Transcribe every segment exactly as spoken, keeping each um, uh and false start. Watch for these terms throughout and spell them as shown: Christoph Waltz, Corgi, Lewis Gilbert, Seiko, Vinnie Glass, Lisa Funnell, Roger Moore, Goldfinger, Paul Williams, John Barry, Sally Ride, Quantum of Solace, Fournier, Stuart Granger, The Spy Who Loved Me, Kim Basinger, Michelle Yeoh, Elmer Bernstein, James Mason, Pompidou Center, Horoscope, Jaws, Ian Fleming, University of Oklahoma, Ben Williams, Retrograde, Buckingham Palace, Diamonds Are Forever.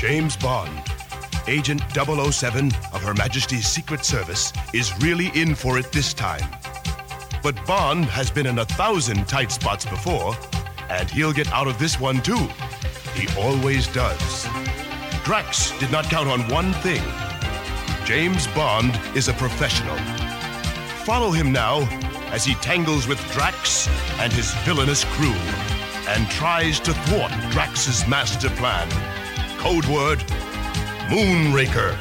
James Bond, Agent double oh seven of Her Majesty's Secret Service, is really in for it this time. But Bond has been in a thousand tight spots before, and he'll get out of this one too. He always does. Drax did not count on one thing. James Bond is a professional. Follow him now as he tangles with Drax and his villainous crew and tries to thwart Drax's master plan. Code word, Moonraker.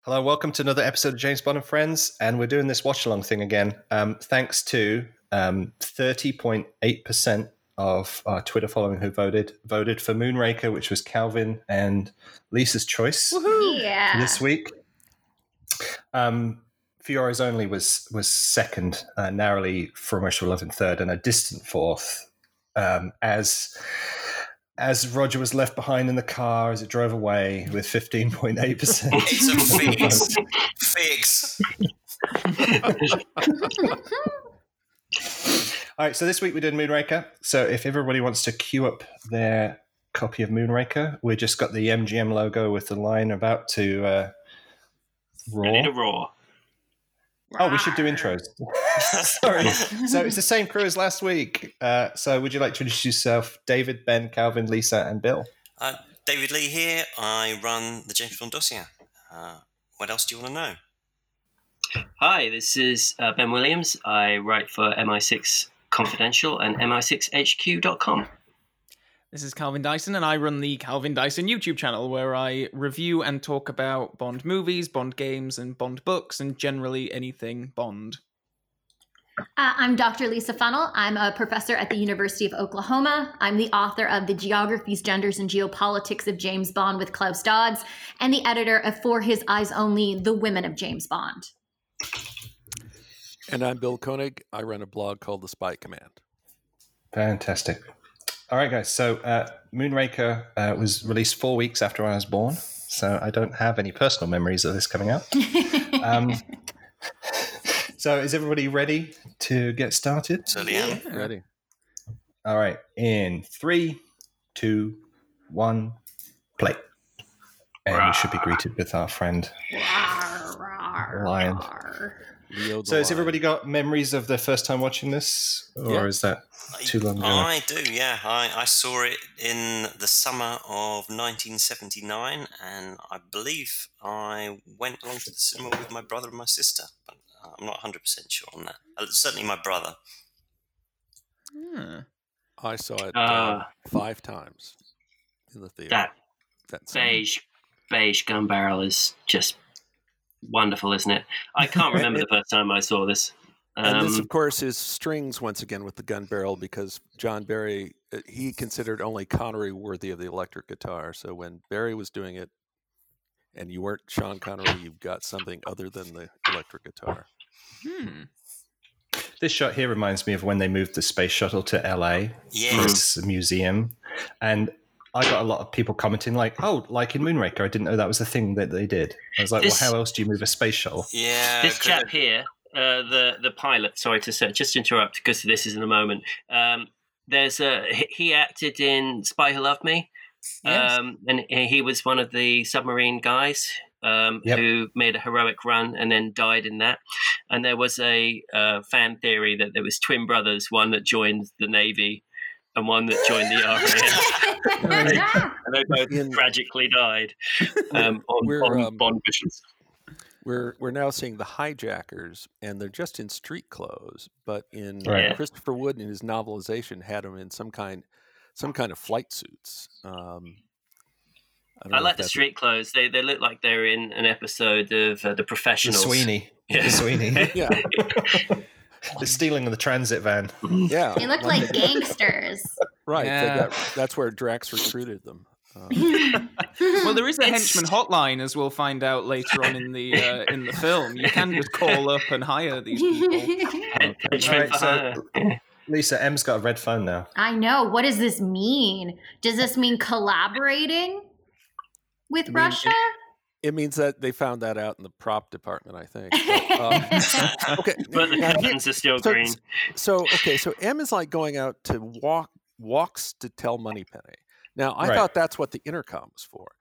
Hello, welcome to another episode of James Bond and Friends, and we're doing this watch-along thing again. Um, thanks to um, thirty point eight percent of our Twitter following who voted voted for Moonraker, which was Calvin and Lisa's choice. Woohoo! Yeah. This week. Um, Fiore's Only was was second, uh, narrowly from Rush Love in third, and a distant fourth. Um, as as Roger was left behind in the car as it drove away with fifteen point eight percent. It's a fix. Fix. All right, so this week we're doing Moonraker. So if everybody wants to queue up their copy of Moonraker, we just got the M G M logo with the line about to uh, roar. I need a roar. Oh, we should do intros. Sorry. So it's the same crew as last week. Uh, so would you like to introduce yourself? David, Ben, Calvin, Lisa, and Bill. Uh, David Lee here. I run the James Bond dossier. Uh, what else do you want to know? Hi, this is uh, Ben Williams. I write for M I six Confidential and M I six H Q dot com. This is Calvin Dyson, and I run the Calvin Dyson YouTube channel, where I review and talk about Bond movies, Bond games, and Bond books, and generally anything Bond. Uh, I'm Doctor Lisa Funnell. I'm a professor at the University of Oklahoma. I'm the author of The Geographies, Genders, and Geopolitics of James Bond with Klaus Dodds, and the editor of For His Eyes Only, The Women of James Bond. And I'm Bill Koenig. I run a blog called The Spy Command. Fantastic. All right, guys. So uh, Moonraker uh, was released four weeks after I was born, so I don't have any personal memories of this coming out. um, so is everybody ready to get started? So yeah, ready. All right. In three, two, one, play. And rawr. You should be greeted with our friend rawr, rawr, Lion. Rawr. So line. Has everybody got memories of their first time watching this, or yeah. is that too long ago? I do, yeah. I, I saw it in the summer of nineteen seventy-nine, and I believe I went along to the cinema with my brother and my sister, but I'm not one hundred percent sure on that. Certainly my brother. Hmm. I saw it uh, uh, five times in the theater. That, that beige, beige gun barrel is just wonderful, isn't it? I can't remember the first time I saw this. Um, and this, of course, is strings once again with the gun barrel, because John Barry, he considered only Connery worthy of the electric guitar. So when Barry was doing it and you weren't Sean Connery, you've got something other than the electric guitar. Hmm. This shot here reminds me of when they moved the space shuttle to L A. Yes. It's a museum. And I got a lot of people commenting like, oh, like in Moonraker, I didn't know that was a thing that they did. I was like, this, well, how else do you move a space shuttle? Yeah. This chap here, uh, the the pilot, sorry to say, just interrupt because this is in a moment. Um, there's a, he acted in Spy Who Loved Me, yes. um, and he was one of the submarine guys um, yep. who made a heroic run and then died in that. And there was a uh, fan theory that there was twin brothers, one that joined the Navy and one that joined the R A F. and, they, and they both in, tragically died um, on, we're, on um, Bond missions. We're we're now seeing the hijackers, and they're just in street clothes. But in right. uh, Christopher Wood, in his novelization, had them in some kind some kind of flight suits. Um, I, I like the street clothes. They they look like they're in an episode of uh, The Professionals. The Sweeney. Yeah. The Sweeney. yeah. The stealing of the transit van. Yeah, they look like gangsters. Right, yeah. They got, that's where Drax recruited them. Um, well, there is a henchman hotline, as we'll find out later on in the uh, in the film. You can just call up and hire these people. Henchman for hire. Lisa, M's got a red phone now. I know. What does this mean? Does this mean collaborating with I mean, Russia? It- It means that they found that out in the prop department, I think. But, um, okay, but the curtains are still so, green. So, okay, so M is like going out to walk walks to tell Moneypenny. Now, I right. thought that's what the intercom was for.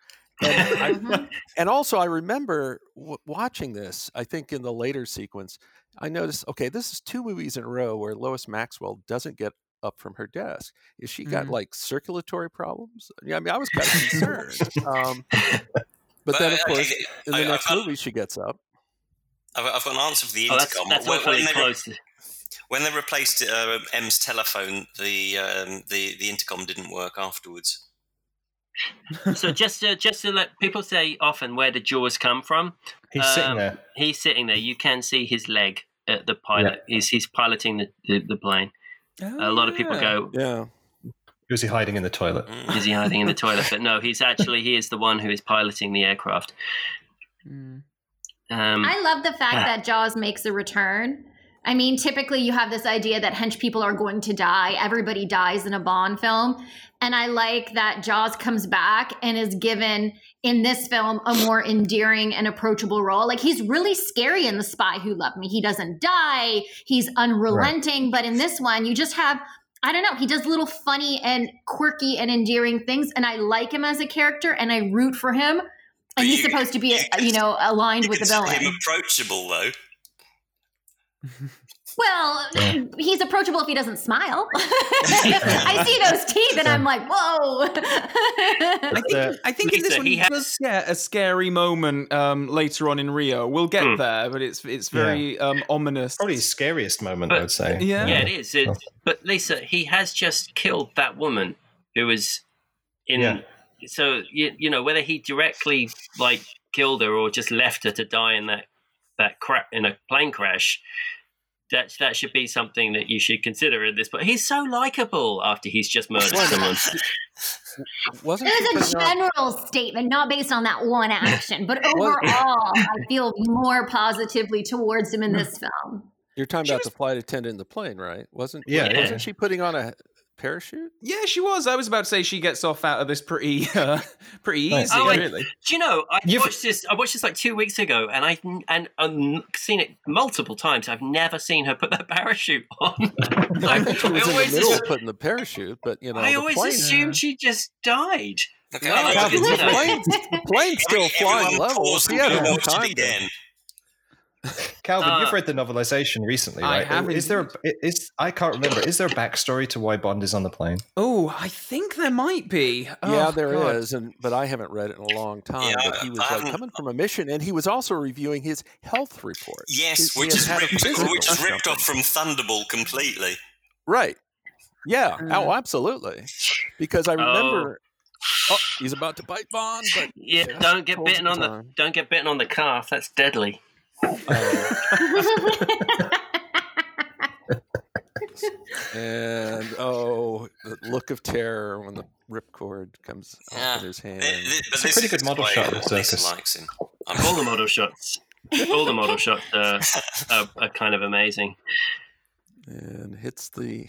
And, I, and also, I remember w- watching this, I think in the later sequence, I noticed, okay, this is two movies in a row where Lois Maxwell doesn't get up from her desk. Is she got mm-hmm. like circulatory problems? Yeah, I mean, I was kind of concerned. um, but, but then, of I, course, I, in the I, next got, movie, she gets up. I've, I've got an answer for the oh, intercom. That's, that's when, when, they re- when they replaced uh, M's telephone, the, um, the the intercom didn't work afterwards. So just to, just to let people say often where the Jaws come from. He's um, sitting there. He's sitting there. You can see his leg at the pilot. Yeah. He's, he's piloting the, the, the plane. Oh, a lot yeah. of people go, yeah. Is he hiding in the toilet? Is he hiding in the toilet? But no, he's actually, he is the one who is piloting the aircraft. Mm. Um, I love the fact ah. that Jaws makes a return. I mean, typically you have this idea that hench people are going to die. Everybody dies in a Bond film. And I like that Jaws comes back and is given, in this film, a more endearing and approachable role. Like, he's really scary in The Spy Who Loved Me. He doesn't die. He's unrelenting. Right. But in this one, you just have, I don't know, he does little funny and quirky and endearing things. And I like him as a character and I root for him. And but he's you, supposed to be, you, a, you know, aligned you with the villain. Him approachable, though. Well, he's approachable if he doesn't smile. I see those teeth and I'm like, whoa. I think, I think Lisa, in this one, he has does get a scary moment um, later on in Rio. We'll get mm. there, but it's it's very yeah. um, ominous. Probably his scariest moment, but, I would say. Yeah, yeah it is. It, but Lisa, he has just killed that woman who was in... Yeah. So, you, you know, whether he directly, like, killed her or just left her to die in that that crap in a plane crash... That that should be something that you should consider in this. But he's so likable after he's just murdered someone. Wasn't it was a general on... statement, not based on that one action, but overall, I feel more positively towards him in this film. You're talking she about was... the flight attendant in the plane, right? Wasn't yeah. Wasn't she putting on a parachute? Yeah, she was. I was about to say she gets off out of this pretty, uh, pretty easy. Oh, I, really. Do you know? I You've... watched this. I watched this like two weeks ago, and I and I've seen it multiple times. I've never seen her put that parachute on. I thought she was I in the middle of putting the parachute, but you know, I always plane, assumed uh... she just died. Okay, no, I like the plane, the plane's still flying level. She had no time then. Calvin, uh, you've read the novelization recently, right? I haven't. Is there a, is, I can't remember. Is there a backstory to why Bond is on the plane? Oh, I think there might be. Oh, yeah, there God. is, and but I haven't read it in a long time. Yeah, but he was um, like, coming from a mission, and he was also reviewing his health report. Yes, he, which, he is ripped, which is ripped off from Thunderball completely. Right. Yeah. Uh, oh, absolutely. Because I remember... Oh. Oh, he's about to bite Bond, but... Yeah, don't get bitten on the, don't get bitten on the calf. That's deadly. And oh, the look of terror when the ripcord comes yeah. out of his hand. It, it, it's a pretty good model shot. Lisa likes him. I'm all the model shots. All the model shots uh, are, are kind of amazing. And hits the.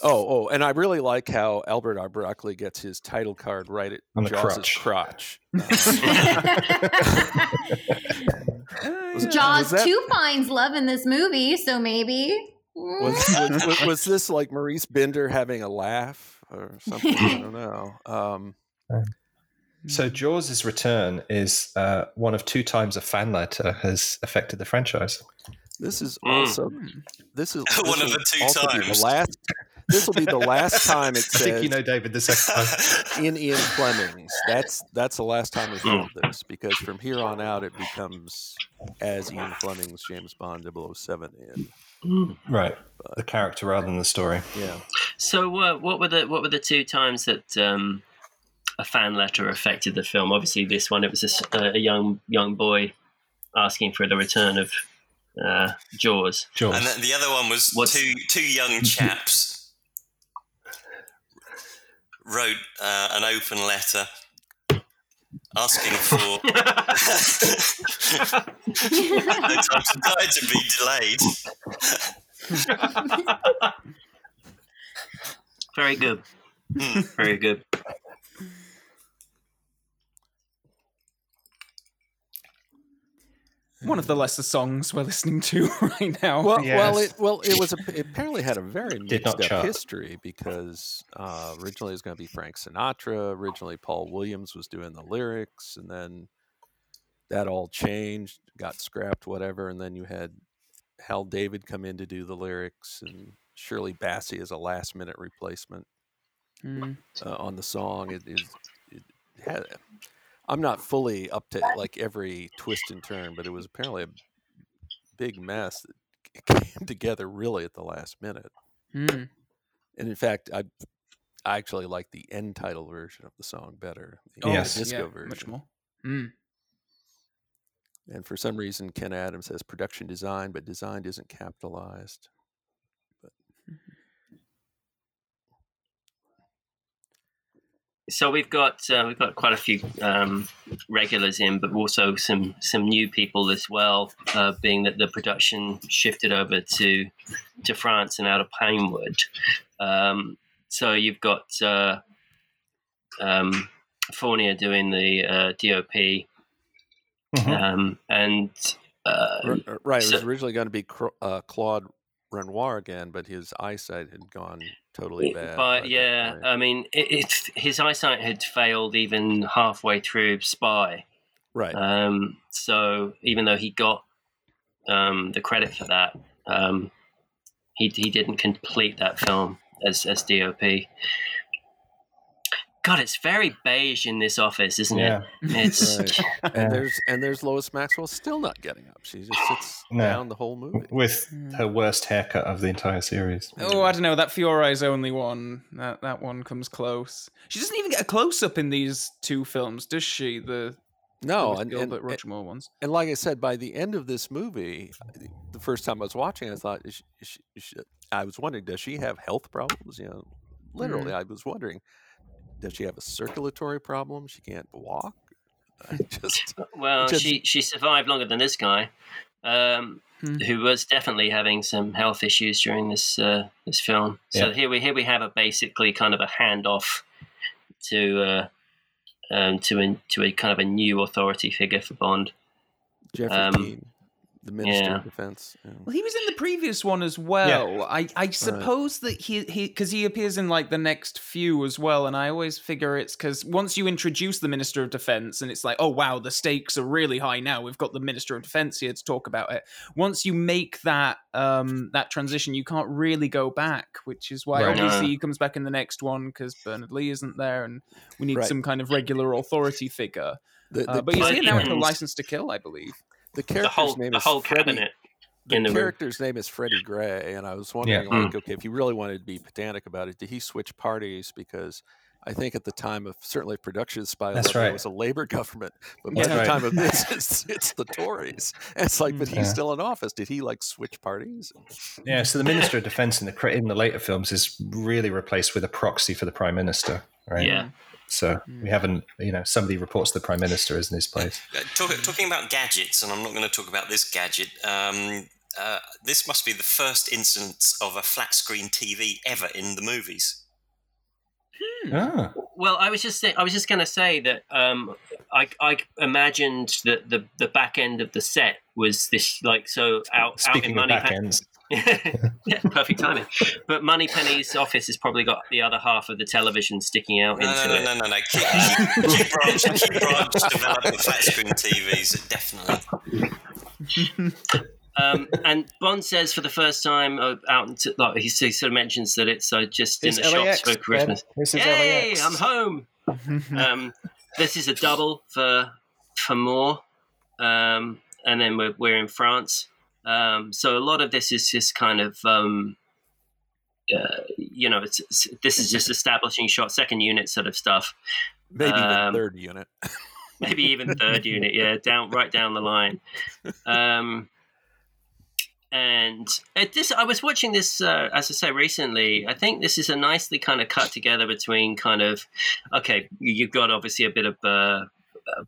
Oh, oh, and I really like how Albert R. Broccoli gets his title card right at Jaws' crotch. crotch. Um, was, Jaws was that, two finds love in this movie, so maybe. Was, was, was this like Maurice Binder having a laugh or something? I don't know. Um, so Jaws' return is uh, one of two times a fan letter has affected the franchise. This is also mm. this is this one of the two times. The last, this will be the last time it says... I think you know, David, the second time. In Ian Fleming's. That's that's the last time we've done this, because from here on out it becomes as Ian Fleming's James Bond double oh seven in. Right. But, the character rather than the story. Yeah. So uh, what were the what were the two times that um, a fan letter affected the film? Obviously this one, it was a, a young young boy asking for the return of uh, Jaws. Jaws. And the other one was What's... two two young chaps. Wrote uh, an open letter asking for no time to die to be delayed. Very good. Mm, very good. one of the lesser songs we're listening to right now. Well, yes. well, it, well, it was a, it apparently had a very mixed up history because uh, originally it was going to be Frank Sinatra. Originally, Paul Williams was doing the lyrics, and then that all changed, got scrapped, whatever. And then you had Hal David come in to do the lyrics, and Shirley Bassey as a last-minute replacement mm. uh, on the song. It is. It, it had. I'm not fully up to like every twist and turn, but it was apparently a big mess that came together really at the last minute. Mm. And in fact, I I actually like the end title version of the song better. The yes, disco yeah, version. Much more. Mm. And for some reason, Ken Adams has production design, but designed isn't capitalized. But... So we've got uh, we've got quite a few um, regulars in, but also some some new people as well. Uh, being that the production shifted over to to France and out of Pinewood, um, so you've got uh, um, Fournier doing the uh, D O P. Mm-hmm. Um, and uh, right, so, it was originally going to be uh, Claude Renoir again, but his eyesight had gone totally bad. But yeah, I mean, it, it, his eyesight had failed even halfway through Spy. Right. Um, so even though he got um, the credit for that, um, he he didn't complete that film as as D O P. God, it's very beige in this office, isn't yeah. it? It's right. and yeah. there's and there's Lois Maxwell still not getting up. She just sits no. down the whole movie with her worst haircut of the entire series. Oh, I don't know, that Fiore's only one. That that one comes close. She doesn't even get a close up in these two films, does she? The no, and, and, Gilbert Roger Moore ones. And like I said, by the end of this movie, the first time I was watching, I thought, is she, is she, is she, I was wondering, does she have health problems? You know, literally, mm. I was wondering. Does she have a circulatory problem? She can't walk? I just Well, just... she she survived longer than this guy, um, hmm. who was definitely having some health issues during this uh, this film. So yeah. here we here we have a basically kind of a handoff to uh, um, to a, to a kind of a new authority figure for Bond. Jeffrey um, Dean, the Minister yeah. of Defense. Yeah. Well, he was in the previous one as well. Yeah. I, I suppose right. that he he because he appears in like the next few as well, and I always figure it's because once you introduce the Minister of Defense, and it's like, oh wow, the stakes are really high now. We've got the Minister of Defense here to talk about it. Once you make that um that transition, you can't really go back, which is why right. obviously he comes back in the next one because Bernard Lee isn't there, and we need right. some kind of regular authority figure. The, the uh, but he's here now in the License to Kill, I believe. The character's the whole, name the is whole Freddie, cabinet. The, the character's room. name is Freddie Gray, and I was wondering, yeah. like, mm. okay, if you really wanted to be pedantic about it, did he switch parties? Because I think at the time of certainly production Spy Who Loved Me, it was a Labour government, but by yeah. the right. time of this, it's, it's the Tories. And it's like, but he's yeah. still in office. Did he like switch parties? Yeah. So the Minister of Defence in the in the later films is really replaced with a proxy for the Prime Minister, right? Yeah. So we haven't, you know, somebody reports the Prime Minister is in his place. Talk, talking about gadgets, and I'm not going to talk about this gadget, um, uh, this must be the first instance of a flat-screen T V ever in the movies. Hmm. Ah. Well, I was just I was just going to say that um, I, I imagined that the, the back end of the set was this, like, so out, out in money. Back ends. yeah, perfect timing. But Moneypenny's office has probably got the other half of the television sticking out no, into no, no, it. No, no, no, no. Keep, keep, keep Branch, keep Branch developing flat screen T Vs, definitely. Um, and Bond says for the first time uh, out, into, like, he sort of mentions that it's uh, just it's in the L A X, shops for Christmas. Yay, L A X. I'm home. um, this is a double for for Moore, um, and then we're we're in France. Um, so a lot of this is just kind of, um, uh, you know, it's, it's, this is just establishing shot second unit sort of stuff. Maybe um, even third unit. maybe even third unit, yeah, down right down the line. Um, and at this, I was watching this, uh, as I say, recently. I think this is a nicely kind of cut together between kind of, okay, you've got obviously a bit of uh,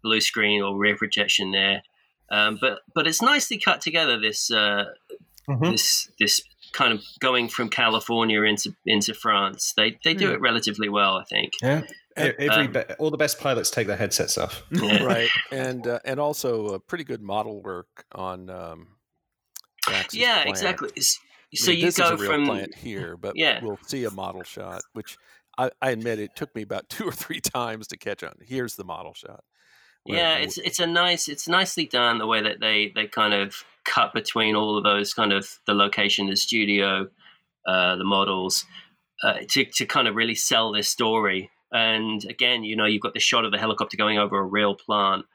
blue screen or rear projection there. Um, but but it's nicely cut together, this uh, mm-hmm. this this kind of going from California into into France. They they do yeah. it relatively well, I think. Yeah. Every um, all the best pilots take their headsets off, yeah. right? And uh, and also a pretty good model work on. Um, Drax's yeah, plant. Exactly. So I mean, you this go is a real from plant here, but yeah. we'll see a model shot, which I, I admit it took me about two or three times to catch on. Here's the model shot. Where, yeah, it's it's a nice it's nicely done the way that they they kind of cut between all of those kind of the location, the studio, uh, the models, uh, to to kind of really sell this story. And again, you know, you've got the shot of the helicopter going over a real plant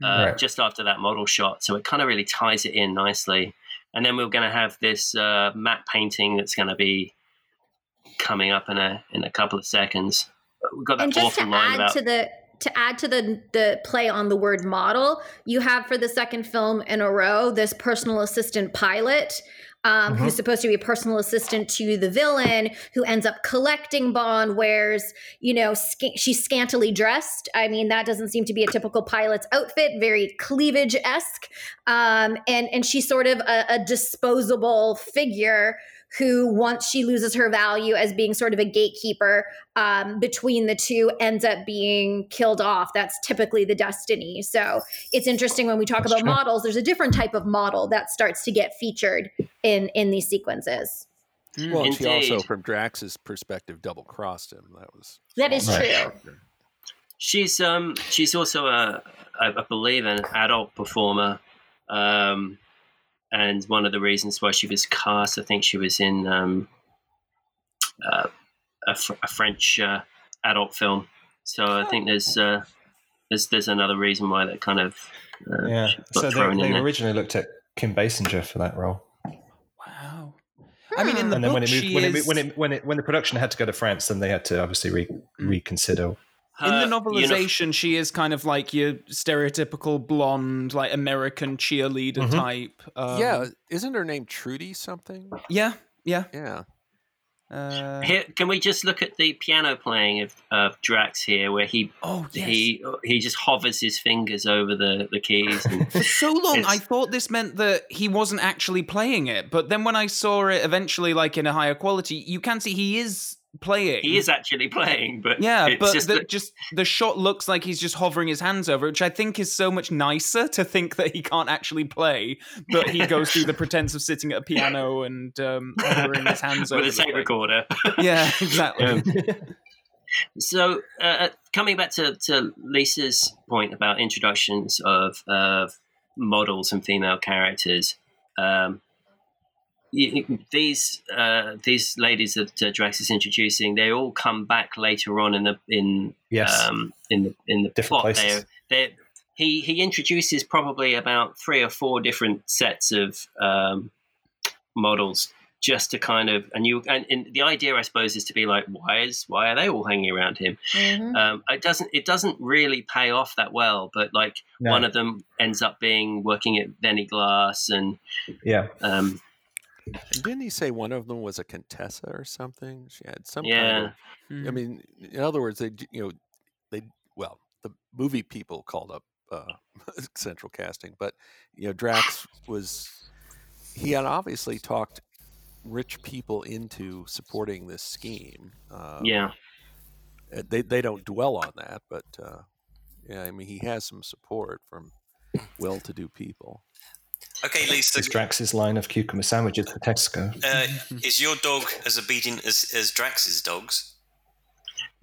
uh, right. just after that model shot. So it kind of really ties it in nicely. And then we're going to have this uh, matte painting that's going to be coming up in a in a couple of seconds. We've got that and just awful to line add about- to the to add to the the play on the word model, you have for the second film in a row this personal assistant pilot. Um, mm-hmm. Who's supposed to be a personal assistant to the villain, who ends up collecting Bond, wears, you know, sc- she's scantily dressed. I mean, that doesn't seem to be a typical pilot's outfit, very cleavage-esque. Um, and, and she's sort of a, a disposable figure who, once she loses her value as being sort of a gatekeeper um, between the two, ends up being killed off. That's typically the destiny. So it's interesting when we talk That's about true. models, there's a different type of model that starts to get featured in, in these sequences. Well, and she also, from Drax's perspective, double-crossed him. That was that is nice. True. She's um she's also a, I believe, an adult performer. Um And one of the reasons why she was cast, I think she was in um, uh, a, fr- a French uh, adult film. So I think there's uh, there's there's another reason why that kind of uh, yeah. So they, they originally looked at Kim Basinger for that role. Wow. I mean, in the and book, then when it moved, she when, is... it, when it when it when the production had to go to France, then they had to obviously re- reconsider. Her, in the novelization, you know, she is kind of like your stereotypical blonde, like American cheerleader mm-hmm. type. Um, yeah, isn't her name Trudy something? Yeah, yeah, yeah. Uh, here, can we just look at the piano playing of, of Drax here, where he oh, yes. he he just hovers his fingers over the, the keys. And for so long, I thought this meant that he wasn't actually playing it, but then when I saw it eventually, like in a higher quality, you can see he is. Playing, he is actually playing, but yeah, it's but just the, just the shot looks like he's just hovering his hands over, which I think is so much nicer to think that he can't actually play, but he goes through the pretense of sitting at a piano and um, hovering his hands with over with a tape recorder. Yeah, exactly. Um, so, uh, coming back to, to Lisa's point about introductions of uh, models and female characters. Um, These uh, these ladies that uh, Drax is introducing, they all come back later on in the in yes. um, in the in the different plot. They're, they're, he he introduces probably about three or four different sets of um, models, just to kind of and you and, and the idea, I suppose, is to be like, why is why are they all hanging around him? Mm-hmm. Um, it doesn't it doesn't really pay off that well, but like no. one of them ends up being working at Veni Glass and yeah. Um, And didn't he say one of them was a Contessa or something? She had some yeah. kind of. I mean, in other words, they you know they well the movie people called up uh, central casting, but you know Drax was he had obviously talked rich people into supporting this scheme. Um, yeah, they they don't dwell on that, but uh, yeah, I mean he has some support from well-to-do people. Okay, Lisa. It's Drax's line of cucumber sandwiches for Tesco. Uh, is your dog as obedient as, as Drax's dogs?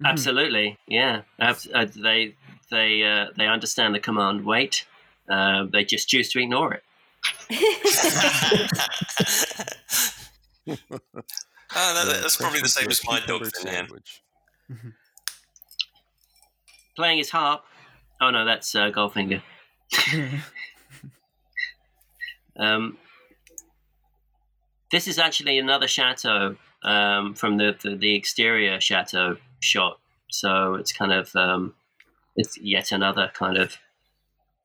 Absolutely, yeah. Uh, they they uh, they understand the command. Wait, uh, they just choose to ignore it. oh, that, that's probably the same as my dog sandwich. Playing his harp. Oh no, that's uh, Goldfinger. Um, this is actually another chateau um, from the, the, the exterior chateau shot, so it's kind of um, it's yet another kind of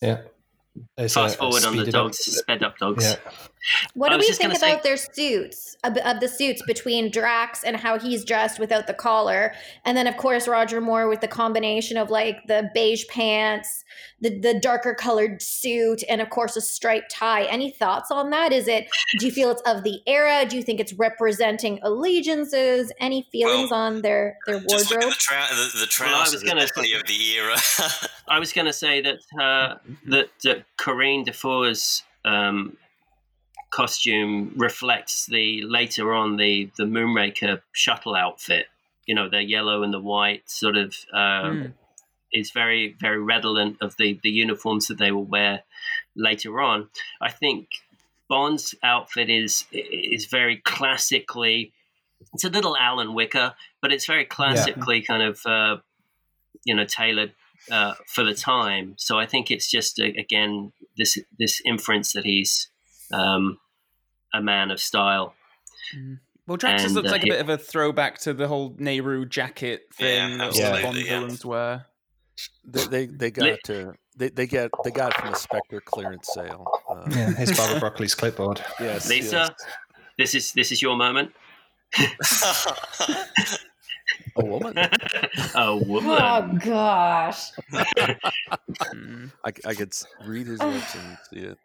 yeah. There's fast a, forward a on the dogs, up. sped up dogs. Yeah. What do we think about say- their suits, of, of the suits between Drax and how he's dressed without the collar? And then, of course, Roger Moore with the combination of like the beige pants, the, the darker colored suit, and of course, a striped tie. Any thoughts on that? Is it, do you feel it's of the era? Do you think it's representing allegiances? Any feelings well, on their, their wardrobe? Just look at the, tra- the, the trousers well, are definitely of the era. I was going to say that, uh, that, that Corinne Defoe's um, costume reflects the later on the the Moonraker shuttle outfit, you know, the yellow and the white sort of um mm. is very, very redolent of the the uniforms that they will wear later on. I think Bond's outfit is is very classically, it's a little Alan Wicker, but it's very classically yeah. kind of uh you know tailored uh for the time. So I think it's just uh, again this this inference that he's um a man of style. Well, Drax and, looks like uh, a bit of a throwback to the whole Nehru jacket thing yeah, that Bond villains yeah. wear. They they, they got uh, they they got they got it from the Spectre clearance sale. Um, yeah, here's Barbara Broccoli's clipboard. Yes, Lisa, yes. this is this is your moment. A woman. A woman. Oh gosh. I I could read his lips and see it.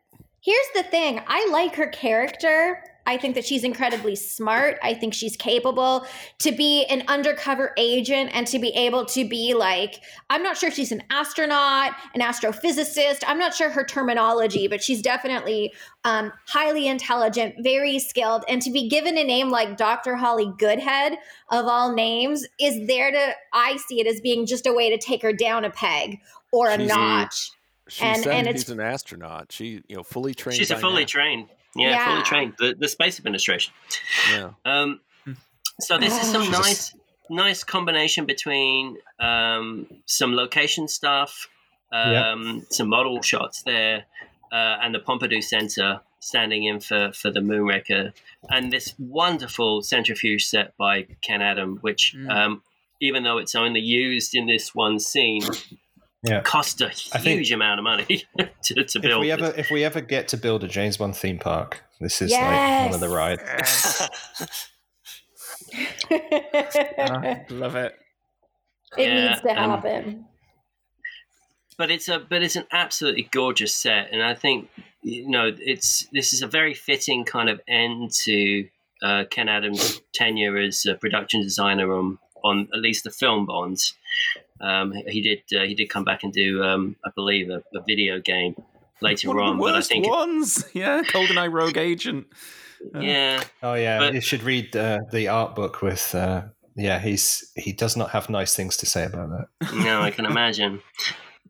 Here's the thing. I like her character. I think that she's incredibly smart. I think she's capable to be an undercover agent and to be able to be like, I'm not sure if she's an astronaut, an astrophysicist. I'm not sure her terminology, but she's definitely um, highly intelligent, very skilled. And to be given a name like Doctor Holly Goodhead, of all names, is there to, I see it as being just a way to take her down a peg or a she's notch. A- She and, said and it's, she's an astronaut. She, you know, fully trained. She's a fully now. trained. Yeah, yeah, fully trained. The, the Space Administration. Yeah. Um, so this oh, is some nice, a... nice combination between um, some location stuff, um, yep. some model shots there, uh, and the Pompidou Center standing in for, for the Moonraker, and this wonderful centrifuge set by Ken Adams, which mm. um, even though it's only used in this one scene. Yeah. Cost a huge amount of money to, to build. If we ever, if we ever get to build a James Bond theme park, this is yes! like one of the rides. Yes. I love it. It yeah, needs to happen. Um, but it's a, but it's an absolutely gorgeous set, and I think you know it's this is a very fitting kind of end to uh, Ken Adams' tenure as a production designer on on at least the film Bonds. Um, he did. Uh, he did come back and do, um, I believe, a, a video game later One on. Of the worst but I think ones, it, yeah, GoldenEye Rogue Agent. Uh, yeah. Oh yeah, but, you should read uh, the art book with. Uh, yeah, he's he does not have nice things to say about that. No, I can imagine.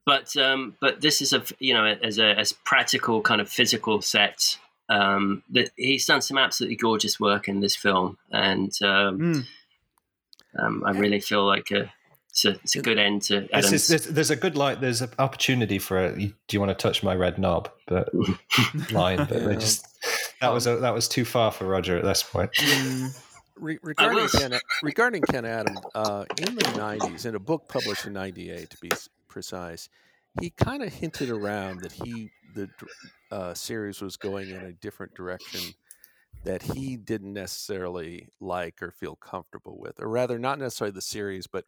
But um, but this is a you know as a as practical kind of physical set. Um, that he's done some absolutely gorgeous work in this film, and um, mm. um, I really feel like. A, It's a, it's a good end to Adams. This is, this, there's a good like. There's an opportunity for a. Do you want to touch my red knob? But line, but yeah. they just that was a, that was too far for Roger at this point. Re- regarding Ken, regarding Ken Adams, uh, in the nineties, in a book published in ninety-eight to be precise, he kind of hinted around that he the uh, series was going in a different direction that he didn't necessarily like or feel comfortable with, or rather, not necessarily the series, but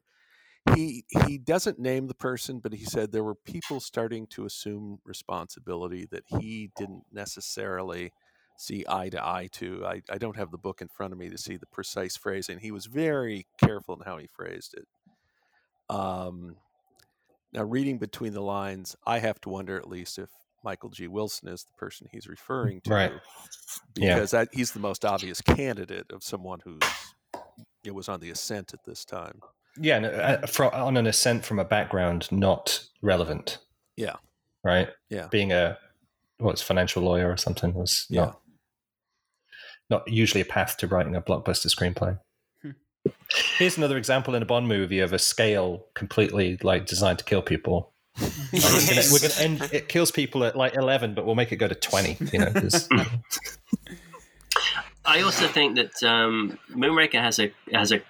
He he doesn't name the person, but he said there were people starting to assume responsibility that he didn't necessarily see eye to eye to. I, I don't have the book in front of me to see the precise phrasing. He was very careful in how he phrased it. Um, now, reading between the lines, I have to wonder at least if Michael G. Wilson is the person he's referring to. Right. Because yeah. that, he's the most obvious candidate of someone who it was on the ascent at this time. Yeah, no, for, on an ascent from a background not relevant. Yeah. Right? Yeah. Being a, what's well, financial lawyer or something was yeah. not, not usually a path to writing a blockbuster screenplay. Hmm. Here's another example in a Bond movie of a scale completely like designed to kill people. Yes. We're going to end, it kills people at like eleven, but we'll make it go to twenty. You know. I also think that um, Moonraker has a has a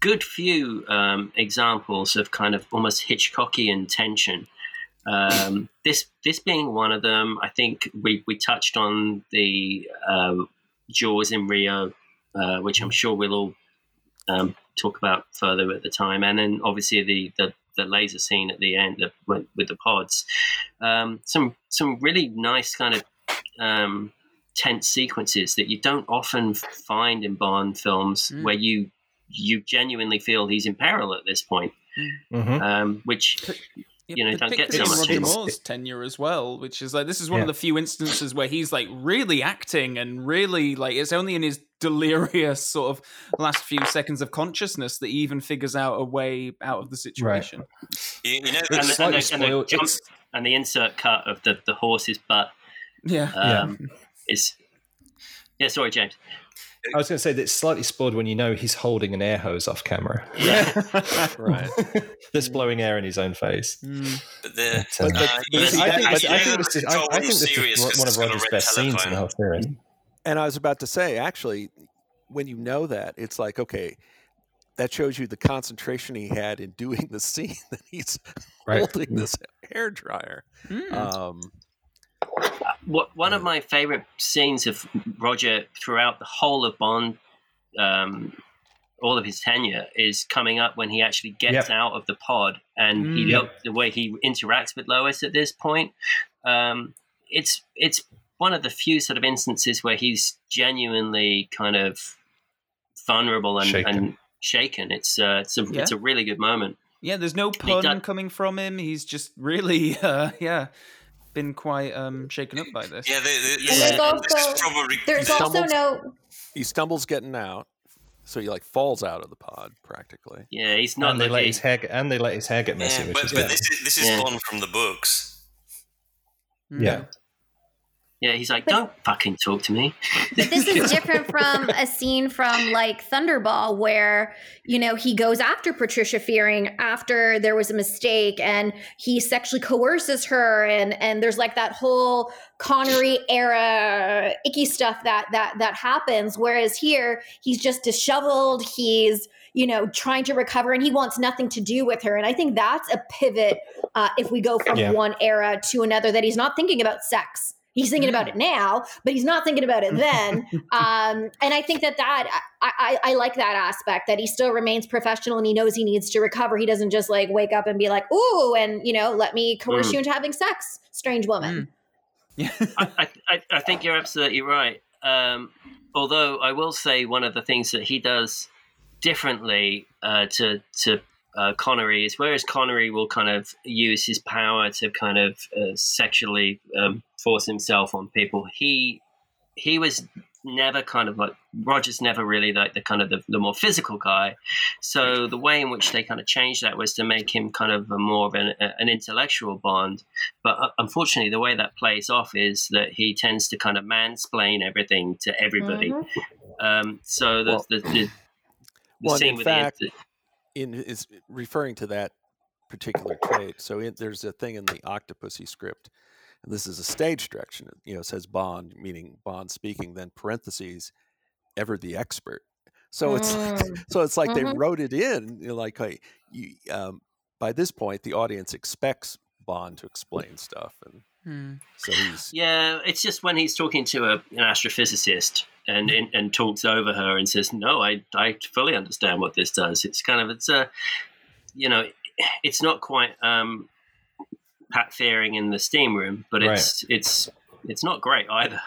good few um, examples of kind of almost Hitchcockian tension Um, this this being one of them. I think we, we touched on the um, Jaws in Rio, uh, which I'm sure we'll all um, talk about further at the time, and then obviously the the, the laser scene at the end with, with the pods. Um, some some really nice kind of um, tense sequences that you don't often find in Bond films, mm. where you you genuinely feel he's in peril at this point, mm-hmm. um, which. Yeah, you know, don't get so much. Roger Moore's tenure as well, which is like this is one yeah. of the few instances where he's like really acting and really like it's only in his delirious sort of last few seconds of consciousness that he even figures out a way out of the situation. Right. You know, and, the, and, the, and, the jump, and the insert cut of the, the horse's butt. Yeah. Um, yeah. Is yeah. Sorry, James. I was going to say that it's slightly spoiled when you know he's holding an air hose off camera. Yeah, right. That's blowing air in his own face. Mm. But the, but, but, uh, but I think, but I think this is, I, I think this is one of Roger's best telephone. scenes in the whole series. And I was about to say, actually, when you know that, it's like, okay, that shows you the concentration he had in doing the scene that he's right. holding this hairdryer. Mm. Um What, one of my favorite scenes of Roger throughout the whole of Bond, um, all of his tenure, is coming up when he actually gets yep. out of the pod and mm, he yep. the way he interacts with Lois at this point. Um, it's it's one of the few sort of instances where he's genuinely kind of vulnerable and shaken. And shaken. It's uh, it's a yeah. it's a really good moment. Yeah, there's no pun does, coming from him. He's just really uh, yeah. been quite um, shaken up by this. Yeah, they, they, and there's also, probably, there's stumbles, also no. He stumbles getting out, so he like falls out of the pod practically. Yeah, he's not. And they let he, his hair get, and they let his hair get messy. Yeah, which but, is but this is this is yeah. Bond from the books. Yeah. Yeah, he's like, but, don't fucking talk to me. But this is different from a scene from like Thunderball where, you know, he goes after Patricia Fearing after there was a mistake and he sexually coerces her. And, and there's like that whole Connery era icky stuff that, that, that happens. Whereas here he's just disheveled. He's, you know, trying to recover and he wants nothing to do with her. And I think that's a pivot uh, if we go from yeah. one era to another, that he's not thinking about sex. He's thinking about it now, but he's not thinking about it then. Um, and I think that that I, I, I like that aspect, that he still remains professional and he knows he needs to recover. He doesn't just like wake up and be like, ooh, and, you know, let me coerce mm. you into having sex, strange woman. Mm. Yeah. I, I, I think you're absolutely right. Um, although I will say one of the things that he does differently uh, to to uh, Connery is whereas Connery will kind of use his power to kind of uh, sexually um, – force himself on people. He he was never kind of like Roger's never really like the kind of the, the more physical guy. So the way in which they kind of changed that was to make him kind of a more of an, a, an intellectual Bond. But uh, unfortunately, the way that plays off is that he tends to kind of mansplain everything to everybody. Mm-hmm. Um, so the well, the, the, the well, scene in with fact, the in is referring to that particular trait. So it, there's a thing in the Octopussy script. And this is a stage direction, you know, it says Bond, meaning Bond speaking, then parentheses, ever the expert. So it's mm. like, so it's like mm-hmm. they wrote it in, you know, like, like you, um, by this point, the audience expects Bond to explain stuff. And mm. so he's... Yeah, it's just when he's talking to a, an astrophysicist and, and and talks over her and says, no, I, I fully understand what this does. It's kind of, it's a, you know, it's not quite... Um, Pat Fearing in the steam room, but it's right. it's it's not great either.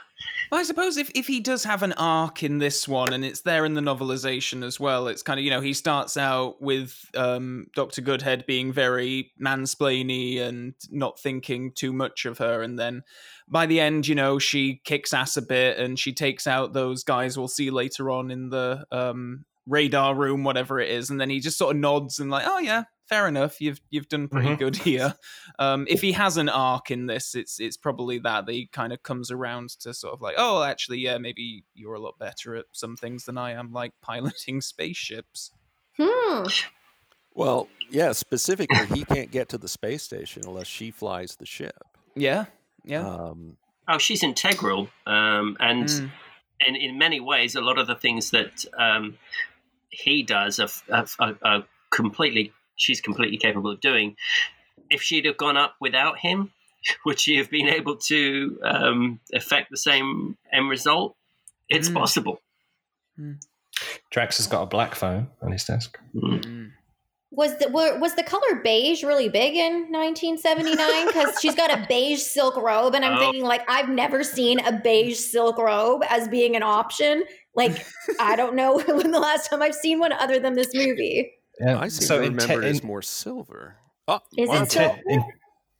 Well, I suppose if, if he does have an arc in this one, and it's there in the novelization as well, it's kind of, you know, he starts out with um, Doctor Goodhead being very mansplainy and not thinking too much of her, and then by the end, you know, she kicks ass a bit and she takes out those guys we'll see later on in the um, radar room, whatever it is, and then he just sort of nods and like, oh yeah. Fair enough. You've you've done pretty mm-hmm. good here. Um, if he has an arc in this, it's it's probably that that he kind of comes around to sort of like, oh, actually, yeah, maybe you're a lot better at some things than I am, like piloting spaceships. Hmm. Well, yeah. Specifically, he can't get to the space station unless she flies the ship. Yeah. Yeah. Um, oh, she's integral, um, and mm. and in many ways, a lot of the things that um, he does are, are, are completely. She's completely capable of doing. if she'd have gone up without him, would she have been able to um, affect the same end result? It's mm. possible. Mm. Drax has got a black phone on his desk. Mm. Was the were, was the color beige really big in nineteen seventy-nine? Because she's got a beige silk robe, and I'm oh. thinking, like, I've never seen a beige silk robe as being an option. Like, I don't know when the last time I've seen one other than this movie. Yeah. I seem so to remember te- it's more silver. Oh, is wow. it silver? So-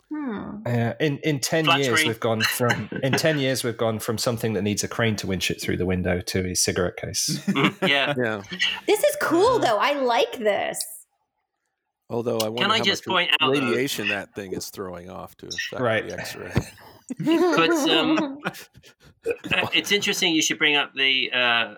Hmm. Uh, in in ten Flattery. years we've gone from in ten years we've gone from something that needs a crane to winch it through the window to a cigarette case. yeah. yeah, this is cool though. I like this. Although I wonder Can I how just much point out, radiation though? that thing is throwing off to affect right. the X-ray. But um, it's interesting you should bring up the uh,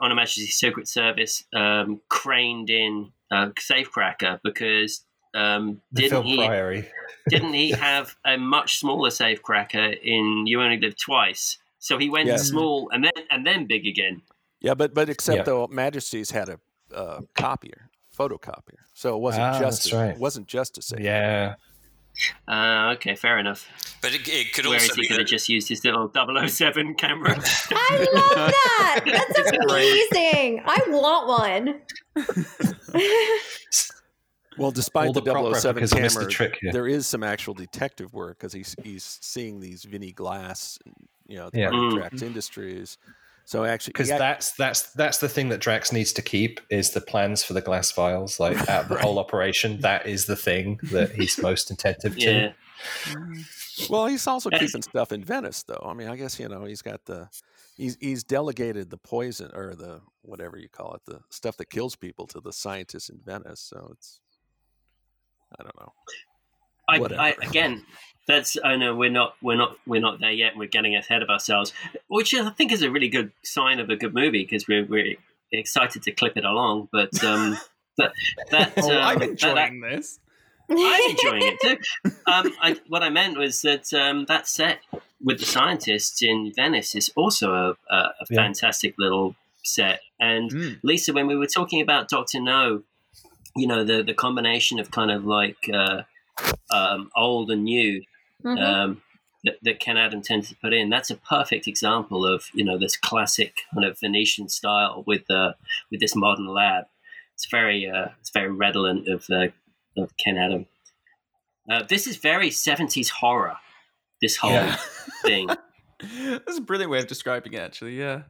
On Her Majesty's Secret Service um, craned in uh, safecracker because. Um, didn't he? Didn't he have a much smaller safecracker in You Only Live Twice? So he went yeah. small and then and then big again. Yeah, but but except yeah. though Majesty's had a uh, copier, photocopier, so it wasn't ah, just a, right. it wasn't just a safecracker. Yeah. Uh, okay, fair enough. But it, it could Whereas also he could have just used his little double oh seven camera. I love that. That's amazing. I want one. Well, despite all the, the double oh seven camera, the trick, yeah. there is some actual detective work because he's he's seeing these Vinnie Glass, you know, the yeah. mm-hmm. Drax Industries. So actually, because yeah. that's that's that's the thing that Drax needs to keep is the plans for the glass vials. Like out of the right. whole operation, that is the thing that he's most attentive yeah. to. Well, he's also keeping stuff in Venice, though. I mean, I guess you know he's got the he's he's delegated the poison or the whatever you call it, the stuff that kills people to the scientists in Venice. So it's. I don't know. I, I, again, that's I know we're not we're not we're not there yet. And we're getting ahead of ourselves, which I think is a really good sign of a good movie because we're we're excited to clip it along. But um, but that oh, um, I'm enjoying that, this. I'm enjoying it too. Um, I, what I meant was that um, that set with the scientists in Venice is also a, a, a yeah. fantastic little set. And mm. Lisa, when we were talking about Doctor No. You know, the, the combination of kind of like uh, um, old and new um, mm-hmm. that, that Ken Adam tends to put in, that's a perfect example of, you know, this classic kind of Venetian style with uh, with this modern lab. It's very uh, it's very redolent of, uh, of Ken Adam. Uh, this is very seventies horror, this whole yeah. thing. That's a brilliant way of describing it, actually, yeah.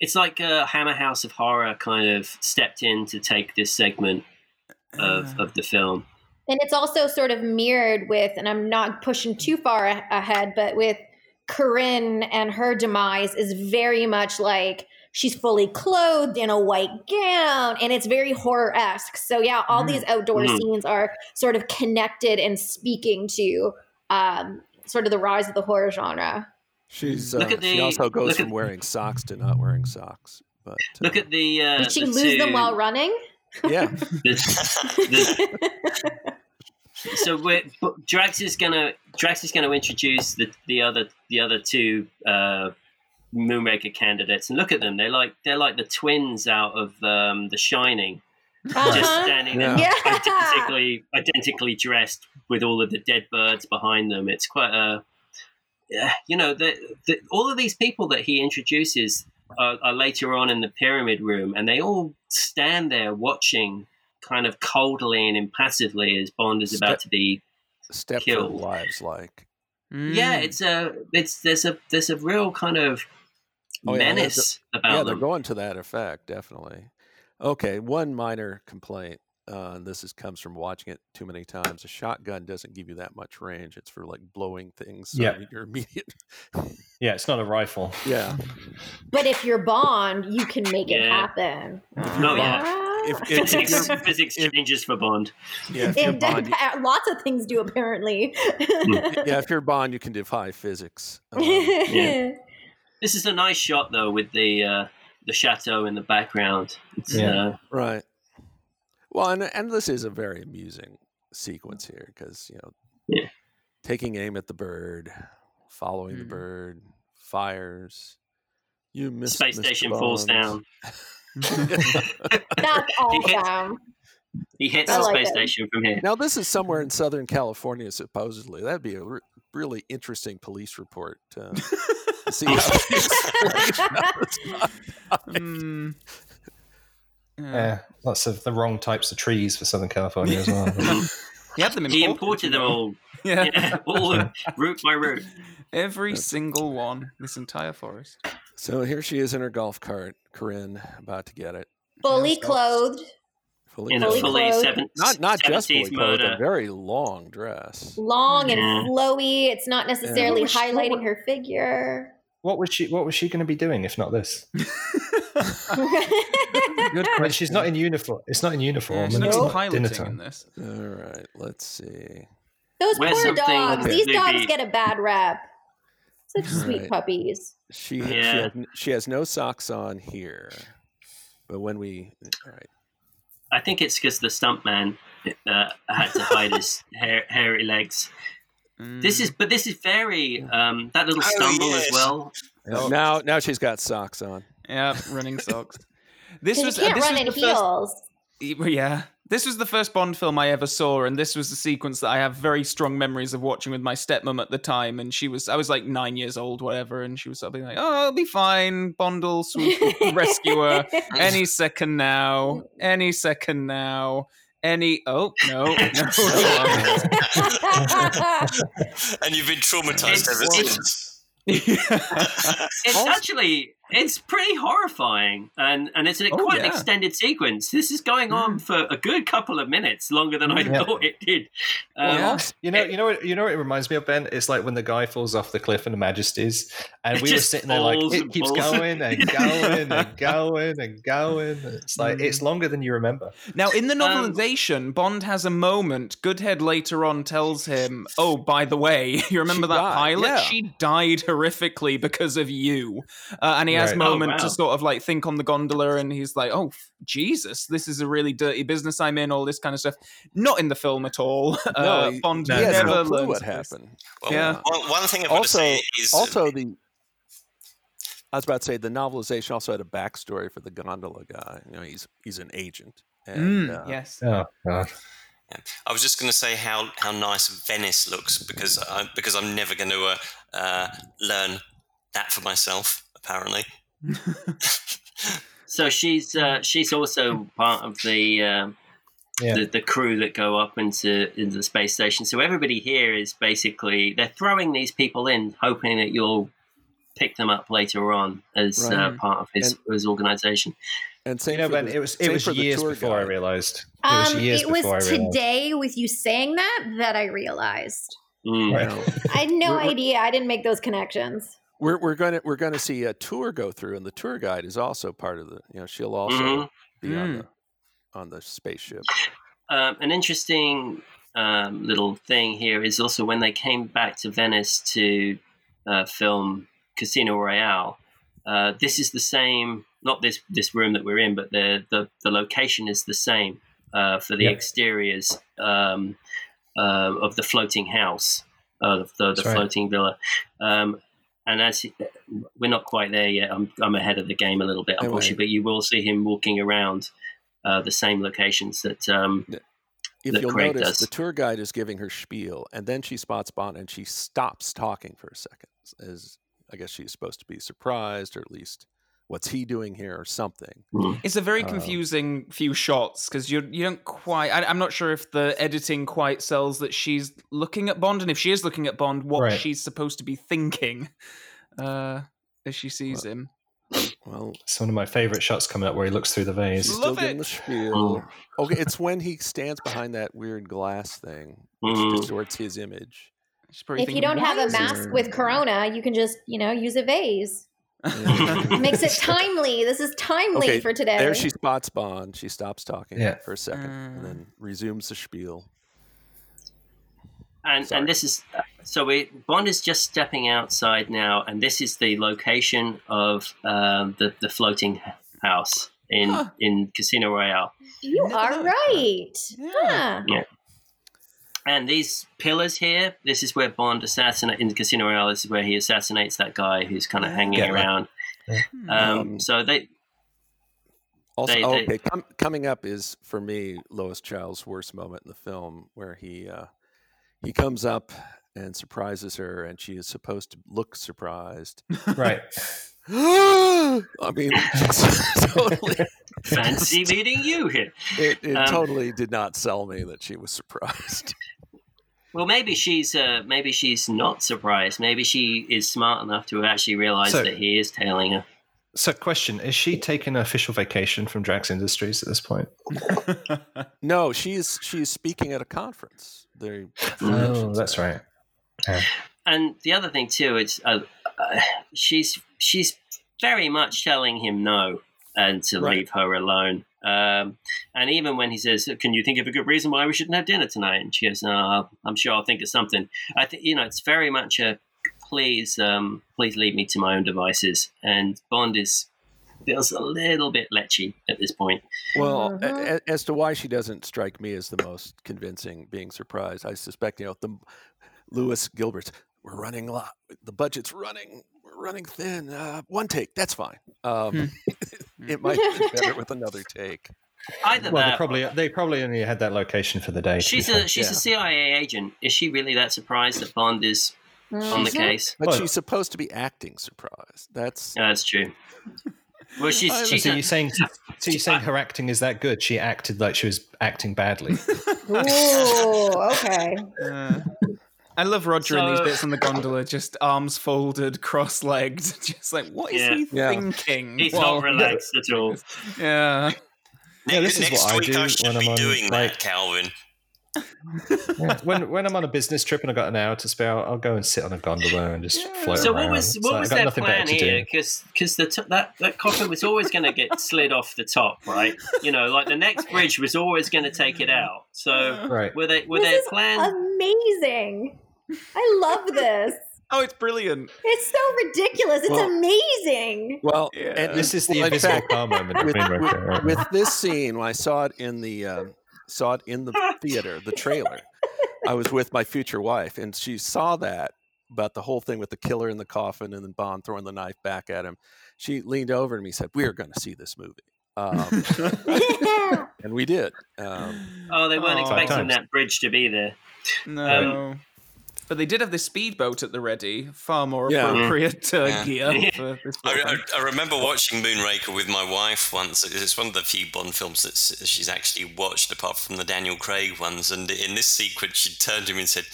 It's like a Hammer House of Horror kind of stepped in to take this segment of of the film. And it's also sort of mirrored with, and I'm not pushing too far ahead, but with Corinne and her demise is very much like she's fully clothed in a white gown and it's very horror-esque. So yeah, all mm. these outdoor mm. scenes are sort of connected and speaking to um, sort of the rise of the horror genre. She's. Uh, the, she also goes from at, wearing socks to not wearing socks. But uh, look at the. Uh, Did she the lose two, them while running? Yeah. the, the, so we're, Drax is gonna Drax is gonna introduce the, the other the other two uh, Moonraker candidates, and look at them. They're like they're like the twins out of um, The Shining. Uh-huh. Just standing there yeah. identically identically dressed with all of the dead birds behind them. It's quite a. You know, the, the, all of these people that he introduces are, are later on in the pyramid room, and they all stand there watching kind of coldly and impassively as Bond is about Ste- to be Step killed. Lives like. Mm. Yeah, it's a, it's there's a there's a real kind of oh, menace yeah, about yeah, them. Yeah, they're going to that effect, definitely. Okay, one minor complaint. Uh, and this is comes from watching it too many times. A shotgun doesn't give you that much range. It's for like blowing things. Yeah, uh, your immediate. yeah, it's not a rifle. Yeah, but if you're Bond, you can make yeah. it happen. No, yeah. If, if, physics, if you're, physics if, changes for Bond. Yeah, if you're Bond, you, lots of things do apparently. yeah, if you're Bond, you can defy physics. Um, yeah. This is a nice shot though, with the uh, the chateau in the background. It's, yeah, uh, right. Well, and, and this is a very amusing sequence here because, you know, yeah. taking aim at the bird, following mm. the bird, fires. You miss Space Mister Station Bond. Falls down. That's all down. He hits I the like space that. station from here. Now, this is somewhere in Southern California, supposedly. That'd be a re- really interesting police report. Uh, to see how mm. Yeah, lots of the wrong types of trees for Southern California as well. You have them he imported them all. Yeah, yeah all root by root. Every That's... single one. This entire forest. So here she is in her golf cart, Corinne, about to get it. Fully yeah, clothed. Fully in clothed. a fully seven, not not just fully clothed, a very long dress. Long and yeah. flowy. It's not necessarily yeah. highlighting she, her figure. What was she? What was she going to be doing if not this? Good question. She's not in uniform. It's not in uniform. Yeah, she's not piloting in this. All right, let's see. Those Wear poor dogs. These dogs be... get a bad rap. Such All sweet right. puppies. She, yeah. she, has, she has no socks on here. But when we, all right. I think it's because the stuntman uh, had to hide his hair, hairy legs. Mm. This is, but this is very um, that little stumble oh, yes. as well. Oh. Now, now she's got socks on. Yeah, running socks. This was you can't uh, this run was in heels. First, yeah, this was the first Bond film I ever saw, and this was the sequence that I have very strong memories of watching with my stepmom at the time. And she was, I was like nine years old, whatever, and she was sort of being like, "Oh, I'll be fine. Bond will rescue her any second now. Any second now." Any oh no, no. And you've been traumatized ever since. It's actually it's pretty horrifying, and and it's an, oh, quite yeah. an extended sequence. This is going on for a good couple of minutes longer than I yeah. thought it did. Um, yeah. You know, you know, what, you know what it reminds me of, Ben. It's like when the guy falls off the cliff in The Majesties, and we were sitting there like it keeps balls. going and going and going and going. It's like it's longer than you remember. Now, in the novelization, um, Bond has a moment. Goodhead later on tells him, "Oh, by the way, you remember that died. pilot? Yeah. She died horrifically because of you," uh, and he. He has right. moment oh, wow. to sort of like think on the gondola, and he's like, "Oh Jesus, this is a really dirty business I'm in." All this kind of stuff, not in the film at all. No, uh, he, Bond he never no clue what happened. Well, yeah. One, one thing I want to say is also the. I was about to say the novelization also had a backstory for the gondola guy. You know, he's he's an agent. And, mm, uh, yes. Oh God. Yeah. I was just going to say how how nice Venice looks because I because I'm never going to uh, uh, learn that for myself. Apparently. So she's uh, she's also part of the, uh, yeah. the the crew that go up into, into the space station. So everybody here is basically they're throwing these people in, hoping that you'll pick them up later on as right. uh, part of his, and, his organization. And same you know, Ben, the, it was it was years before I realized. It was years before I realized. It was today with you saying that that I realized. Mm. Right. I had no idea. I didn't make those connections. We're we're gonna we're gonna see a tour go through, and the tour guide is also part of the. You know, she'll also mm-hmm. be on mm. the on the spaceship. Um, an interesting um, little thing here is also when they came back to Venice to uh, film Casino Royale. Uh, this is the same, not this this room that we're in, but the the, the location is the same uh, for the yep. exteriors um, uh, of the floating house of uh, the, the floating right. villa. Um, And as we're not quite there yet, I'm I'm ahead of the game a little bit, unfortunately. Anyway. But you will see him walking around uh, the same locations that. Um, if that you'll Craig notice, does. The tour guide is giving her spiel, and then she spots Bond, and she stops talking for a second. As I guess she's supposed to be surprised, or at least. What's he doing here, or something? It's a very confusing um, few shots because you you don't quite. I, I'm not sure if the editing quite sells that she's looking at Bond, and if she is looking at Bond, what right. she's supposed to be thinking uh, as she sees well, him. Well, it's one of my favorite shots coming up where he looks through the vase. He's Love still it. The spiel. Okay, it's when he stands behind that weird glass thing, which distorts his image. If thinking, you don't have a mask with Corona, you can just you know use a vase. Makes it timely. This is timely okay, for today. There she spots Bond. She stops talking yeah. for a second mm. and then resumes the spiel. And Sorry. and this is so we Bond is just stepping outside now, and this is the location of um, the the floating house in huh. in Casino Royale. You are right. Yeah. Huh. yeah. And these pillars here, this is where Bond assassinates, in the Casino Royale, this is where he assassinates that guy who's kind of hanging yeah, around. Right. Um, um, so they... Also, they, oh, they, okay, Com- coming up is for me Lois Child's worst moment in the film, where he uh, he comes up and surprises her, and she is supposed to look surprised. Right. I mean, totally. Fancy meeting you here. It, it um, totally did not sell me that she was surprised. Well, maybe she's uh, maybe she's not surprised. Maybe she is smart enough to actually realize so, that he is tailing her. So, question: is she taking an official vacation from Drax Industries at this point? No, she is. She is speaking at a conference. They, oh, that's right. Yeah. And the other thing too is uh, uh, she's she's very much telling him no and to right. leave her alone. Um, and even when he says, "Can you think of a good reason why we shouldn't have dinner tonight?" and she goes, "No, I'm sure I'll think of something." I think you know it's very much a please, um, please leave me to my own devices. And Bond is feels a little bit lechy at this point. Well, uh-huh. a- as to why she doesn't strike me as the most convincing, being surprised, I suspect you know the Lewis Gilbert's. We're running low. The budget's running. We're running thin. Uh, one take. That's fine. Um, it might be better with another take. Either well, that, they probably they probably only had that location for the day. She's a she's yeah. a C I A agent. Is she really that surprised that Bond is mm, on the case? But well, she's supposed to be acting surprised. That's no, that's true. Well, she's. she's so you're saying, so you're saying her acting is that good? She acted like she was acting badly. Ooh, okay. Uh, I love Roger so, in these bits on the gondola, just arms folded, cross-legged, just like, what is yeah. he yeah. thinking? He's well, not relaxed no. at all. Yeah. Yeah, this Next is what I do I when I'm on doing like, that, Calvin. yeah, when when I'm on a business trip and I've got an hour to spare, I'll, I'll go and sit on a gondola and just yeah. float so around. So what was what so was their plan here? Because the t- that, that coffin was always going to get slid off the top, right? You know, like the next bridge was always going to take it out. So right. were they were their plan amazing? I love this. Oh, it's brilliant. It's so ridiculous. It's well, amazing. Well, yeah. and this is the well, invisible car moment. With, with, with this scene, when I saw it in the uh, saw it in the theater, the trailer, I was with my future wife, and she saw that, about the whole thing with the killer in the coffin and then Bond throwing the knife back at him. She leaned over to me and said, "We're going to see this movie." Um, yeah. And we did. Um, oh, they weren't oh, expecting that bridge to be there. No. Um, But they did have this speedboat at the ready, far more yeah. appropriate uh, yeah. gear. For this I, I, I remember watching Moonraker with my wife once. It's one of the few Bond films that she's actually watched, apart from the Daniel Craig ones. And in this sequence, she turned to him and said,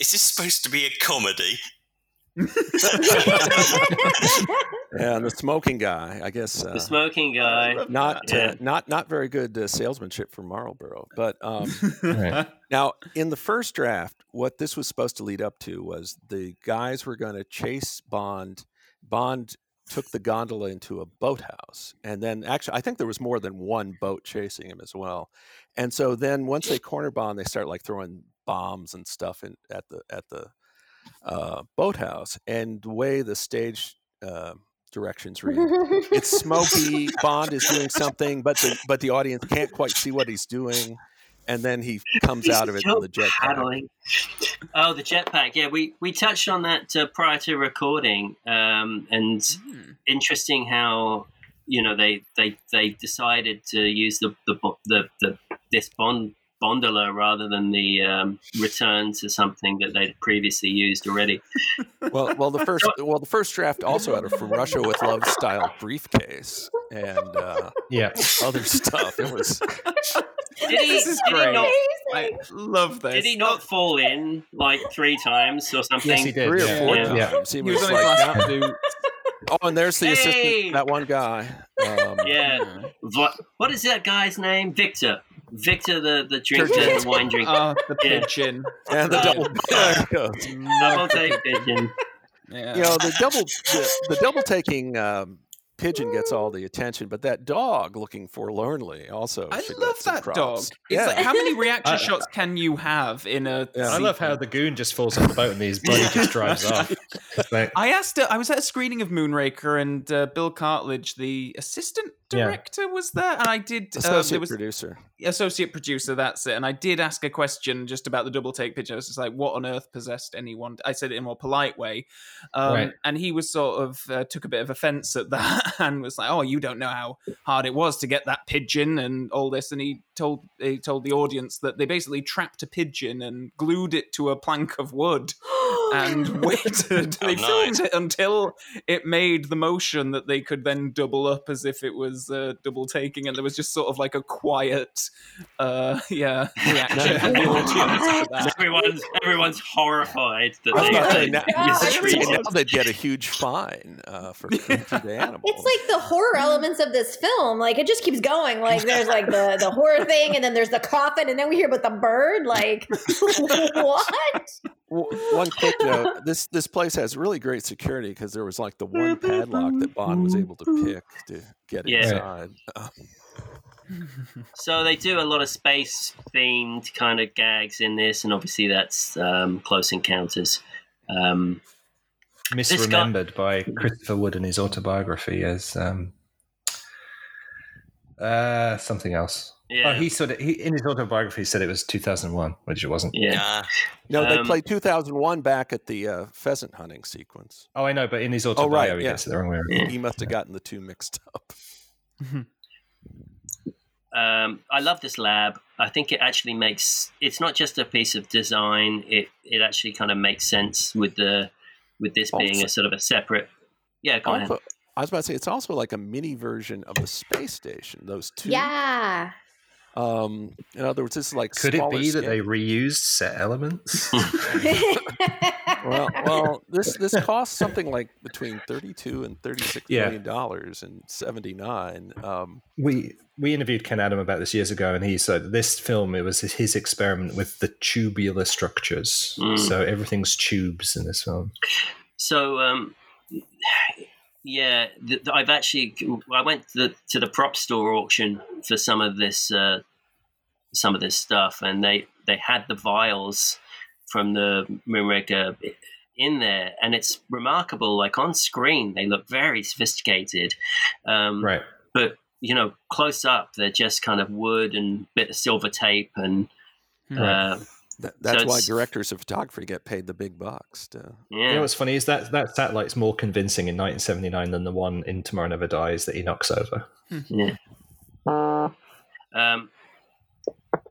"Is this supposed to be a comedy?" Yeah, and the smoking guy, I guess. Uh, the smoking guy, not yeah. uh, not not very good uh, salesmanship for Marlboro. But um, right. now, in the first draft, what this was supposed to lead up to was the guys were going to chase Bond. Bond took the gondola into a boathouse, and then actually, I think there was more than one boat chasing him as well. And so then, once they corner Bond, they start like throwing bombs and stuff in at the at the uh, boathouse. And the way the stage uh, directions read, it's smoky. Bond is doing something, but the but the audience can't quite see what he's doing, and then he comes he's out of it in the jetpack. Oh, the jetpack! Yeah, we we touched on that uh, prior to recording, um, and mm. interesting how you know they they, they decided to use the the the, the this Bond Bondola rather than the um, return to something that they'd previously used already. Well, well, the first well the first draft also had a From Russia with Love style briefcase and uh, yeah other stuff. It was. Did he, this is did great. He not, I love this. Did he not fall in like three times or something? Yes, he did. Three yeah. or four yeah. times. Yeah. He was, he was like, to... Oh, and there's the hey! assistant. That one guy. Um, yeah. yeah. What is that guy's name? Victor. Victor, the, the drinker, the wine drinker. Oh, the pigeon. Yeah. And the double, double take pigeon. Yeah. You know, the double the, the double taking um, pigeon gets all the attention, but that dog looking forlornly also. I love that props. dog. It's yeah. like, how many reaction I, shots can you have in a... Yeah, I love how the goon just falls off the boat and his bloody just drives off. Like, I asked, uh, I was at a screening of Moonraker and uh, Bill Cartledge, the assistant director yeah. was there? And I did... Associate um, was, producer. Associate producer, that's it. And I did ask a question just about the double take picture. I was just like, what on earth possessed anyone? I said it in a more polite way. Um, right. And he was sort of... Uh, took a bit of offence at that and was like, oh, you don't know how hard it was to get that pigeon and all this. And he told, he told the audience that they basically trapped a pigeon and glued it to a plank of wood and waited. They filmed it until it made the motion that they could then double up as if it was uh, double taking, and there was just sort of like a quiet uh, yeah reaction. everyone's, everyone's horrified that they, they, yeah, yeah, now they'd get a huge fine uh, for killing the animals. It's like the horror elements of this film, like it just keeps going, like there's like the, the horror thing, and then there's the coffin, and then we hear about the bird, like what? Well, one quick note, this this place has really great security because there was like the one padlock that Bond was able to pick to get yeah. inside. So they do a lot of space-themed kind of gags in this, and obviously that's um, Close Encounters. Um, Misremembered guy- by Christopher Wood in his autobiography as um, uh, something else. Yeah. Oh, he sort of he, in his autobiography said it was two thousand one, which it wasn't. Yeah, no, they um, played two thousand one back at the uh, pheasant hunting sequence. Oh, I know, but in his autobiography, oh, right, yeah. he gets it the wrong way around. He must have yeah. gotten the two mixed up. um, I love this lab. I think it actually makes it's not just a piece of design. It it actually kind of makes sense with the with this also, being a sort of a separate. Yeah, go also, ahead. I was about to say it's also like a mini version of a space station. Those two. Yeah. Um, in other words, it's like could it be scale. That they reused set elements? well, well, this this cost something like between thirty-two and thirty-six yeah. million dollars in seventy-nine. Um, we we interviewed Ken Adams about this years ago, and he said this film it was his experiment with the tubular structures. Mm. So everything's tubes in this film. So. Um... Yeah, th- th- I've actually I went to the, to the prop store auction for some of this uh, some of this stuff, and they, they had the vials from the Moonraker in there, and it's remarkable. Like on screen, they look very sophisticated, um, right? But you know, close up, they're just kind of wood and bit of silver tape, and right. uh, That, that's so why directors of photography get paid the big bucks. To... Yeah. You know what's funny is that that satellite's more convincing in nineteen seventy-nine than the one in Tomorrow Never Dies that he knocks over. Yeah. Um.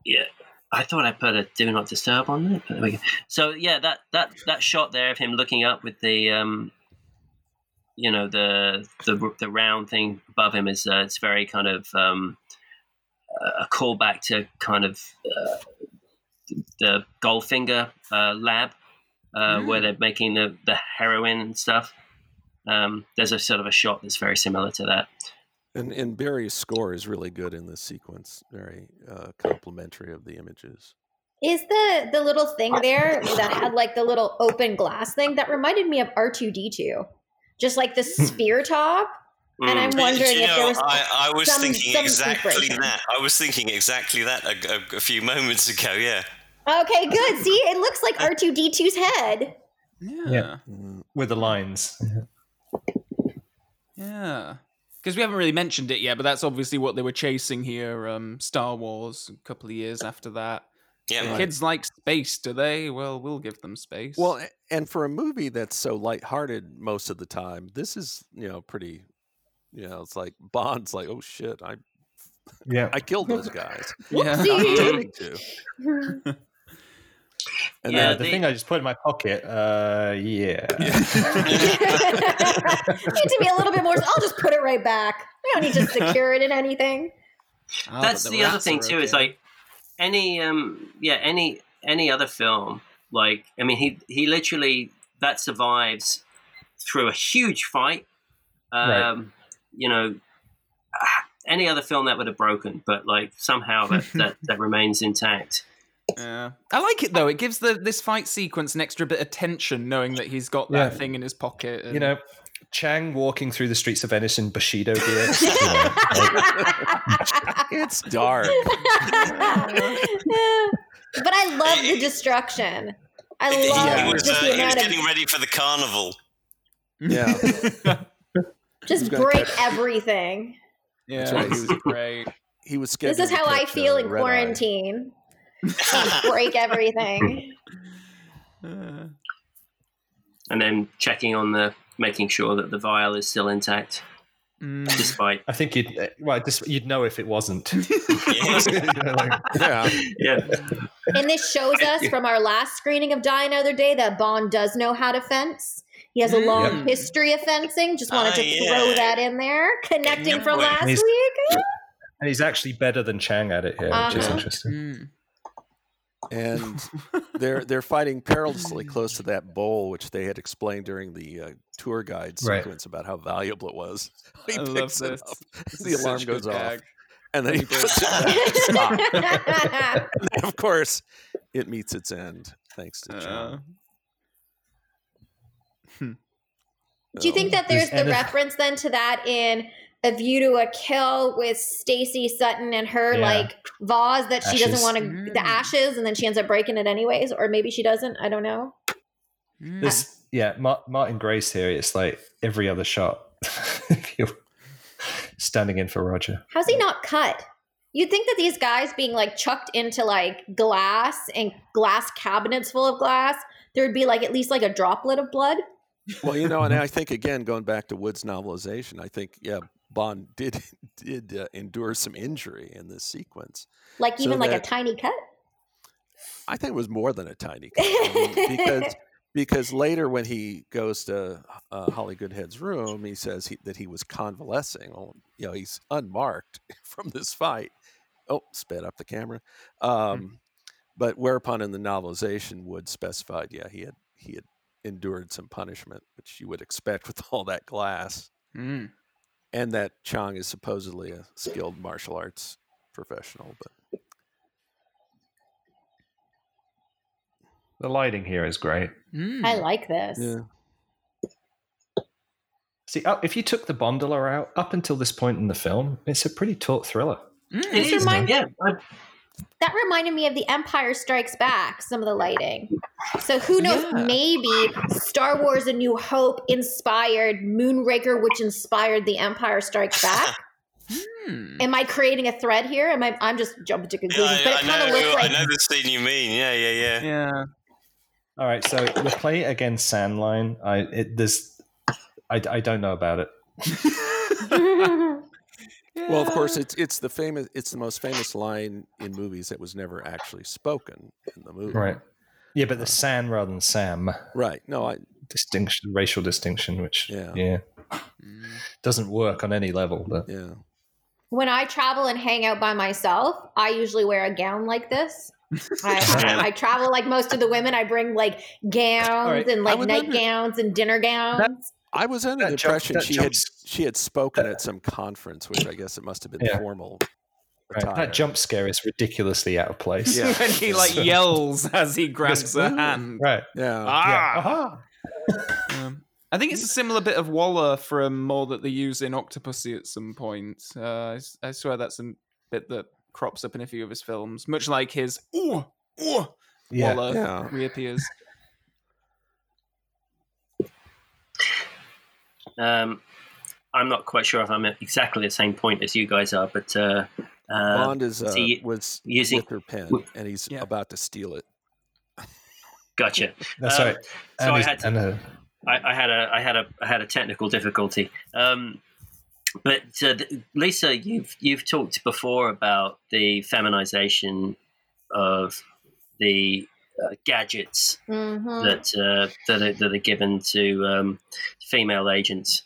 Yeah. I thought I put a "Do Not Disturb" on there. But there so yeah, that, that that shot there of him looking up with the um, you know the the the round thing above him is uh, it's very kind of um, a callback to kind of. Uh, the Goldfinger uh, lab uh, mm. where they're making the, the heroin and stuff. Um, there's a sort of a shot that's very similar to that. And, and Barry's score is really good in this sequence, very uh, complimentary of the images. Is the, the little thing there that had like the little open glass thing that reminded me of R two D two, just like the sphere top. And I'm wondering you if know, there was I, I was some, thinking some exactly sequence. that. I was thinking exactly that a, a, a few moments ago, yeah. Okay, good. See, it looks like R two D two's head. Yeah. yeah. With the lines. Yeah. Because we haven't really mentioned it yet, but that's obviously what they were chasing here. Um, Star Wars, a couple of years after that. Yeah, right. Kids like space, do they? Well, we'll give them space. Well, and for a movie that's so lighthearted most of the time, this is, you know, pretty... Yeah, you know, it's like Bond's like, oh shit, I, yeah, I killed those guys. yeah, and yeah, the, the thing I just put in my pocket. Uh, yeah, need to be a little bit more. I'll just put it right back. We don't need to secure it in anything. Oh, That's the, the other thing too. Okay. Is like any um yeah any any other film. Like I mean, he he literally that survives through a huge fight. Um, right. You know, any other film that would have broken, but like somehow that, that, that remains intact. Yeah, I like it though. It gives the this fight sequence an extra bit of tension, knowing that he's got that yeah. thing in his pocket. And... You know, Chang walking through the streets of Venice in Bushido gear. It's dark, but I love the destruction. I love yeah. he was, just uh, the he was getting of... ready for the carnival. Yeah. Just break everything. Yeah, that's right. He was great. He was scheduled. This is how I feel in quarantine. Break everything. Uh, and then checking on the, making sure that the vial is still intact. Mm. Despite, I think you'd well, you'd know if it wasn't. yeah. yeah, and this shows us from our last screening of Die Another Day that Bond does know how to fence. He has a long yep. history of fencing. Just wanted uh, to yeah. throw that in there, connecting from last and week. And he's actually better than Chang at it here, uh-huh. which is interesting. Mm. And they're they're fighting perilously close to that bowl, which they had explained during the uh, tour guide sequence right. about how valuable it was. He I picks it up, the alarm goes off, gag. and then he puts it back. Of course, it meets its end thanks to John. Uh, hmm. Do you think that there's the reference then to that in A View to a Kill with Stacy Sutton and her yeah. like vase that ashes. she doesn't want to mm. the ashes, and then she ends up breaking it anyways, or maybe she doesn't. I don't know. This yeah, Ma- Martin Grace here. It's like every other shot. Standing in for Roger. How's he not cut? You'd think that these guys being like chucked into like glass and glass cabinets full of glass, there would be like at least like a droplet of blood. Well, you know, and I think again going back to Wood's novelization, I think yeah. Bond did did uh, endure some injury in this sequence. Like even so that, like a tiny cut? I think it was more than a tiny cut. I mean, because because later when he goes to uh, Holly Goodhead's room, he says he, that he was convalescing. Well, you know, he's unmarked from this fight. Oh, sped up the camera. Um, mm-hmm. But whereupon in the novelization, Wood specified, yeah, he had, he had endured some punishment, which you would expect with all that glass. Mm. And that Chang is supposedly a skilled martial arts professional, but the lighting here is great. Mm. I like this. Yeah. See, if you took the Bondola out, up until this point in the film, it's a pretty taut thriller. Mm, this reminds me, that reminded me of The Empire Strikes Back, some of the lighting. So who knows, yeah. maybe Star Wars A New Hope inspired Moonraker, which inspired The Empire Strikes Back. hmm. Am I creating a thread here? Am I, I'm just jumping to conclusions, yeah, but it kind of looks like... I know the scene you mean, yeah, yeah, yeah. Yeah. All right, so the play against Sandline, I, it, there's, I, I don't know about it. Yeah. Well, of course, it's it's the famous it's the most famous line in movies that was never actually spoken in the movie. Right. Yeah, but the San rather than Sam. Right. No, I distinction racial distinction, which yeah. yeah doesn't work on any level. But yeah. When I travel and hang out by myself, I usually wear a gown like this. I, I, I travel like most of the women. I bring like gowns right. and like nightgowns and dinner gowns. That's- I was under that the impression jump, she jumps, had she had spoken uh, at some conference, which I guess it must have been yeah. formal. Right. That jump scare is ridiculously out of place. Yeah. When he like so, yells as he grabs her hand. Right. Yeah. Ah. Yeah. Uh-huh. um, I think it's a similar bit of Waller from More that they use in Octopussy at some point. Uh, I, I swear that's a bit that crops up in a few of his films, much like his ooh, ooh, yeah. Waller yeah. reappears. Um, I'm not quite sure if I'm at exactly the same point as you guys are, but uh, uh, Bond is uh, see, was using with her pen, with, and he's yeah. about to steal it. Gotcha. That's um, right. So I had, to, I, I had a, I had a, I had a technical difficulty. Um, but uh, Lisa, you've you've talked before about the feminization of the. Uh, gadgets mm-hmm. that uh, that, are, that are given to um, female agents.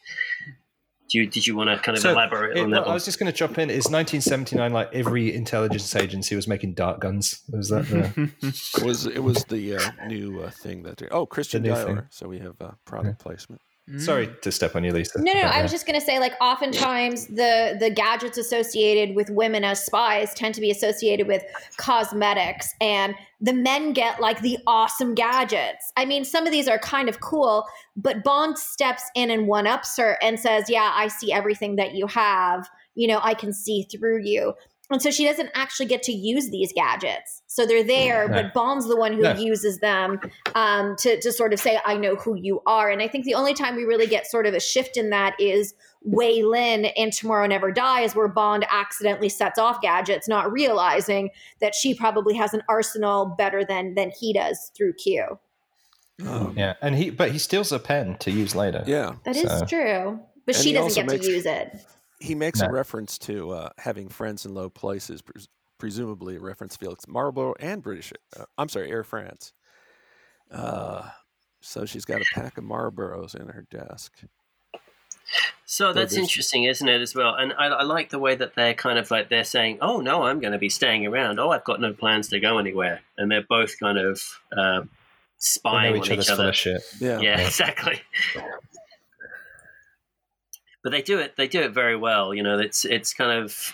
Do you, did you want to kind of so elaborate it, on that? Well, I was just going to jump in. Is nineteen seventy-nine like every intelligence agency was making dart guns? Was that the... it was it was the uh, new uh, thing that? Oh, Christian Dior. So we have uh, product yeah. placement. Mm. Sorry to step on you, Lisa. No, no, but, I was yeah. just going to say, like, oftentimes the, the gadgets associated with women as spies tend to be associated with cosmetics, and the men get, like, the awesome gadgets. I mean, some of these are kind of cool, but Bond steps in and one-ups her and says, yeah, I see everything that you have. You know, I can see through you. And so she doesn't actually get to use these gadgets. So they're there, no. but Bond's the one who no. uses them um, to, to sort of say, I know who you are. And I think the only time we really get sort of a shift in that is Wei Lin in Tomorrow Never Dies, where Bond accidentally sets off gadgets, not realizing that she probably has an arsenal better than than he does through Q. Oh. Yeah, and he but he steals a pen to use later. Yeah, that so. is true. But and she doesn't get makes- to use it. He makes no. a reference to uh, having friends in low places, pres- presumably a reference to Felix Marlboro and British, uh, I'm sorry, Air France. Uh, so she's got a pack of Marlboros in her desk. So that's interesting, isn't it, as well? And I, I like the way that they're kind of like, they're saying, oh, no, I'm going to be staying around. Oh, I've got no plans to go anywhere. And they're both kind of uh, spying each on each other. Shit. Yeah. yeah, exactly. But they do it. They do it very well. You know, it's it's kind of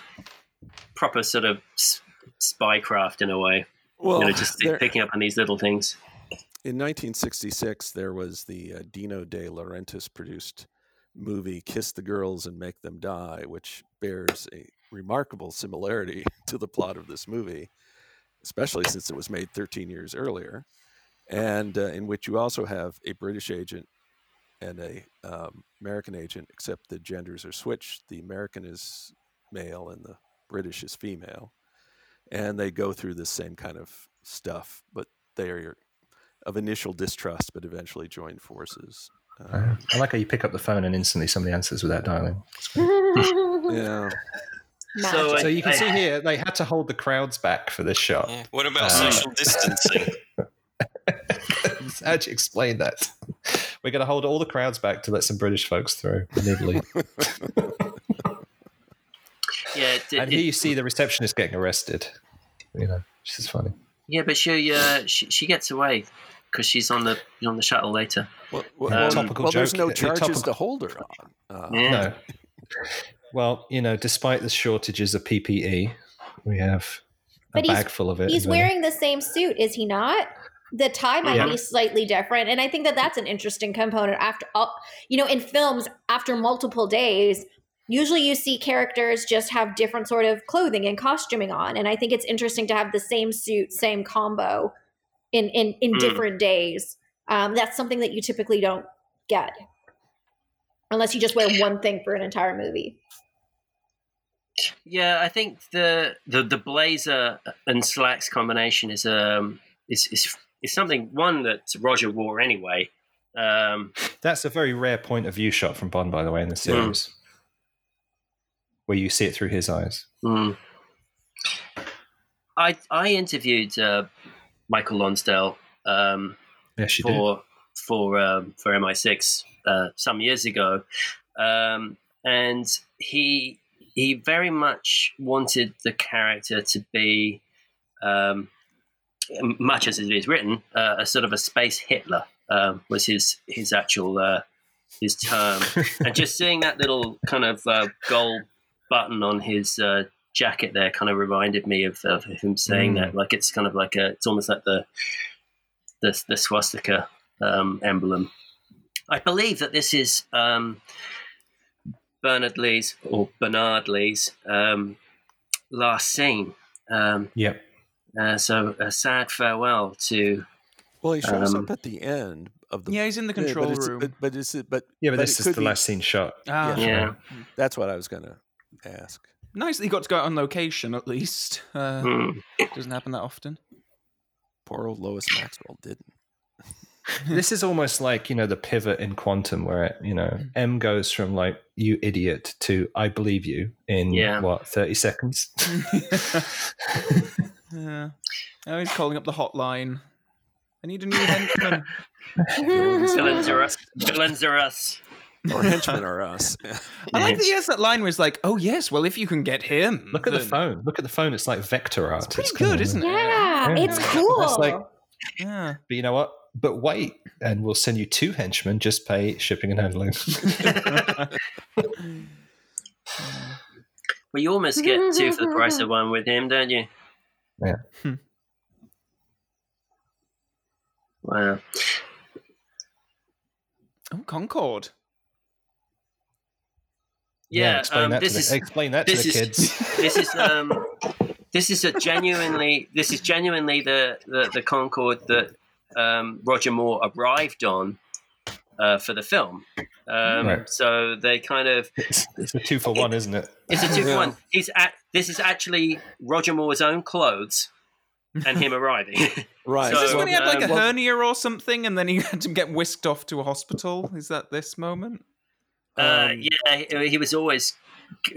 proper sort of spycraft in a way. Well, you know, just there, picking up on these little things. In nineteen sixty-six, there was the uh, Dino De Laurentiis produced movie "Kiss the Girls and Make Them Die," which bears a remarkable similarity to the plot of this movie, especially since it was made thirteen years earlier, and uh, in which you also have a British agent and a um, American agent, except the genders are switched. The American is male and the British is female. And they go through this same kind of stuff, but they are of initial distrust, but eventually join forces. Um, I like how you pick up the phone and instantly somebody answers without dialing. yeah. So, so you can I, see here, they had to hold the crowds back for this shot. Yeah. What about um, social distancing? How'd you explain that? We're going to hold all the crowds back to let some British folks through. Niggly. yeah, it, it, and here it, you see the receptionist getting arrested. You know, which is funny. Yeah, but she uh, she, she gets away because she's on the on the shuttle later. Well, well, um, topical well joke. There's no charges topical, to hold her on. Uh, yeah. No. Well, you know, despite the shortages of P P E, we have a but bag full of it. He's wearing the same suit, is he not? The tie might yeah. be slightly different, and I think that that's an interesting component. After all, you know, in films, after multiple days, usually you see characters just have different sort of clothing and costuming on, and I think it's interesting to have the same suit, same combo in in, in mm. different days. Um, that's something that you typically don't get unless you just wear one thing for an entire movie. Yeah, I think the the, the blazer and slacks combination is um is is It's something, one, that Roger wore anyway. Um, That's a very rare point of view shot from Bond, by the way, in the series, mm. where you see it through his eyes. Mm. I I interviewed uh, Michael Lonsdale um, yes, for did. for um, for M I six uh, some years ago, um, and he he very much wanted the character to be. Um, Much as it is written, uh, a sort of a space Hitler um, was his his actual uh, his term, and just seeing that little kind of uh, gold button on his uh, jacket there kind of reminded me of, of him saying mm. that. Like it's kind of like a, it's almost like the the, the swastika um, emblem. I believe that this is um, Bernard Lee's or Bernard Lee's um, last scene. Um, yep. Uh, so a sad farewell to. Well, he shows um, up at the end of the. Yeah, he's in the control yeah, but it's, room. But, but it's but yeah, but, but this is the be... last scene shot. Ah. Yeah. yeah, that's what I was going to ask. Nice that he got to go out on location at least. Uh, mm. It doesn't happen that often. Poor old Lois Maxwell didn't. This is almost like, you know, the pivot in Quantum where it, you know, M goes from like you idiot to I believe you in yeah. what thirty seconds. Yeah. Oh, he's calling up the hotline. I need a new henchman. Villains are us. Villains are us. Or henchmen are us. Yeah. I like that he has that line where it's like, oh, yes, well, if you can get him. Look at then... the phone. Look at the phone. It's like vector art. It's pretty it's good, cool, isn't it? Yeah, yeah. It's cool. It's like, yeah. But you know what? But wait, and we'll send you two henchmen. Just pay shipping and handling. Well, you almost get two for the price of one with him, don't you? Yeah. Hmm. Wow. Oh, Concorde. Yeah, yeah explain, um, that this is, the, explain that this to the is, kids. This is um, this is a genuinely this is genuinely the the, the Concorde that um, Roger Moore arrived on uh, for the film. Um, right. So they kind of it's, it's a two for one, it, isn't it? It's a two for one. He's at, this is actually Roger Moore's own clothes and him arriving. Right. So, is this when he had like um, a hernia or something, and then he had to get whisked off to a hospital? Is that this moment? Uh, yeah, he was always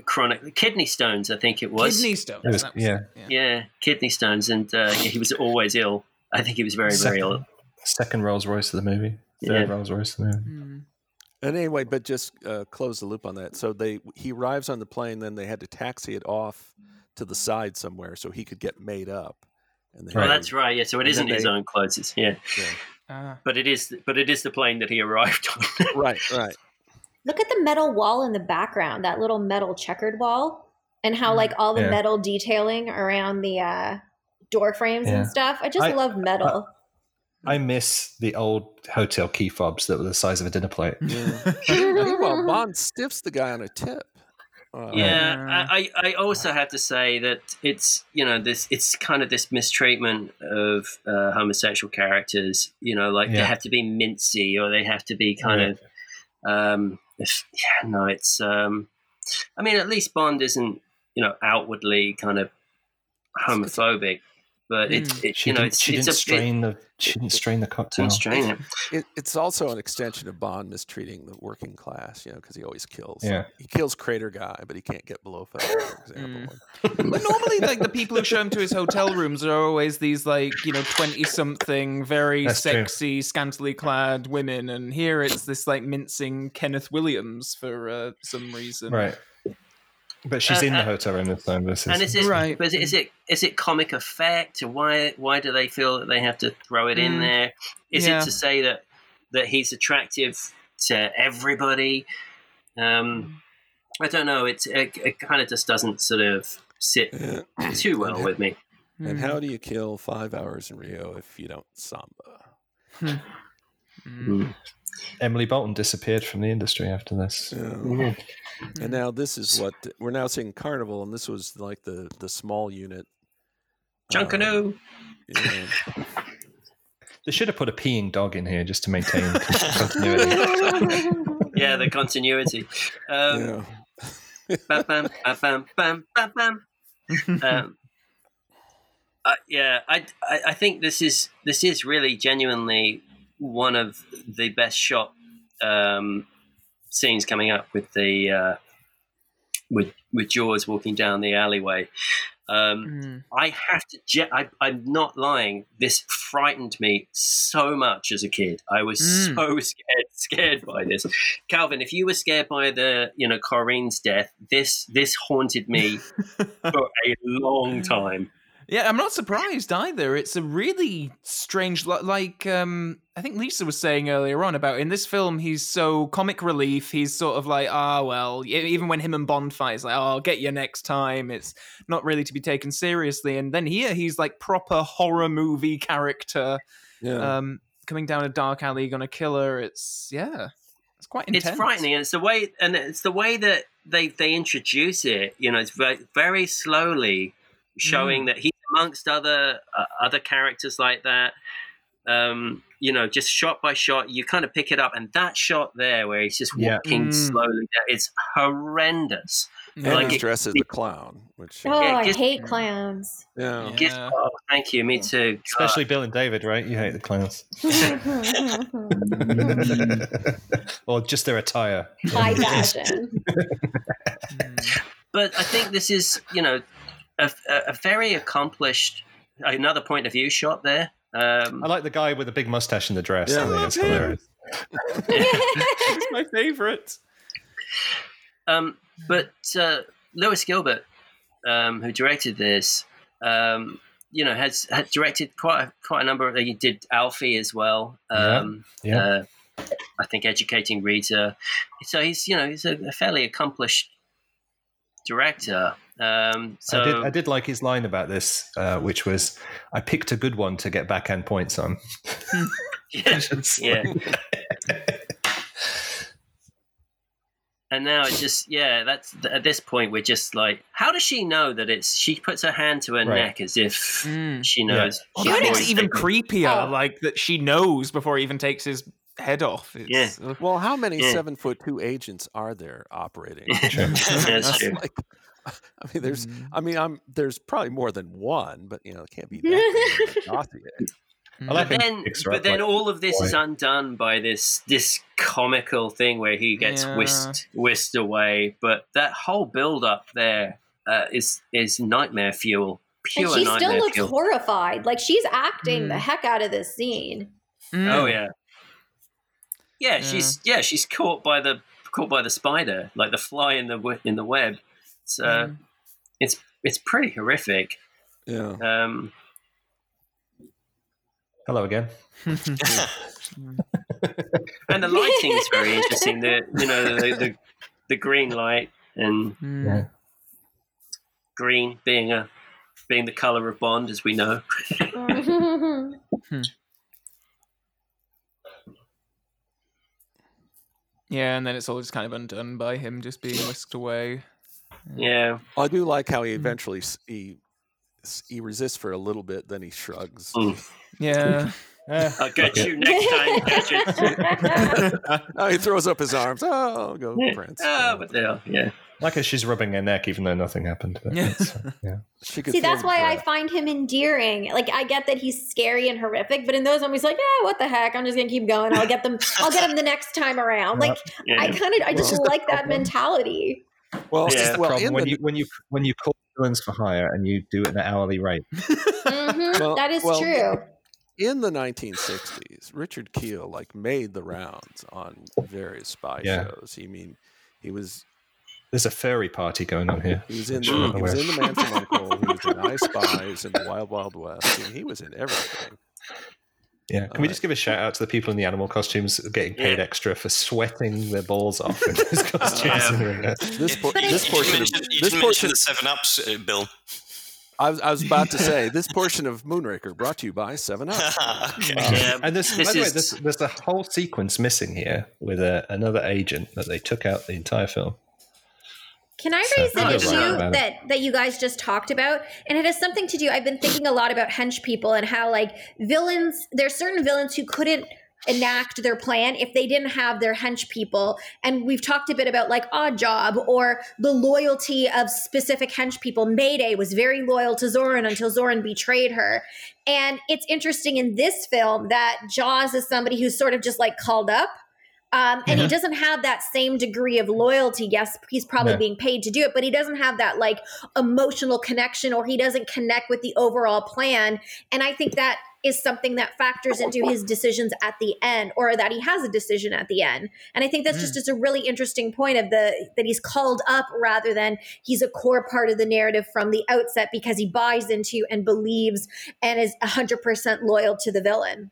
chronic kidney stones. I think it was kidney stones. Was, was, yeah. yeah, yeah, kidney stones, and uh, he was always ill. I think he was very, second, very ill. Second Rolls Royce of the movie, third yeah. Rolls Royce of the movie. Mm. And anyway, but just uh, close the loop on that. So they he arrives on the plane, then they had to taxi it off to the side somewhere so he could get made up. And then, oh, that's right. Yeah, so it isn't they, his own clothes. It's, yeah, yeah. Uh, but it is. But it is the plane that he arrived on. Right. Right. Look at the metal wall in the background, that little metal checkered wall, and how like all the yeah. metal detailing around the uh, door frames yeah. and stuff. I just I, love metal. I, I miss the old hotel key fobs that were the size of a dinner plate. Yeah. Meanwhile, Bond stiffs the guy on a tip. Uh, yeah, I, I also have to say that it's, you know, this it's kind of this mistreatment of uh, homosexual characters, you know, like yeah. they have to be mincy or they have to be kind yeah. of... Um, If, yeah, no, it's, um, I mean, at least Bond isn't, you know, outwardly kind of homophobic, but it's, mm. it, you know, it's, she it's didn't a, strain it, the, she didn't strain the cocktail. Didn't strain it. It, it's also an extension of Bond mistreating the working class, you know, because he always kills. Yeah. He kills Crater Guy, but he can't get Blofeld, for example. Mm. But normally, like, the people who show him to his hotel rooms are always these, like, you know, twenty-something, very That's sexy, true. scantily clad women, and here it's this, like, mincing Kenneth Williams for uh, some reason. Right. But she's uh, in the hotel room this time. Versus, and is it, right. but is it, is it is it comic effect? Why why do they feel that they have to throw it mm. in there? Is yeah. it to say that that he's attractive to everybody? Um, I don't know. It's it, it kind of just doesn't sort of sit yeah. too well and with me. And how do you kill five hours in Rio if you don't samba? Hmm. Mm. Emily Bolton disappeared from the industry after this. Yeah. Mm-hmm. And now this is what we're now seeing Carnival, and this was like the, the small unit. Junkanoo! Um, yeah. They should have put a peeing dog in here just to maintain continuity. Yeah, the continuity. Um, yeah. Bam, bam, bam, bam, bam, bam. Um, uh, yeah, I, I, I think this is this is really genuinely one of the best shot um, scenes coming up with the uh, with with Jaws walking down the alleyway. Um, mm. I have to. Je- I, I'm not lying. This frightened me so much as a kid. I was mm. so scared scared by this. Calvin, if you were scared by the you know Corine's death, this this haunted me for a long time. Yeah, I'm not surprised either. It's a really strange, like um, I think Lisa was saying earlier on about in this film, he's so comic relief. He's sort of like, ah, oh, well, even when him and Bond fight, it's like, oh, I'll get you next time. It's not really to be taken seriously. And then here he's like proper horror movie character yeah. um, coming down a dark alley, gonna kill her. It's, yeah, it's quite intense. It's frightening. And it's the way, and it's the way that they, they introduce it, you know, it's very, very slowly showing mm. that he, amongst other uh, other characters like that, um, you know, just shot by shot, you kind of pick it up. And that shot there where he's just walking yeah. mm. slowly down, it's horrendous. And like he dresses the clown. Which, oh, yeah, I gives, hate clowns. Yeah. yeah. Gives, oh, thank you, me too. Especially God. Bill and David, right? You hate the clowns. Or just their attire. I imagine. But I think this is, you know, A, a very accomplished, another point of view shot there. Um, I like the guy with the big mustache and the dress. Yeah, I think it's hilarious. It's my favorite. Um, but uh, Lewis Gilbert, um, who directed this, um, you know, has, has directed quite a, quite a number of. He did Alfie as well. Um, yeah. yeah. Uh, I think Educating Rita. So he's you know he's a, a fairly accomplished director. Um, so I did, I did like his line about this, uh, which was, "I picked a good one to get backhand points on." yeah. yeah. And now it's just, yeah, that's at this point, we're just like, how does she know that it's, she puts her hand to her right. neck as if mm. she knows. Yeah. Well, that makes it even creepier, oh. like that she knows before he even takes his head off. It's, yeah. Well, how many yeah. seven foot two agents are there operating? That's true. Like, I mean, there's, mm. I mean, I'm, there's probably more than one, but you know, it can't be that. Well, but then, but then all of this point. is undone by this this comical thing where he gets yeah. whisked whisked away. But that whole build up there uh, is is nightmare fuel. Pure and she nightmare still looks fuel. horrified. Like she's acting mm. the heck out of this scene. Mm. Oh yeah. yeah, yeah. She's yeah she's caught by the caught by the spider, like the fly in the in the web. So mm. it's it's pretty horrific. Yeah. Um, Hello again. And the lighting is very interesting. The you know the the, the green light and yeah. green being a being the color of Bond, as we know. Yeah, and then it's all just kind of undone by him just being whisked away. Yeah, I do like how he eventually he. He resists for a little bit, then he shrugs. Mm. Yeah. I'll get you next time, oh, he throws up his arms. Oh, go, yeah. Prince. Oh, but yeah. yeah. Like as she's rubbing her neck, even though nothing happened. But yeah. Uh, yeah. She could See, that's why I find him endearing. Like, I get that he's scary and horrific, but in those moments, like, yeah, what the heck? I'm just gonna keep going. I'll get them. I'll get him the next time around. Like, yeah. I kind of, I just well, like that mentality. Well, this yeah. is the well, problem when the... you when you when you call villains for hire and you do it at an hourly rate. Mm-hmm. well, that is well, true. In the nineteen sixties, Richard Kiel like made the rounds on various spy yeah. shows. He mean he was. There's a furry party going on here. He was in the, he was in the Man from Uncle. He was in I Spies and the Wild Wild West. I mean, he was in everything. Yeah, can All we right. just give a shout out to the people in the animal costumes getting paid yeah. extra for sweating their balls off in those costumes? Yeah. This, por- this portion, you mentioned, you this portion the Seven Ups, uh, Bill. I was, I was about to say this portion of Moonraker brought to you by Seven Up. okay. um, yeah. And this, this by the is... way, this, there's a whole sequence missing here with a, another agent that they took out the entire film. Can I raise an issue that, that you guys just talked about? And it has something to do, I've been thinking a lot about hench people and how like villains, there's certain villains who couldn't enact their plan if they didn't have their hench people. And we've talked a bit about like Odd Job or the loyalty of specific hench people. Mayday was very loyal to Zorin until Zorin betrayed her. And it's interesting in this film that Jaws is somebody who's sort of just like called up. Um, and mm-hmm. he doesn't have that same degree of loyalty. Yes, he's probably no. being paid to do it, but he doesn't have that like emotional connection, or he doesn't connect with the overall plan. And I think that is something that factors into his decisions at the end, or that he has a decision at the end. And I think that's mm. just, just a really interesting point of the that he's called up rather than he's a core part of the narrative from the outset because he buys into and believes and is one hundred percent loyal to the villain.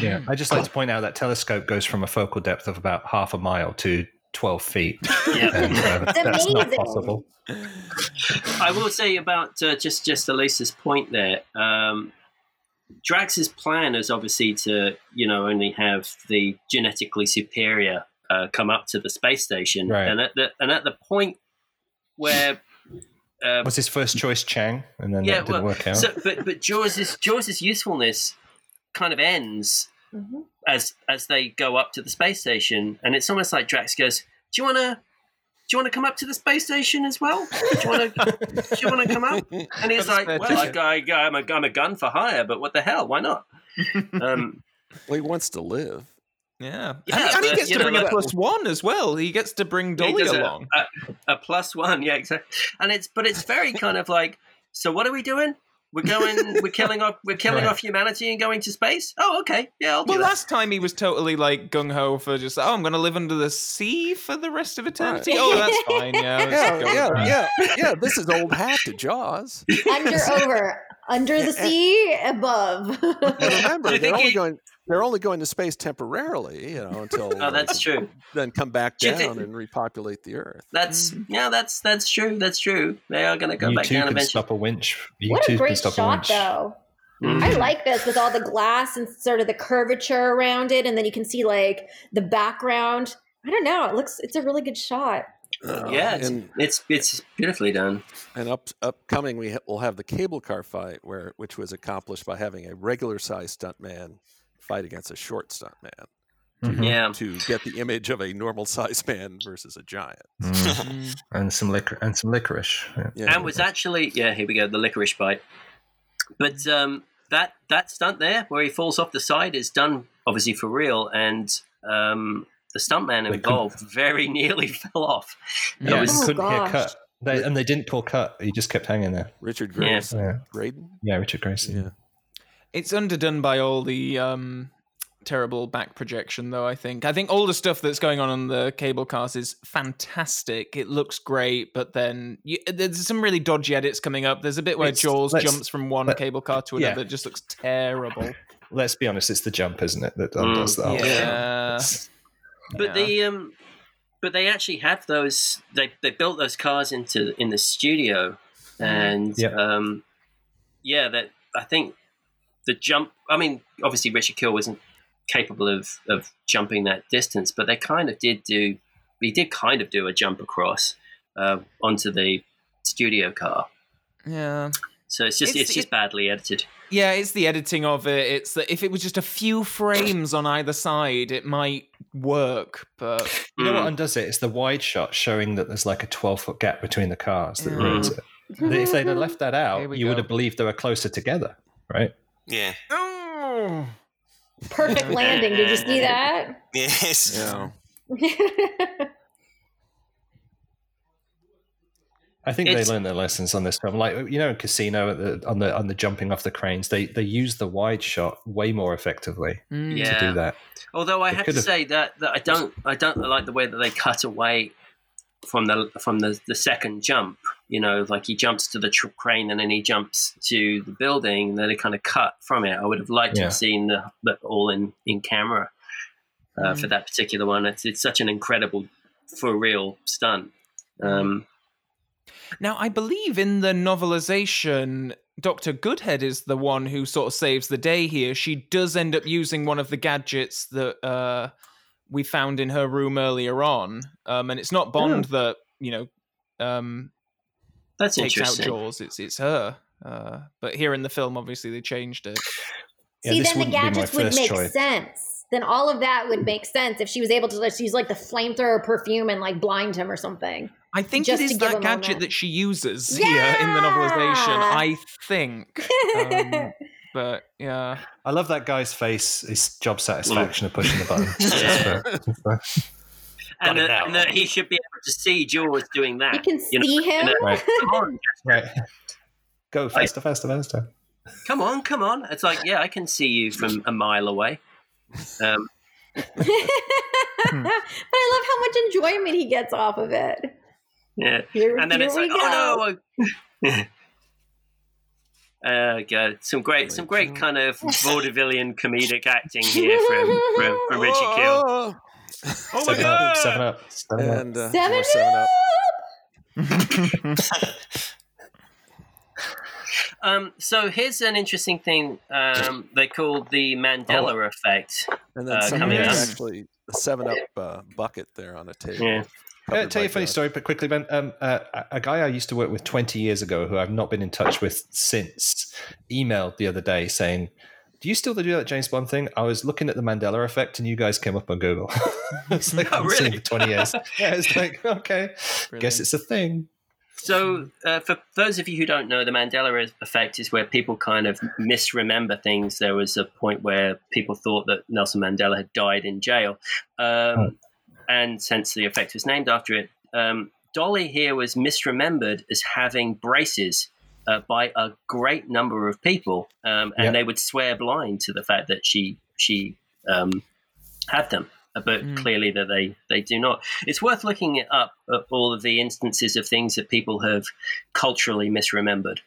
Yeah, I just like to point out that telescope goes from a focal depth of about half a mile to twelve feet. Yeah, and, uh, that's amazing. Not possible. I will say about uh, just just Elisa's point there. Um, Drax's plan is obviously to you know only have the genetically superior uh, come up to the space station, right. and at the and at the point where. Uh, was his first choice Chang, and then yeah, that didn't well, work out. So, but but Jaws's Jaws's usefulness. Kind of ends mm-hmm. as as they go up to the space station, and it's almost like Drax goes, "Do you wanna, do you wanna come up to the space station as well? Do you wanna, do you wanna come up?" And he's like, "Well, I, I, I'm a I'm a gun for hire, but what the hell? Why not?" Um, well, he wants to live. Yeah, yeah and, but, and he gets to know, bring like, a plus one as well. He gets to bring Dolly along. A, a, a plus one, yeah, exactly. And it's but it's very kind of like, so what are we doing? We're going. We're killing off. We're killing right. off humanity and going to space. Oh, okay. Yeah. I'll do well, that. Last time he was totally like gung ho for just. Oh, I'm going to live under the sea for the rest of eternity. Right. Oh, that's fine. Yeah, yeah, yeah, yeah, yeah. This is old hat to Jaws. Under, over, under the sea, above. And remember, they're only he... going. They're only going to space temporarily, you know, until. Oh, that's true. Then come back down think... and repopulate the Earth. That's yeah. That's that's true. That's true. They are going to go you back down eventually. Stop a winch. You what a great shot, a though. Mm. I like this with all the glass and sort of the curvature around it, and then you can see like the background I don't know. It looks, it's a really good shot. Uh, yeah, it's, and, it's it's beautifully done. And up upcoming, we ha- will have the cable car fight, where which was accomplished by having a regular sized stuntman fight against a short stuntman. Mm-hmm. Yeah, to get the image of a normal sized man versus a giant, mm-hmm. and some liquor and some licorice. Yeah. Yeah, and was yeah. actually yeah. Here we go, the licorice bite. But um, that that stunt there, where he falls off the side, is done obviously for real, and. Um, The stuntman involved very nearly fell off. Yeah, was, oh, couldn't hear cut. They, and they didn't call cut. He just kept hanging there. Richard Grace. Yeah, Graydon? Yeah, Richard Grace. Yeah. It's underdone by all the um, terrible back projection, though, I think. I think all the stuff that's going on on the cable cars is fantastic. It looks great, but then you, there's some really dodgy edits coming up. There's a bit where it's, Jaws jumps from one let, cable car to another. Yeah. It just looks terrible. Let's be honest, it's the jump, isn't it, that does that. Yeah. But yeah. the um, but they actually have those. They they built those cars into in the studio, and yeah. um, yeah. That I think the jump. I mean, obviously Richard Kiel wasn't capable of, of jumping that distance, but they kind of did do. He did kind of do a jump across uh, onto the studio car. Yeah. So it's just it's, it's just it, badly edited. Yeah, it's the editing of it. It's that if it was just a few frames on either side, it might work. But you know what undoes it? It's the wide shot showing that there's like a twelve foot gap between the cars that mm. ruins it. If they'd have left that out, you go. would have believed they were closer together, right? Yeah. Oh. Perfect landing. Did you see that? Yes. Yeah. I think it's, they learned their lessons on this film. Like, you know, in Casino, the, on the on the jumping off the cranes, they they use the wide shot way more effectively yeah. to do that. Although I they have to have... say that, that I don't I don't like the way that they cut away from the from the, the second jump. You know, like he jumps to the tr- crane and then he jumps to the building. And then they kind of cut from it. I would have liked yeah. to have seen the, the all in in camera uh, mm. for that particular one. It's it's such an incredible, for real stunt. Um, Now, I believe in the novelization, Doctor Goodhead is the one who sort of saves the day here. She does end up using one of the gadgets that uh, we found in her room earlier on. Um, and it's not Bond oh. that, you know, um, That's takes out Jaws. It's, it's her. Uh, but here in the film, obviously, they changed it. Yeah, See, then the gadgets would make choice. sense. Then all of that would make sense if she was able to just use like the flamethrower perfume and like blind him or something. I think it is that gadget that she uses yeah! here in the novelization, I think. um, but yeah. I love that guy's face, his job satisfaction of pushing the button. Yeah. and uh, and uh, he should be able to see Jaws doing that. You can you see know, him. You know, right. Come on. Right. Go faster, faster, faster. Come on, come on. It's like, yeah, I can see you from a mile away. Um. But I love how much enjoyment he gets off of it. Yeah, here, and then it's like, go. oh no! uh, God, some great, some great kind of vaudevillian comedic acting here from from, from Richard Kiel. Oh, oh my God! Seven up, seven up, and, uh, seven, seven up. up. Um, so here's an interesting thing um, they call the Mandela oh. effect. And then uh, coming up. Actually the seven up uh, bucket there on a table. Yeah. Uh, tell you a funny story, but quickly, Ben. Um, uh, a guy I used to work with twenty years ago who I've not been in touch with since emailed the other day saying, do you still do that James Bond thing? I was looking at the Mandela effect and you guys came up on Google. It's like, no, I've really? seen for twenty years. Yeah, it's like, okay, Brilliant. guess it's a thing. So uh, for those of you who don't know, the Mandela effect is where people kind of misremember things. There was a point where people thought that Nelson Mandela had died in jail. Um, and since the effect was named after it, um, Dolly here was misremembered as having braces uh, by a great number of people. Um, and yeah. they would swear blind to the fact that she she um, had them. But mm. clearly that they, they do not. It's worth looking it up at all of the instances of things that people have culturally misremembered.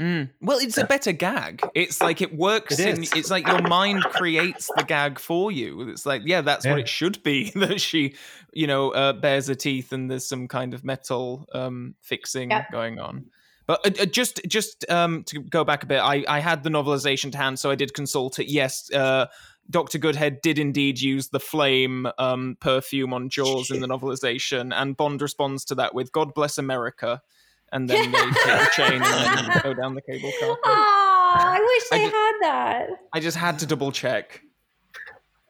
Mm. Well, it's a better gag. It's like it works. It in, it's like your mind creates the gag for you. It's like, yeah, that's yeah. what it should be. That she, you know, uh, bares her teeth and there's some kind of metal um, fixing yeah. going on. But uh, just just um, to go back a bit, I, I had the novelization to hand, so I did consult it. Yes, uh, Doctor Goodhead did indeed use the flame um, perfume on Jaws in the novelization, and Bond responds to that with "God bless America," and then they take the chain and then go down the cable car. Ah, I wish they I just, had that. I just had to double check.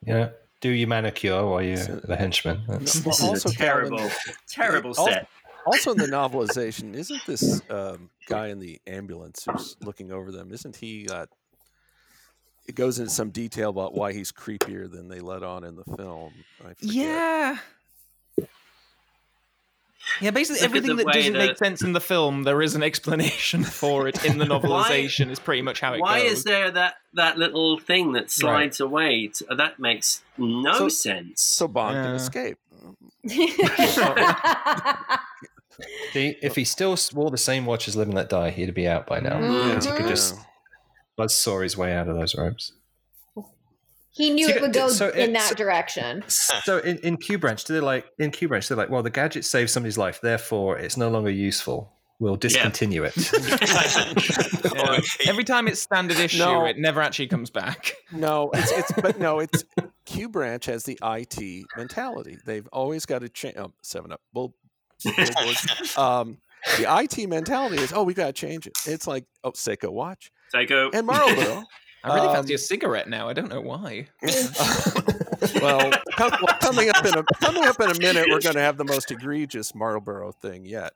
Yeah. Do your manicure while you're so, the henchman. That's this is also a terrible, in, terrible set. Also, also in the novelization, isn't this um, guy in the ambulance who's looking over them, isn't he... Uh, it goes into some detail about why he's creepier than they let on in the film. I yeah. Yeah, basically everything that doesn't the... make sense in the film, there is an explanation for it in the novelization why, is pretty much how it why goes. Why is there that, that little thing that slides right. away? To, that makes no so, sense. So Bond yeah. can escape. See, if he still wore the same watch as Live and Let Die, he'd be out by now. Mm-hmm. He could just buzzsaw his way out of those ropes. He knew so, it would go so, in that so, direction. So in, in Q Branch, they're like in Q Branch, they're like, well, the gadget saved somebody's life, therefore it's no longer useful. We'll discontinue yeah. it. yeah. Every time it's standard issue, no. it never actually comes back. No, it's, it's but no, it's Q Branch has the I T mentality. They've always got to change. Oh, seven up. Well, um, the I T mentality is, oh, we got to change it. It's like, oh, Seiko watch, Seiko and Marlboro. I really um, fancy a cigarette now. I don't know why. well, come, well, coming up in a coming up in a minute, we're going to have the most egregious Marlboro thing yet.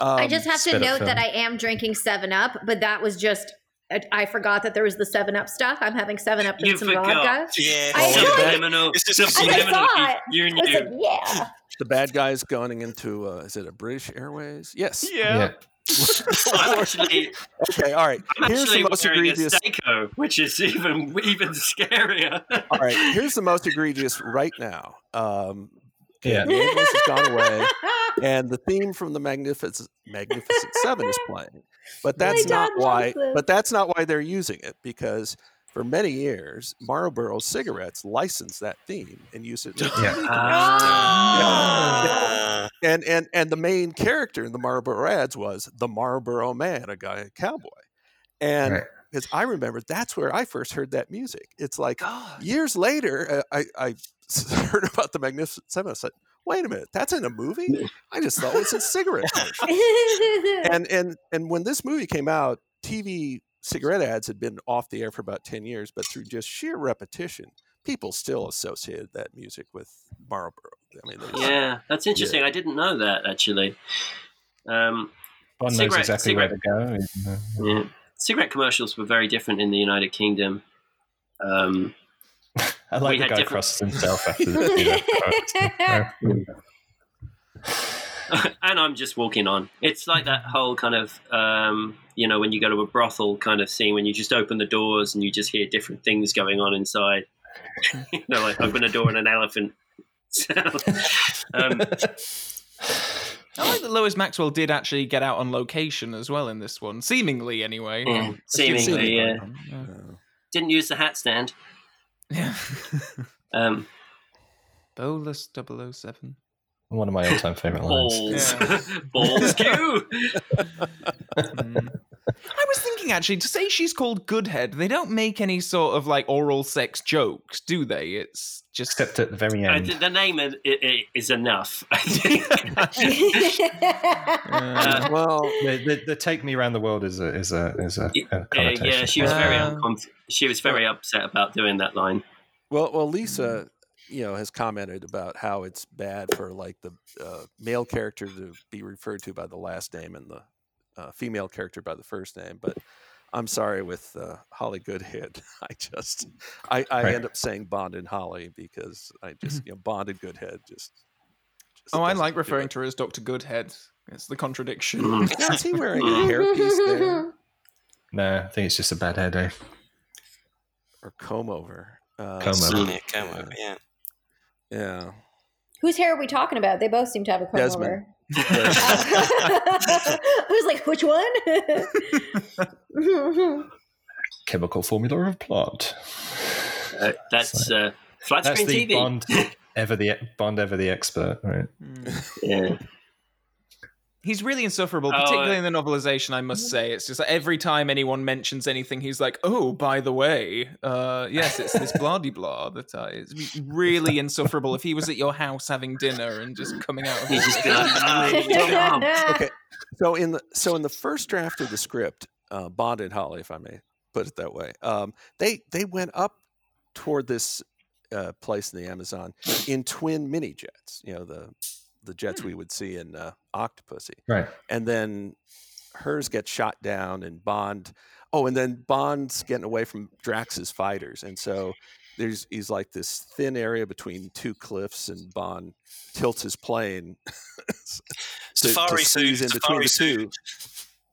Um, I just have to note that I am drinking Seven Up, but that was just I, I forgot that there was the Seven Up stuff. I'm having Seven Up and some vodka. Yeah, I subliminal. It's just subliminal. You're new. Like, yeah. The bad guy's going into uh, is it a British Airways? Yes. Yeah. yeah. I'm actually okay. All right. I'm here's actually the most wearing egregious a Seiko, which is even even scarier. All right. Here's the most egregious right now. Um, yeah. The ambulance has gone away, and the theme from the Magnificent Magnificent Seven is playing. But that's My not why. But that's not why they're using it, because for many years Marlboro cigarettes licensed that theme and used it. Yeah. Yeah. Ah. Yeah. And and and the main character in the Marlboro ads was the Marlboro Man, a guy, a cowboy. And because right. I remember that's where I first heard that music. It's like God. years later, I, I heard about the Magnificent Seven. I said, "Wait a minute, that's in a movie? I just thought it was a cigarette commercial." and and and when this movie came out, T V cigarette ads had been off the air for about ten years, but through just sheer repetition, people still associated that music with Marlboro. I mean, yeah, that's interesting. Yeah. I didn't know that, actually. Um, Bond knows exactly where to go. Yeah. Cigarette commercials were very different in the United Kingdom. Um, I like the guy different... crosses himself after the and I'm just walking on. It's like that whole kind of, um, you know, when you go to a brothel kind of scene, when you just open the doors and you just hear different things going on inside. You know, like open a door and an elephant. So, um, I like that Lois Maxwell did actually get out on location as well in this one, seemingly anyway. Yeah, seemingly, seemingly, yeah. yeah. Didn't use the hat stand. Yeah. um, Bolus double oh seven. One of my all-time favorite lines. Balls. Yeah. Balls Q. mm. I was thinking, actually, to say she's called Goodhead, they don't make any sort of, like, oral sex jokes, do they? It's just... Except at the very end. Uh, the name is, is enough, I think. uh, well, the, the, the Take Me Around the World is a, is a, is a, a connotation. Yeah, she was, very uh, uncom- she was very upset about doing that line. Well, well, Lisa... you know, has commented about how it's bad for like the uh, male character to be referred to by the last name and the uh, female character by the first name. But I'm sorry with uh, Holly Goodhead. I just, I, I right. end up saying Bond and Holly because I just, you know, Bond and Goodhead just. just oh, I like referring to her as Doctor Goodhead. It's the contradiction. Now, is he wearing a hairpiece there? No, I think it's just a bad hair day. Or comb over. Uh, comb over. Yeah, comb over, yeah. Yeah. Whose hair are we talking about? They both seem to have a comb Desmond. over. I was like, which one? Chemical formula of plant. Uh, that's so, uh, flat screen that's the T V. Bond ever the Bond ever the expert, right? Yeah. He's really insufferable, particularly oh, uh, in the novelization, I must say. It's just like every time anyone mentions anything, he's like, oh, by the way, uh, yes, it's this blah-de-blah. That, uh, it's really insufferable. If he was at your house having dinner and just coming out of his just like, okay. So in the so in the first draft of the script, uh, Bond and Holly, if I may put it that way, um, they, they went up toward this uh, place in the Amazon in twin mini-jets, you know, the... the jets we would see in uh, Octopussy. Right. And then hers gets shot down and Bond... Oh, and then Bond's getting away from Drax's fighters. And so there's he's like this thin area between two cliffs and Bond tilts his plane to, to squeeze in between the two.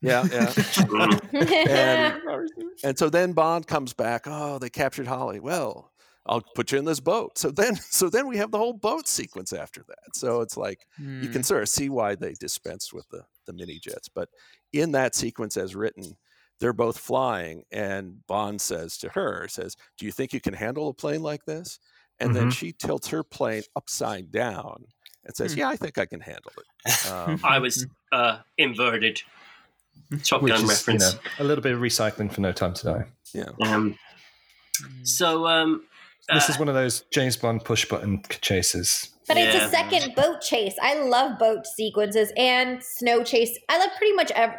Yeah, yeah. and, and so then Bond comes back. Oh, they captured Holly. Well... I'll put you in this boat. So then, so then we have the whole boat sequence after that. So it's like mm. you can sort of see why they dispensed with the, the mini jets. But in that sequence, as written, they're both flying, and Bond says to her, "says Do you think you can handle a plane like this?" And mm-hmm. then she tilts her plane upside down and says, mm. "Yeah, I think I can handle it." Um, I was uh, inverted. Top Which Gun is, reference. You know, a little bit of recycling for No Time to Die. Yeah. Um, so. Um, This is one of those James Bond push-button chases. But yeah. It's a second boat chase. I love boat sequences and snow chase. I love pretty much every...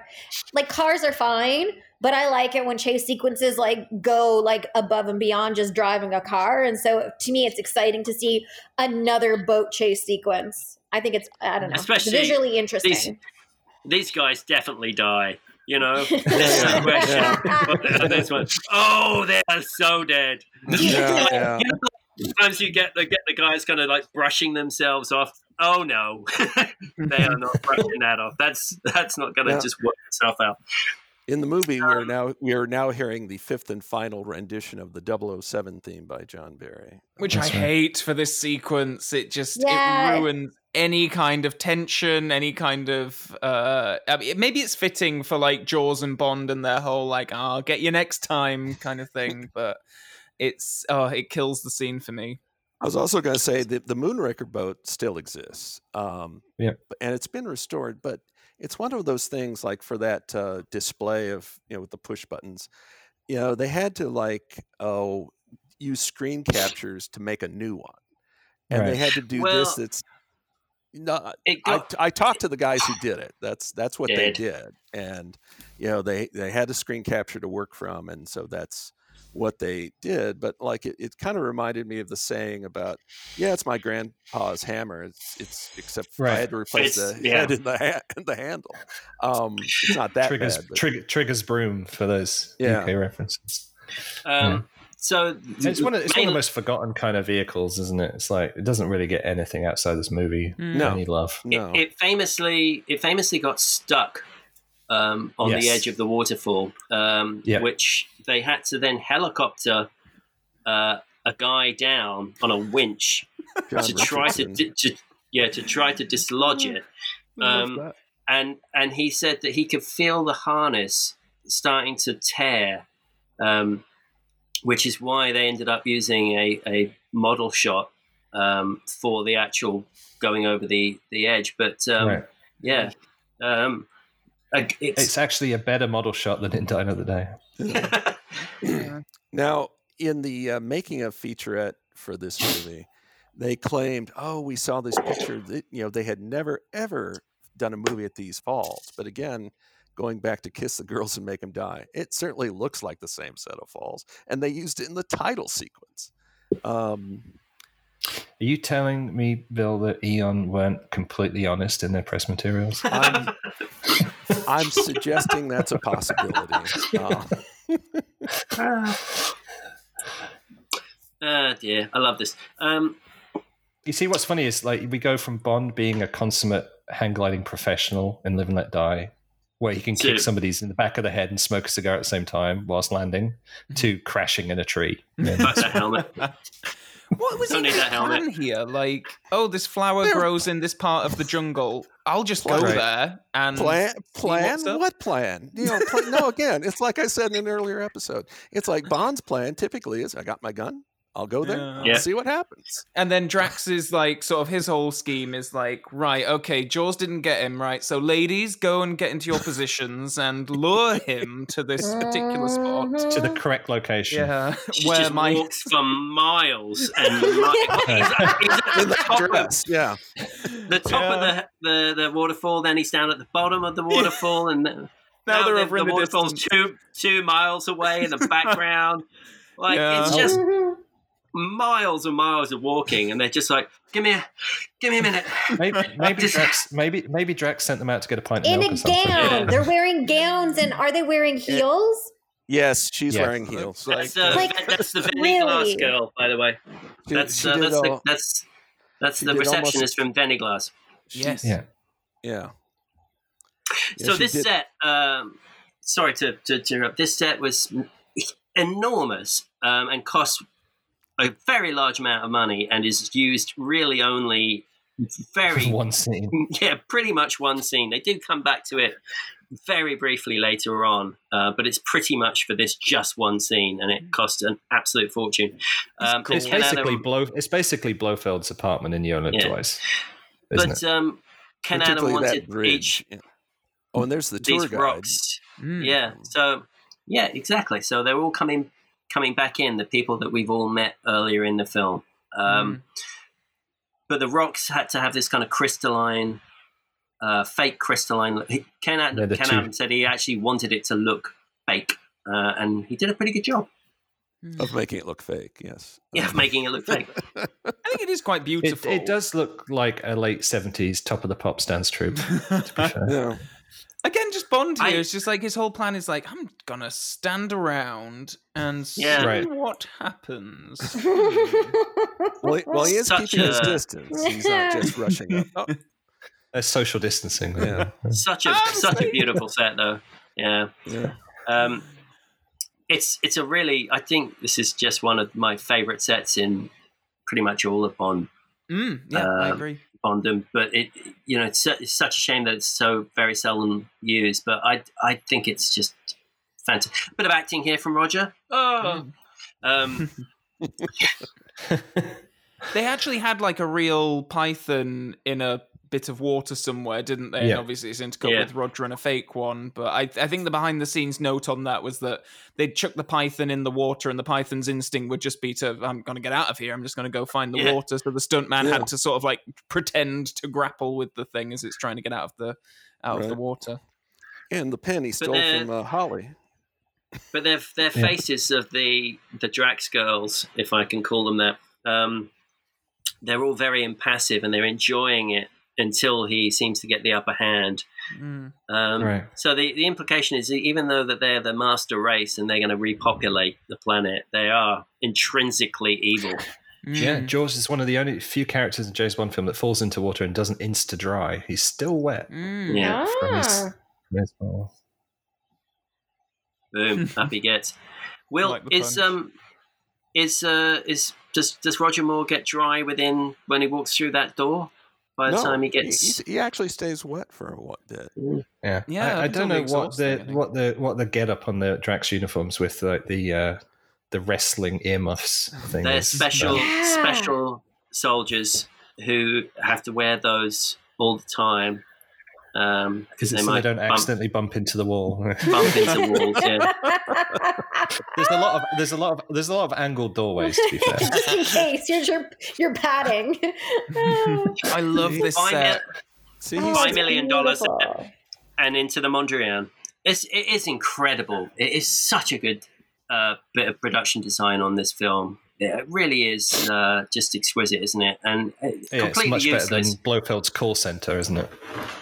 Like, cars are fine, but I like it when chase sequences, like, go, like, above and beyond just driving a car. And so, to me, it's exciting to see another boat chase sequence. I think it's, I don't know, especially visually interesting. These, these guys definitely die, you know? There's no question. Oh, they're so dead. Yeah, yeah. You know, sometimes you get the get the guys kind of like brushing themselves off. Oh no, they are not brushing that off. That's that's not going to yeah. just work itself out. In the movie, um, we are now we are now hearing the fifth and final rendition of the double oh seven theme by John Barry, which that's I right. hate for this sequence. It just yeah. it ruins any kind of tension, any kind of. Uh, I mean, maybe it's fitting for like Jaws and Bond and their whole like "I'll get you next time" kind of thing, but. It's oh, it kills the scene for me. I was also going to say that the Moonraker boat still exists, um, yeah, and it's been restored. But it's one of those things like for that uh, display of you know with the push buttons, you know they had to like oh use screen captures to make a new one, and right. they had to do well, this. That's no, it got, I, I talked to the guys who did it. That's that's what did. they did, and you know they they had a screen capture to work from, and so that's. What they did, but like it, it kind of reminded me of the saying about, yeah, it's my grandpa's hammer. It's, it's except right. I had to replace it's, the yeah. head and the, ha- and the handle. Um, it's not that triggers, bad. But... Trigger, triggers broom for those yeah. U K references. Um, yeah. So it's one of it's one of the most forgotten kind of vehicles, isn't it? It's like it doesn't really get anything outside this movie. No, any love. No. It, it famously it famously got stuck. Um, on yes. the edge of the waterfall, um, yep. which they had to then helicopter uh, a guy down on a winch John to try to, di- to yeah to try to dislodge it, um, and and he said that he could feel the harness starting to tear, um, which is why they ended up using a, a model shot um, for the actual going over the, the edge. But um, right. yeah. Um, Like it's, it's actually a better model shot than in Die Another Day. Yeah. Now, in the uh, making of featurette for this movie, they claimed, "Oh, we saw this picture that you know they had never ever done a movie at these falls." But again, going back to Kiss the Girls and Make Them Die, it certainly looks like the same set of falls, and they used it in the title sequence. Um, Are you telling me, Bill, that Eon weren't completely honest in their press materials? I'm, I'm suggesting that's a possibility. Um. Uh, dear, I love this. Um, you see, what's funny is like we go from Bond being a consummate hang gliding professional in Live and Let Die, where he can to- kick somebody's in the back of the head and smoke a cigar at the same time whilst landing, to crashing in a tree. That's a helmet. What was he plan here? Like, oh, this flower They're... grows in this part of the jungle. I'll just go right. there and plan. Plan what plan? You know, plan, no. Again, it's like I said in an earlier episode. It's like Bond's plan typically is: I got my gun. I'll go there yeah. and see what happens. And then Drax is like, sort of his whole scheme is like, right, okay, Jaws didn't get him, right? So ladies, go and get into your positions and lure him to this particular spot. To the correct location. Yeah. She where just my... walks for miles and miles. Yeah. He's at, he's at the top, of, yeah. the top yeah. of the, the, the waterfall, then he's down at the bottom of the waterfall, and now, now they're over the, in the waterfall's two, two miles away in the background. Like, yeah. it's just miles and miles of walking, and they're just like, give me a give me a minute. Maybe maybe just... Drax maybe maybe Drax sent them out to get a pint of in milk. In a gown. Yeah. They're wearing gowns, and are they wearing heels? Yes, she's yeah. wearing heels. That's, like, uh, like, that's the Vinnie Glass girl, by the way. She, that's she uh, that's, all, the, that's that's the receptionist almost... from Vinnie Glass. Yes. Yeah. Yeah. yeah so this did. set, um, sorry to to interrupt. This set was enormous um, and cost a very large amount of money, and is used really only very one scene. Yeah, pretty much one scene. They do come back to it very briefly later on, uh, but it's pretty much for this just one scene, and it cost an absolute fortune. Um, it's, it's basically Adam, Blo- It's basically Blofeld's apartment in You Only Live Twice. Isn't but um, Ken Adam wanted each. Yeah. Oh, and there's the tour these guide. Rocks. Mm. Yeah. So yeah, exactly. So they're all coming. coming back in, the people that we've all met earlier in the film. Um, mm. But the rocks had to have this kind of crystalline, uh, fake crystalline look. Ken Adams said he actually wanted it to look fake, uh, and he did a pretty good job. Of making it look fake, yes. Yeah, of making it look fake. I think it is quite beautiful. It, it does look like a late seventies top-of-the-pop dance troupe, to be fair. Yeah. Again, just Bond here. I, it's just like his whole plan is like, I'm going to stand around and yeah. see right. what happens. well, he, well, he is Such keeping a... his distance. He's not just rushing up. Oh. They're social distancing. Yeah. Such a such a beautiful set, though. Yeah. yeah. Um, it's it's a really, I think this is just one of my favourite sets in pretty much all of Bond. Mm, yeah, um, I agree. Them, but it, you know, it's, it's such a shame that it's so very seldom used. But I, I think it's just fantastic. A bit of acting here from Roger. Oh, um, they actually had like a real python in a bit of water somewhere, didn't they? Yeah. And obviously, it's intercut yeah. with Roger and a fake one. But I, I think the behind-the-scenes note on that was that they'd chuck the python in the water, and the python's instinct would just be to, I'm going to get out of here. I'm just going to go find the yeah. water. So the stuntman yeah. had to sort of like pretend to grapple with the thing as it's trying to get out of the out right. of the water. And the pen he stole from uh, Holly. But their their yeah. faces of the the Drax girls, if I can call them that, um, they're all very impassive and they're enjoying it. Until he seems to get the upper hand. Mm. Um, right. So the, the implication is, even though that they're the master race and they're going to repopulate the planet, they are intrinsically evil. Mm. Yeah, Jaws is one of the only few characters in James Bond film that falls into water and doesn't insta-dry. He's still wet. Mm. Yeah. From his, from his ball. Boom, up he gets. Will, like is... um. Is uh, is does, does Roger Moore get dry within when he walks through that door? By the no, time he gets, he, he actually stays wet for a what bit. Yeah, yeah. I, I don't know what the what the what the get up on the Drax uniforms with like the uh, the wrestling earmuffs thing. They're is, special yeah. special soldiers who have to wear those all the time because um, they, so they don't bump, accidentally bump into the wall. Bump into walls. Yeah. There's a lot of there's a lot of there's a lot of angled doorways, to be fair. Just in case you're you're, you're padding. I love this Five set. Mil- Five million dollars and into the Mondrian. It's it is incredible. It is such a good uh, bit of production design on this film. It really is uh, just exquisite, isn't it? And it's yeah, completely it's much useless. Better than Blofeld's call center, isn't it?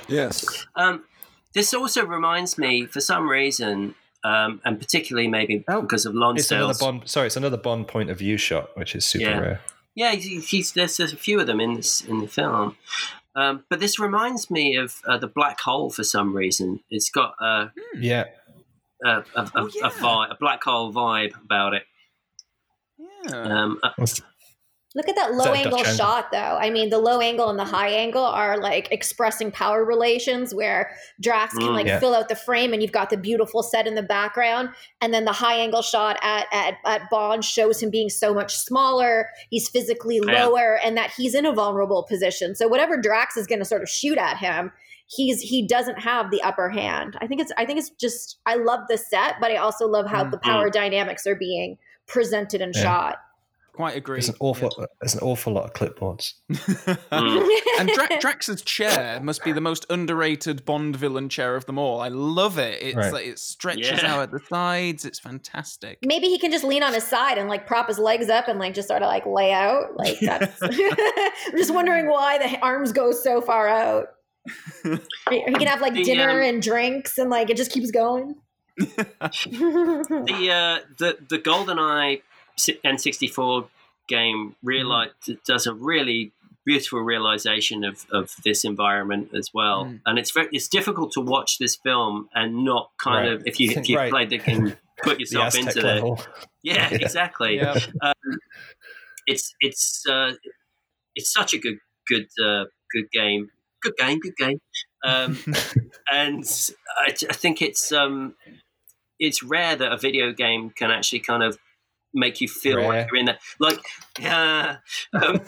Yes. Um, this also reminds me, for some reason. Um, and particularly maybe oh, because of Lonsdale's. It's another Bond, sorry, it's another Bond point of view shot, which is super yeah. rare. Yeah, he's, he's, there's, there's a few of them in this in the film. Um, but this reminds me of uh, the Black Hole for some reason. It's got a yeah a, a, a, oh, yeah. a, vibe, a Black Hole vibe about it. Yeah. Um, a, Look at that low that angle Dutch shot, angle? though. I mean, the low angle and the high angle are like expressing power relations where Drax can mm, like yeah. fill out the frame and you've got the beautiful set in the background. And then the high angle shot at at, at Bond shows him being so much smaller. He's physically lower yeah. and that he's in a vulnerable position. So whatever Drax is going to sort of shoot at him, he's he doesn't have the upper hand. I think it's I think it's just I love the set, but I also love how mm, the power yeah. dynamics are being presented and yeah. shot. Quite agree. There's an awful, yeah. there's an awful lot of clipboards. And Dra- Drax's chair must be the most underrated Bond villain chair of them all. I love it. It's right. like it stretches yeah. out at the sides. It's fantastic. Maybe he can just lean on his side and like prop his legs up and like just sort of like lay out. Like that's. I'm just wondering why the arms go so far out. He can have like the, dinner um... and drinks and like it just keeps going. the uh, the the GoldenEye N sixty-four game realized mm. does a really beautiful realization of, of this environment as well, mm. and it's very it's difficult to watch this film and not kind right. of if you if you right. played the game, put yourself the into it. Yeah, yeah, exactly. Yeah. Um, it's it's uh, it's such a good good uh, good game, good game, good game, um, and I, I think it's um it's rare that a video game can actually kind of make you feel Rare. like you're in that, like, uh, um,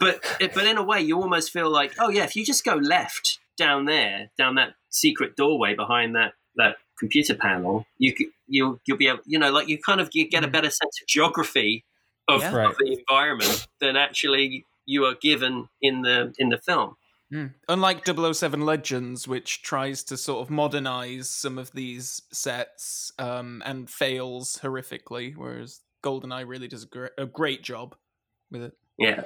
but but in a way, you almost feel like, oh yeah, if you just go left down there, down that secret doorway behind that, that computer panel, you you'll you'll be able, you know, like you kind of you get a better sense of geography of, yeah. right. of the environment than actually you are given in the in the film. Mm. Unlike double oh seven Legends, which tries to sort of modernize some of these sets um, and fails horrifically, whereas GoldenEye really does a, gr- a great job with it. Yeah.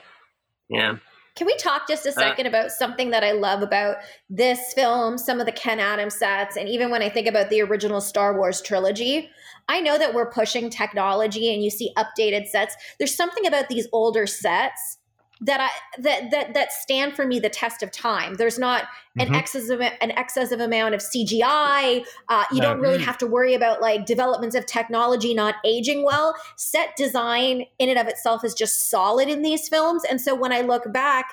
Yeah. Can we talk just a second uh, about something that I love about this film, some of the Ken Adams sets, and even when I think about the original Star Wars trilogy? I know that we're pushing technology and you see updated sets. There's something about these older sets that I that that that stand for me the test of time. There's not an mm-hmm. excessive an excessive amount of C G I. Uh, you no. don't really have to worry about like developments of technology not aging well. Set design in and of itself is just solid in these films, and so when I look back,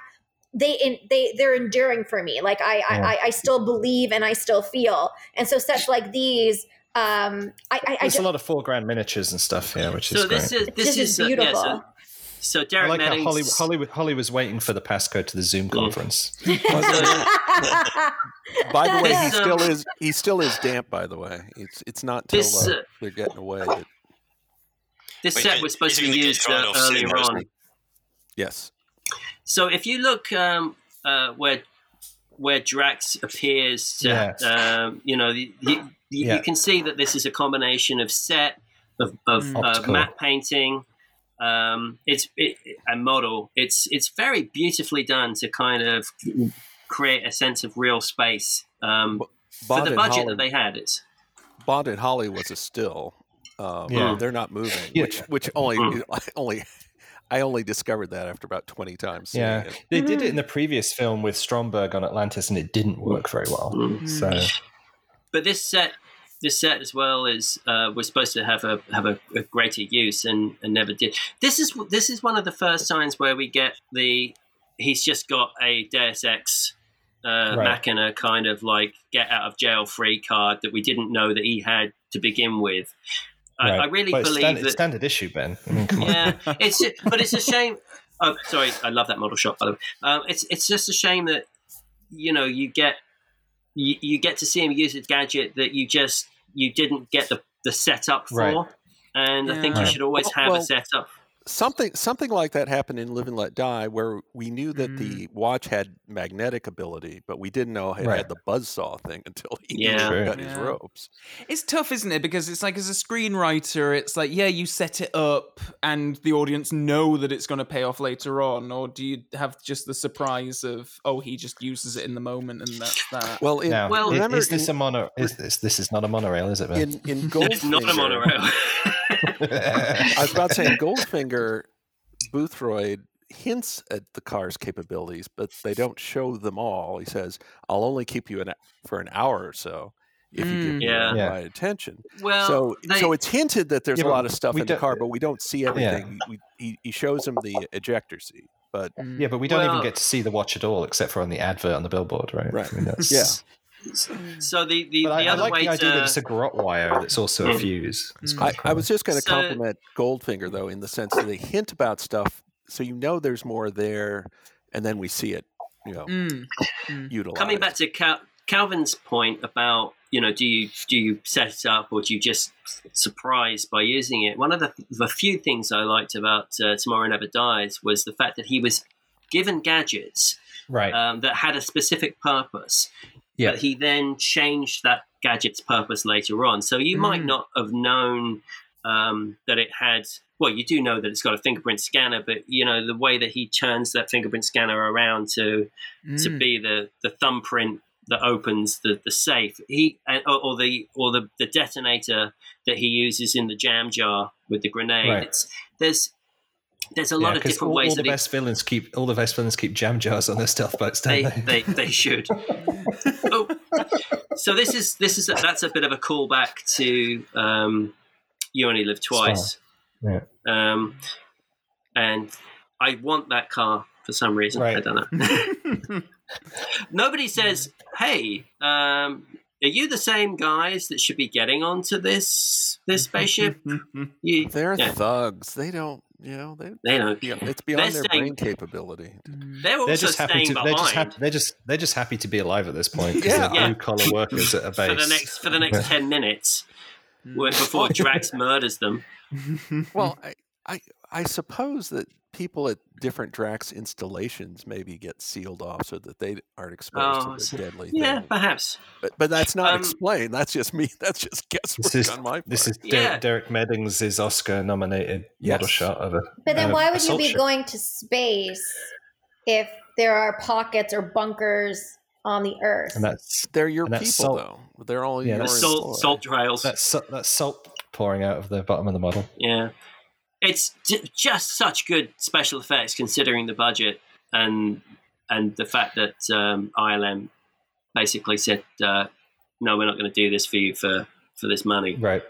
they in, they they're enduring for me. Like I, yeah. I I still believe and I still feel, and so sets like these. Um, I, I, There's I, a lot of foreground miniatures and stuff here, which so is this great. is this, this is, is beautiful. Uh, yeah, so- So Derek I like Meddings... how Holly, Holly, Holly was waiting for the passcode to the Zoom conference. By the way, he still is he still is damp, by the way. It's it's not till this, uh, they're getting away. It... This Wait, set was supposed to be used uh, earlier on. Yes. So if you look um, uh, where where Drax appears, to, yes. um, you know, you, you, yeah. you can see that this is a combination of set, of, of mm. uh, matte painting, um it's it, a model it's it's very beautifully done to kind of create a sense of real space um for the budget Holly, that they had it's Bond and Holly was a still um yeah. they're not moving yeah. which which only mm. only I only discovered that after about twenty times. Yeah, it. They did it in the previous film with Stromberg on Atlantis and it didn't work very well. mm. So but this set This set as well is uh, was supposed to have a have a, a greater use and, and never did. This is this is one of the first times where we get the he's just got a Deus Ex uh, right. machina kind of like get out of jail free card that we didn't know that he had to begin with. I, right. I really but believe it's standard, that it's standard issue, Ben. I mean, come yeah, on. it's but it's a shame. Oh, sorry, I love that model shot by the way. Um, it's it's just a shame that you know you get. You, you get to see him use a gadget that you just you didn't get the, the setup for, right. and yeah. I think right. you should always have well, a setup. Something something like that happened in Live and Let Die, where we knew that mm. the watch had magnetic ability, but we didn't know it right. had the buzzsaw thing until he yeah. got yeah. his ropes. It's tough, isn't it? Because it's like as a screenwriter, it's like yeah, you set it up, and the audience know that it's going to pay off later on, or do you have just the surprise of oh, he just uses it in the moment, and that's that. Well, in, now, well, is, remember, is this in, a mono? Is this this is not a monorail, is it? Man? In in Goldfinger, it's not a monorail. I was about to say in Goldfinger, Boothroyd hints at the car's capabilities, but they don't show them all. He says, "I'll only keep you in a- for an hour or so," if mm, you give yeah. my yeah. attention. Well, so they, so it's hinted that there's yeah, a lot of stuff in the car, but we don't see everything. Yeah. We, he, he shows them the ejector seat. But, yeah, but we don't well, even get to see the watch at all, except for on the advert on the billboard, right? Right. I mean, that's... yeah. So the the, the I, other I like way the to... idea that it's a garrotte wire that's also a fuse. It's mm. quite I, I was just going to so... compliment Goldfinger, though, in the sense that they hint about stuff, so you know there's more there, and then we see it, you know, mm. utilized. Coming back to Cal- Calvin's point about, you know, do you do you set it up or do you just surprise by using it? One of the, the few things I liked about uh, Tomorrow Never Dies was the fact that he was given gadgets right. um, that had a specific purpose. Yeah. But he then changed that gadget's purpose later on. So you mm. might not have known um, that it had... Well, you do know that it's got a fingerprint scanner, but, you know, the way that he turns that fingerprint scanner around to mm. to be the, the thumbprint that opens the, the safe, he or, or the or the, the detonator that he uses in the jam jar with the grenade. Right. It's, there's there's a yeah, lot of different all, ways all that the best he, villains keep all the best villains keep jam jars on their stealth boats. Don't they, they? They they should. oh, so this is this is a, that's a bit of a callback to um, You Only Live Twice. Yeah. Um, and I want that car for some reason. Right. I don't know. Nobody says, "Hey, um, are you the same guys that should be getting onto this this spaceship?" You, They're yeah. thugs. They don't, you know, they, they don't. You know, it's beyond they're their staying, brain capability. They're, also they're just happy to. They're just, happy, they're just they're just happy to be alive at this point. Yeah, yeah. blue collar workers at a base for the next for the next ten minutes before Drax murders them. Well, I, I I suppose that people at different Drax installations maybe get sealed off so that they aren't exposed oh, to the so, deadly yeah, thing. Yeah, perhaps. But but that's not um, explained. That's just me. That's just guesswork is, on my part. This is yeah. Derek Meddings' Oscar-nominated yes. model shot of a But then uh, why would you be ship? going to space if there are pockets or bunkers on the Earth? And that's, They're your and people, salt, though. They're all yeah, your salt, salt trials. That's, that's salt pouring out of the bottom of the model. Yeah. It's just such good special effects considering the budget and and the fact that um, I L M basically said, uh, no, we're not going to do this for you for, for this money. Right.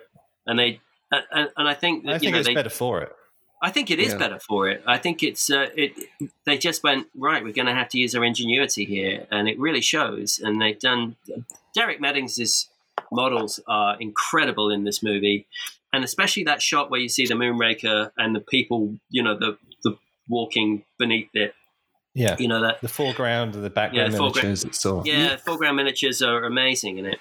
And they and, and I think... That, I you think know, it's they, better for it. I think it is yeah. better for it. I think it's... Uh, it. They just went, right, we're going to have to use our ingenuity here. And it really shows. And they've done... Derek Meddings' models are incredible in this movie. And especially that shot where you see the Moonraker and the people, you know, the the walking beneath it. Yeah. You know, that the foreground and the background yeah, the miniatures. It's all... Yeah, the foreground miniatures are amazing in it.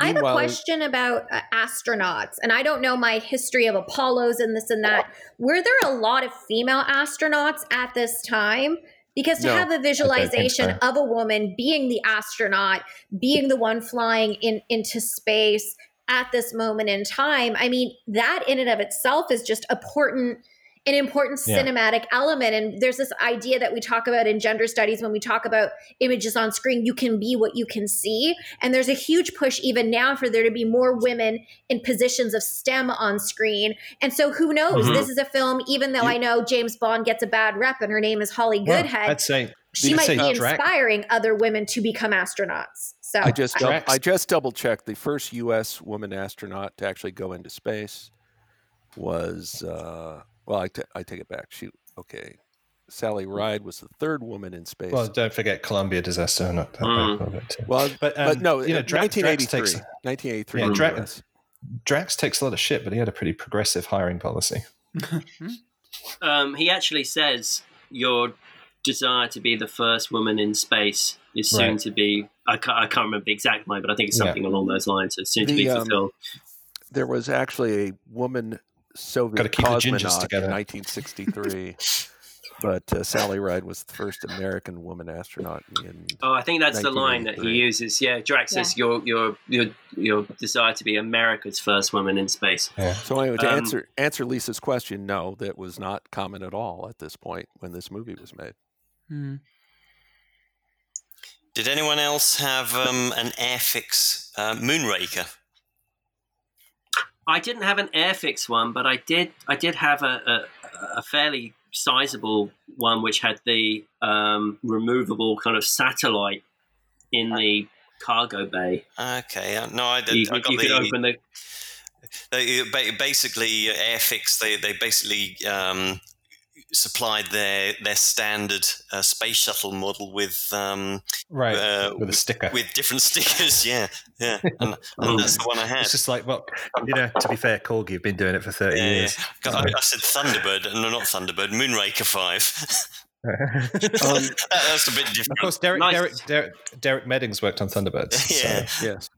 I have a question about uh, astronauts, and I don't know my history of Apollos and this and that. Were there a lot of female astronauts at this time? Because to no, have a visualization so. of a woman being the astronaut, being the one flying in into space at this moment in time, I mean, that in and of itself is just important, an important cinematic yeah. element. And there's this idea that we talk about in gender studies when we talk about images on screen, you can be what you can see. And there's a huge push even now for there to be more women in positions of STEM on screen. And so who knows, mm-hmm. this is a film, even though you, I know James Bond gets a bad rep and her name is Holly Goodhead, well, I'd say, she might say be inspiring Drax. other women to become astronauts. So I just I, I just double checked. The first U S woman astronaut to actually go into space was uh, well. I, t- I take it back. She okay. Sally Ride was the third woman in space. Well, don't forget Columbia disaster. And that mm. Well, but, um, but no, you know, Drax, nineteen eighty-three. Drax takes, nineteen eighty-three. Yeah, Drax, Drax takes a lot of shit, but he had a pretty progressive hiring policy. um, he actually says your desire to be the first woman in space is soon right. to be. I can't, I can't remember the exact line, but I think it's something yeah. along those lines. It's soon to the, be fulfilled. Um, there was actually a woman Soviet cosmonaut in nineteen sixty-three, but uh, Sally Ride was the first American woman astronaut. In oh, I think that's the line that he uses. Yeah, Drax yeah. says your your your your desire to be America's first woman in space. Yeah. So anyway, to um, answer answer Lisa's question, no, that was not common at all at this point when this movie was made. Hmm. Did anyone else have um, an airfix uh, Moonraker? I didn't have an airfix one, but I did. I did have a, a, a fairly sizable one, which had the um, removable kind of satellite in the cargo bay. Okay, no, I did. You, I got you the, could open the. They basically Airfix. They they basically um, supplied their their standard uh, space shuttle model with um, right uh, with a sticker with different stickers. Yeah, yeah, and, and that's the one I had. It's just like, well, you know, to be fair, Corgi, you've been doing it for thirty yeah, years. Yeah. I, I said Thunderbird, no, not Thunderbird, Moonraker Five. um, that's a bit different. Of course, Derek nice. Derek, Derek Derek Meddings worked on Thunderbirds. Yeah, so. Yes.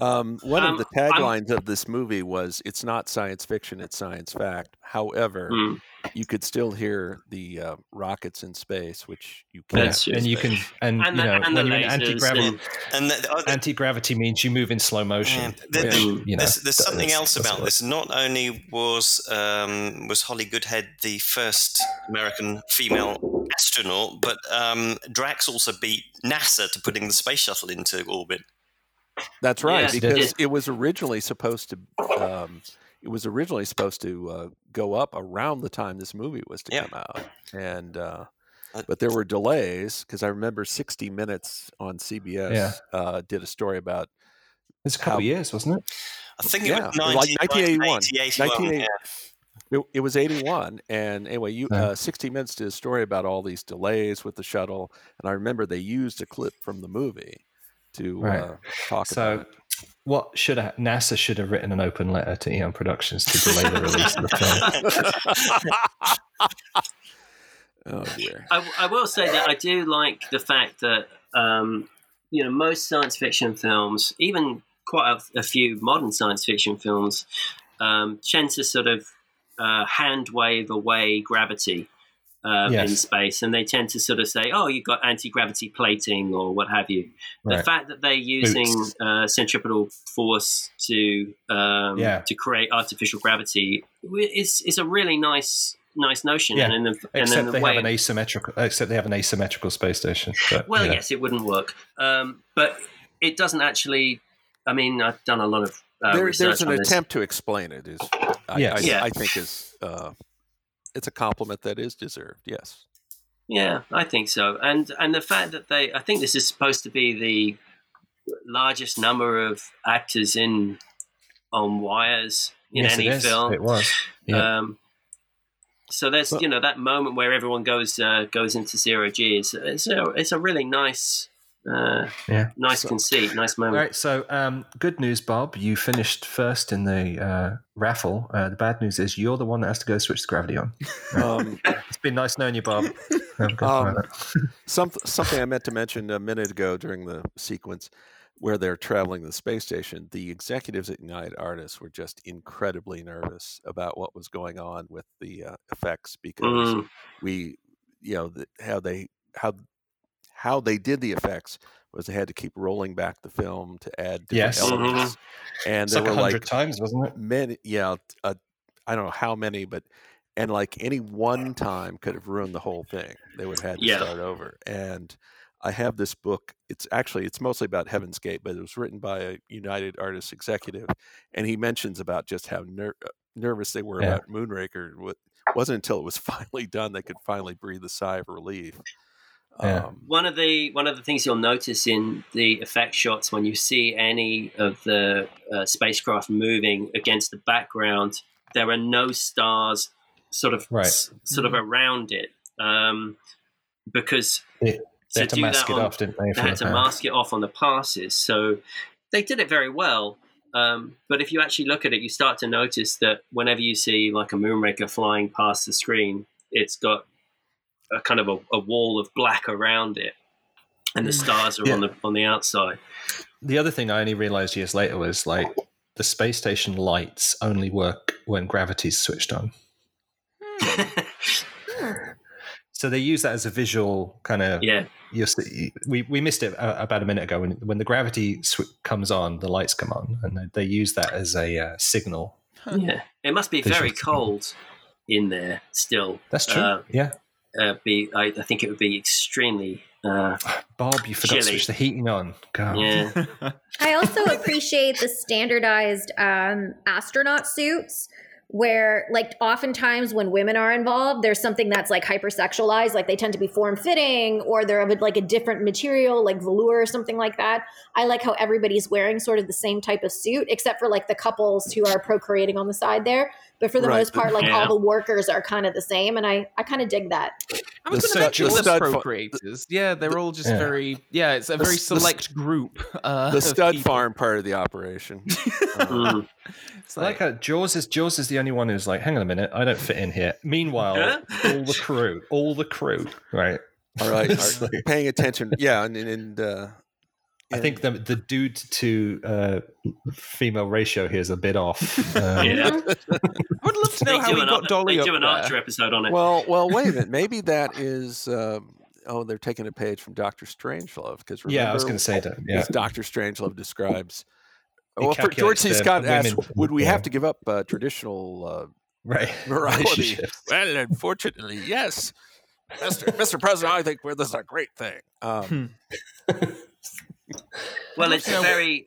Um, one um, of the taglines I'm, of this movie was, it's not science fiction, it's science fact. However, mm. you could still hear the uh, rockets in space, which you can't. And, and you can, and, and you know, and when you're in anti-gravity, and the, oh, the, anti-gravity means you move in slow motion. Yeah, the, which, the, you know, there's, there's something is, else about this. Not only was, um, was Holly Goodhead the first American female astronaut, but um, Drax also beat NASA to putting the space shuttle into orbit. That's right, yeah, because it was originally supposed to um, it was originally supposed to uh, go up around the time this movie was to yeah. come out, and uh, but there were delays because I remember sixty minutes on C B S yeah. uh, did a story about it's a couple how, of years, wasn't it? I think yeah, it was nineteen eighty-one. It, it was eighty-one, and anyway, you, uh, sixty minutes did a story about all these delays with the shuttle, and I remember they used a clip from the movie. To right. uh, talk so about. So, what should have, NASA should have written an open letter to Eon Productions to delay the release of the film. Oh dear! I, I will say that I do like the fact that um, you know, most science fiction films, even quite a, a few modern science fiction films, um, tend to sort of uh, hand wave away gravity. Uh, yes. In space, and they tend to sort of say, oh, you've got anti-gravity plating or what have you. Right. The fact that they're using uh, centripetal force to um, yeah. to create artificial gravity is is a really nice nice notion. Yeah. And in the, and except in the they way have an asymmetrical, except they have an asymmetrical space station. But, well, yeah. yes, it wouldn't work. Um, but it doesn't actually. I mean, I've done a lot of uh, there, research there's an on attempt this. To explain it. Is I, yes. I, I, yeah. I think is. Uh, It's a compliment that is deserved, yes. Yeah, I think so. And and the fact that they, I think this is supposed to be the largest number of actors in on wires in yes, any it is. Film. It was. Yeah. Um, so there's well, you know, that moment where everyone goes uh, goes into zero G is it's a, it's a really nice uh, yeah. nice so, conceit, nice moment. All right, so um, good news, Bob, you finished first in the. Uh, raffle. Uh, the bad news is you're the one that has to go switch the gravity on. Um, it's been nice knowing you, Bob. Um, some, something I meant to mention a minute ago during the sequence where they're traveling the space station, the executives at United Artists were just incredibly nervous about what was going on with the uh, effects because mm. we, you know, the, how they how how they did the effects was they had to keep rolling back the film to add different yes. elements. Mm-hmm. And it's there like were like times, wasn't it? Many, yeah, uh, I don't know how many, but and like any one time could have ruined the whole thing. They would have had to yeah. start over. And I have this book. It's actually it's mostly about Heaven's Gate, but it was written by a United Artists executive, and he mentions about just how ner- nervous they were yeah. about Moonraker. It wasn't until it was finally done they could finally breathe a sigh of relief. Yeah. Um, one of the one of the things you'll notice in the effect shots when you see any of the uh, spacecraft moving against the background, there are no stars sort of right. s- sort of around it um, because yeah, they had to, to mask it on, off, didn't they? They had the to power. mask it off on the passes, so they did it very well. Um, but if you actually look at it, you start to notice that whenever you see like a Moonraker flying past the screen, it's got a kind of a, a wall of black around it, and the stars are yeah. on the on the outside. The other thing I only realized years later was like the space station lights only work when gravity's switched on. So they use that as a visual kind of. Yeah. You'll see, we we missed it uh, about a minute ago when when the gravity sw- comes on, the lights come on, and they, they use that as a uh, signal. Huh. Yeah, it must be very cold signal. In there still. That's true. Uh, yeah. Uh, be I, I think it would be extremely uh, Bob, you forgot chilly. To switch the heating on. God. Yeah. I also appreciate the standardized um, astronaut suits where like oftentimes when women are involved, there's something that's like hypersexualized, like they tend to be form fitting or they're of like a different material, like velour or something like that. I like how everybody's wearing sort of the same type of suit, except for like the couples who are procreating on the side there. But for the right. most part, like yeah. all the workers are kind of the same. And I, I kind of dig that. I was going to mention the procreators. Yeah, they're the, all just yeah. very, yeah, it's a the, very select the, group. Uh, the stud farm part of the operation. uh, it's like, I like how Jaws is, Jaws is the only one who's like, hang on a minute, I don't fit in here. Meanwhile, huh? all the crew, all the crew. Right. All right. Are, like, paying attention. Yeah. And, and uh, I think the, the dude to uh, female ratio here is a bit off. Um, yeah. I would love to know how we got Dolly up there. They do an after episode on it. Well, well, wait a minute. Maybe that is... Um, oh, they're taking a page from Doctor Strangelove. Because yeah, I was going to say that. Yeah. Doctor Strangelove describes... Well, for George C. Scott asked, would we yeah. have to give up uh, traditional uh, right. morality? Well, unfortunately, yes. Mister Mister President, I think well, this is a great thing. Um hmm. Well, it's know, very.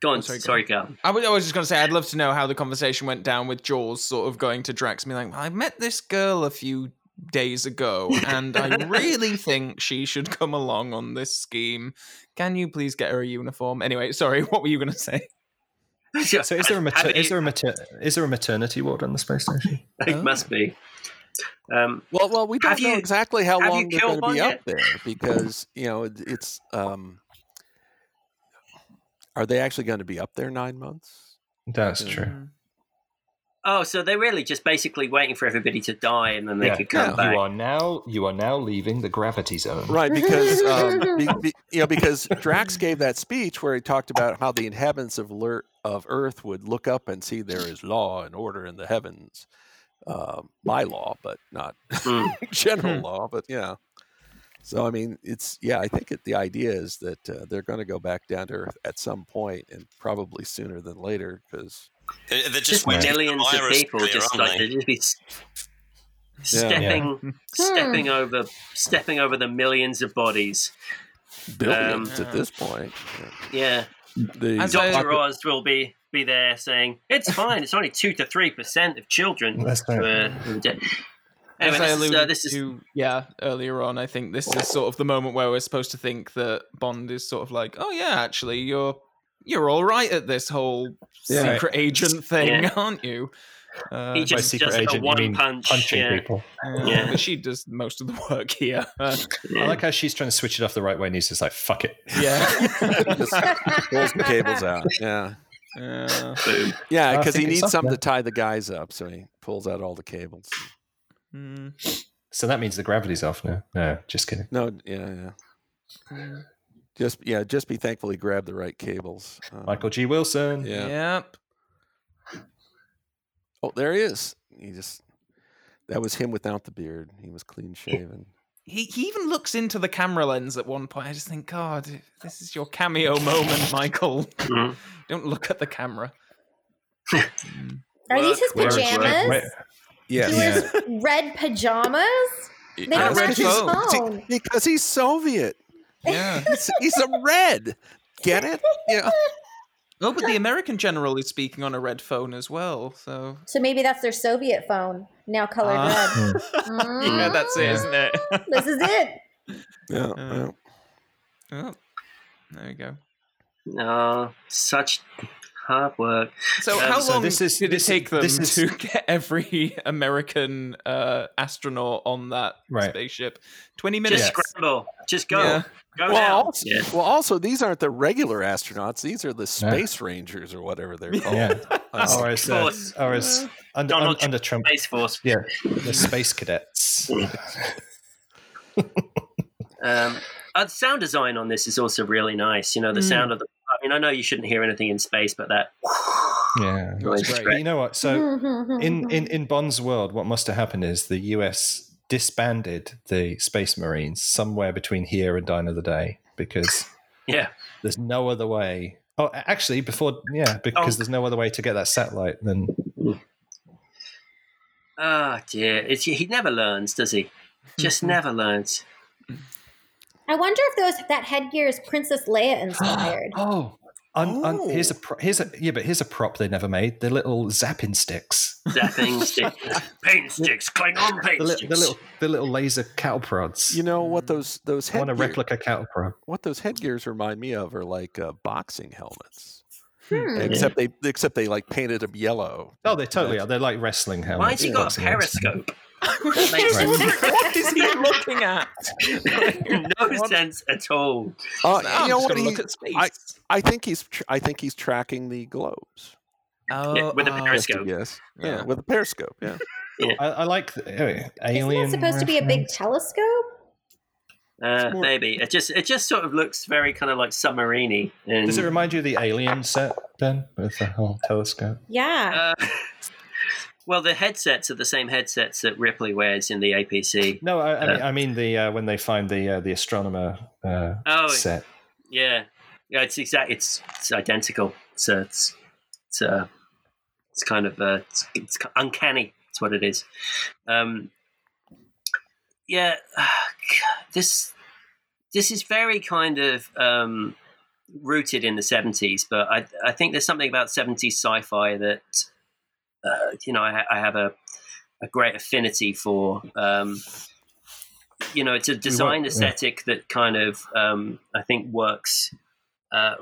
Go on, sorry, sorry Cal. I was just going to say, I'd love to know how the conversation went down with Jaws, sort of going to Drax and being like, well, I met this girl a few days ago, and I really think she should come along on this scheme. Can you please get her a uniform? Anyway, sorry, what were you going to say? So, is there a mater- is there a mater- is there a maternity ward on the space station? I think oh. must be. Um, well, well, we don't know you, exactly how long they're going to be yet? up there because you know it, it's. Um, are they actually going to be up there nine months? That's mm-hmm. true. Oh, so they're really just basically waiting for everybody to die, and then they yeah. could come yeah. back. You are now, you are now leaving the gravity zone, right? Because um, be, be, you know, because Drax gave that speech where he talked about how the inhabitants of, Lur- of Earth would look up and see there is law and order in the heavens. Uh, by law, but not mm. general law, but yeah. So, I mean, it's, yeah, I think it, the idea is that uh, they're going to go back down to Earth at some point and probably sooner than later because... They're just, just millions of people clear, just like, they? They'd be stepping, yeah. stepping, over, stepping over the millions of bodies. Billions um, at this point. Yeah. yeah. Doctor Oz will be... be there saying it's fine. It's only two to three percent of children. That's who, uh, who anyway, As I alluded uh, this is... to, yeah, earlier on, I think this is sort of the moment where we're supposed to think that Bond is sort of like, oh yeah, actually, you're you're all right at this whole yeah. secret agent thing, yeah. aren't you? Uh, he just by secret does agent, a one punch, punching yeah. people. Um, yeah. But she does most of the work here. Uh, yeah. I like how she's trying to switch it off the right way, and he's just like, "Fuck it." Yeah, just pulls the cables out. Yeah. Uh, yeah, because he needs something to tie the guys up, so he pulls out all the cables. Mm. So that means the gravity's off now. No, just kidding. No, yeah, yeah. Just yeah, just be thankful he grabbed the right cables. Um, Michael G. Wilson. Yeah. Yep. Oh, there he is. He just that was him without the beard. He was clean shaven. He he even looks into the camera lens at one point. I just think, God, this is your cameo moment, Michael. Mm-hmm. Don't look at the camera. Are work, these his pajamas? Work, work. Yeah. He wears yeah. red pajamas? They don't match his phone. Because he's Soviet. Yeah. he's, he's a red. Get it? Yeah. Oh, but the American general is speaking on a red phone as well, so... So maybe that's their Soviet phone, now colored uh, red. Mm. Yeah, that's it, yeah. isn't it? This is it. Yeah, uh, yeah. Oh, there we go. Oh, such hard work. So um, how so long this is, did this it take is, them this is... to get every American uh, astronaut on that right. spaceship? twenty minutes? Just scramble. Just go. Yeah. Well also, yeah. well, also, these aren't the regular astronauts. These are the Space yeah. Rangers or whatever they're called. Yeah. Uh, or as, uh, or as uh, under, un, under Trump. Space Force. Yeah, the Space Cadets. um, uh, sound design on this is also really nice. You know, the mm. sound of the... I mean, I know you shouldn't hear anything in space, but that... Yeah, that's great. You know what? So in, in, in Bond's world, what must have happened is the U S... disbanded the Space Marines somewhere between here and Die Another Day because yeah, there's no other way. Oh, actually, before yeah, because oh. there's no other way to get that satellite than. Oh dear, it's, he never learns, does he? Just never learns. I wonder if those that headgear is Princess Leia inspired. oh. Un, un, here's a here's a yeah, but here's a prop they never made. The little zapping sticks, zapping sticks, paint sticks, Klingon paint the, sticks, the little the little laser cattle prods. You know what those those headgear, I want a replica cattle prod. What those headgears remind me of are like uh, boxing helmets, hmm. except yeah. they except they like painted them yellow. Oh, they totally are. They're like wrestling helmets. Why's he got a periscope? What is he looking at? No what? sense at all. Uh, no, you know what? He, I, I think he's. Tr- I think he's tracking the globes. Oh, yeah, with a periscope. Yes. Yeah. yeah, with a periscope. Yeah. yeah. I, I like the, anyway, alien. Isn't that supposed reference? to be a big telescope? Uh, more... Maybe it just it just sort of looks very kind of like submarine-y. And... Does it remind you of the Alien set then with the whole telescope? Yeah. Uh, Well, the headsets are the same headsets that Ripley wears in the A P C. No, I, I, uh, mean, I mean the uh, when they find the uh, the astronomer uh, oh, set. Yeah, yeah, it's exact. It's, it's identical. So it's it's uh, it's kind of uh, it's, it's uncanny. That's what it is. Um, yeah, uh, this this is very kind of um, rooted in the seventies, but I I think there's something about seventies sci-fi that. Uh, you know, I, I have a, a great affinity for, um, you know, it's a design want, aesthetic yeah. that kind of, um, I think works, uh,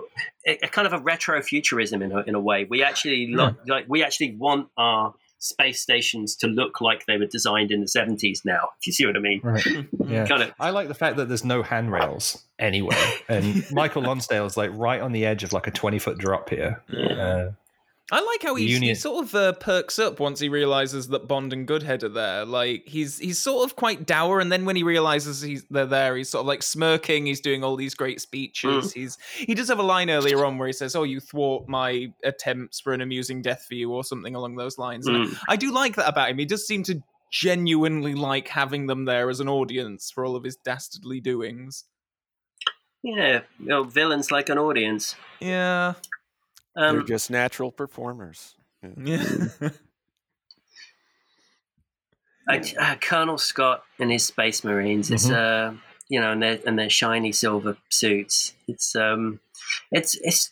it, it kind of a retro futurism in a, in a way. We actually look, yeah. like, we actually want our space stations to look like they were designed in the seventies now, if you see what I mean. Right. Yeah. kind of. I like the fact that there's no handrails anywhere. And Michael Lonsdale's like right on the edge of like a twenty foot drop here. Yeah. Uh, I like how he, he sort of uh, perks up once he realizes that Bond and Goodhead are there. Like he's he's sort of quite dour, and then when he realizes he's they're there, he's sort of like smirking. He's doing all these great speeches. Mm. He's he does have a line earlier on where he says, "Oh, you thwart my attempts for an amusing death for you," or something along those lines. Mm. And I do like that about him. He does seem to genuinely like having them there as an audience for all of his dastardly doings. Yeah, you know, villains like an audience. Yeah. Um, They're just natural performers. Yeah. uh, uh, Colonel Scott and his Space Marines. It's mm-hmm. uh, you know, and their and their shiny silver suits. It's um, it's it's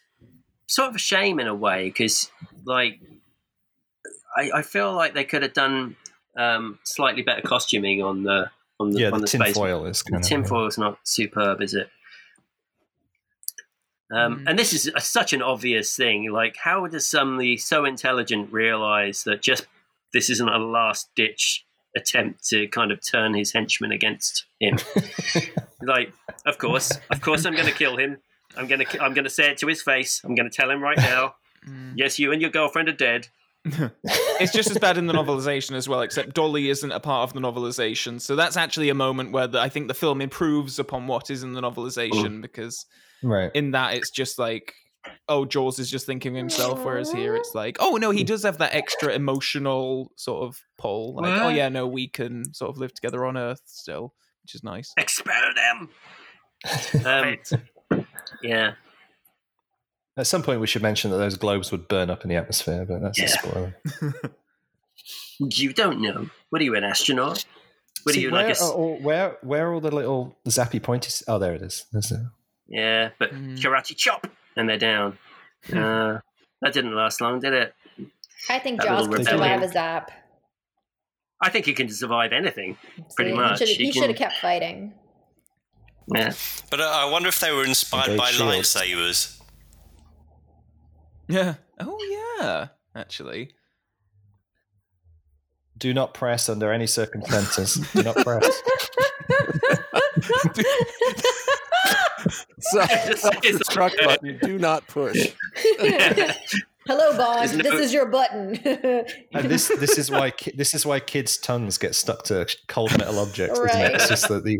sort of a shame in a way because like I, I feel like they could have done um slightly better costuming on the on the yeah, on the, the tinfoil is kind of tinfoil is not superb, is it? Um, and this is a, such an obvious thing. Like, how does somebody so intelligent realize that just this isn't a last-ditch attempt to kind of turn his henchmen against him? Like, of course, of course, I'm going to kill him. I'm going to, I'm going to say it to his face. I'm going to tell him right now. Yes, you and your girlfriend are dead. It's just as bad in the novelization as well, except Dolly isn't a part of the novelization. So that's actually a moment where the, I think the film improves upon what is in the novelization. Ooh. Because right. in that it's just like, oh, Jaws is just thinking of himself, whereas here it's like, oh, no, he does have that extra emotional sort of pull. Like, what? Oh, yeah, no, we can sort of live together on Earth still, which is nice. Expel them! um, yeah. At some point, we should mention that those globes would burn up in the atmosphere, but that's yeah. a spoiler. You don't know. What are you, an astronaut? What See, are you where, like? A... Are, where, where are all the little zappy pointies? Oh, there it is. There's a... Yeah, but mm. karate chop, and they're down. Uh, that didn't last long, did it? I think that Jaws can survive a zap. I think he can survive anything, pretty See, much. He should have kept fighting. Yeah, but uh, I wonder if they were inspired by shield. lightsabers. Yeah. Oh, yeah. Actually, do not press under any circumstances. Do not press. So, self-destruct button. Do not push. Hello, Bond. No... This is your button. And this this is why ki- this is why kids' tongues get stuck to cold metal objects. Right. Isn't it? It's just that the.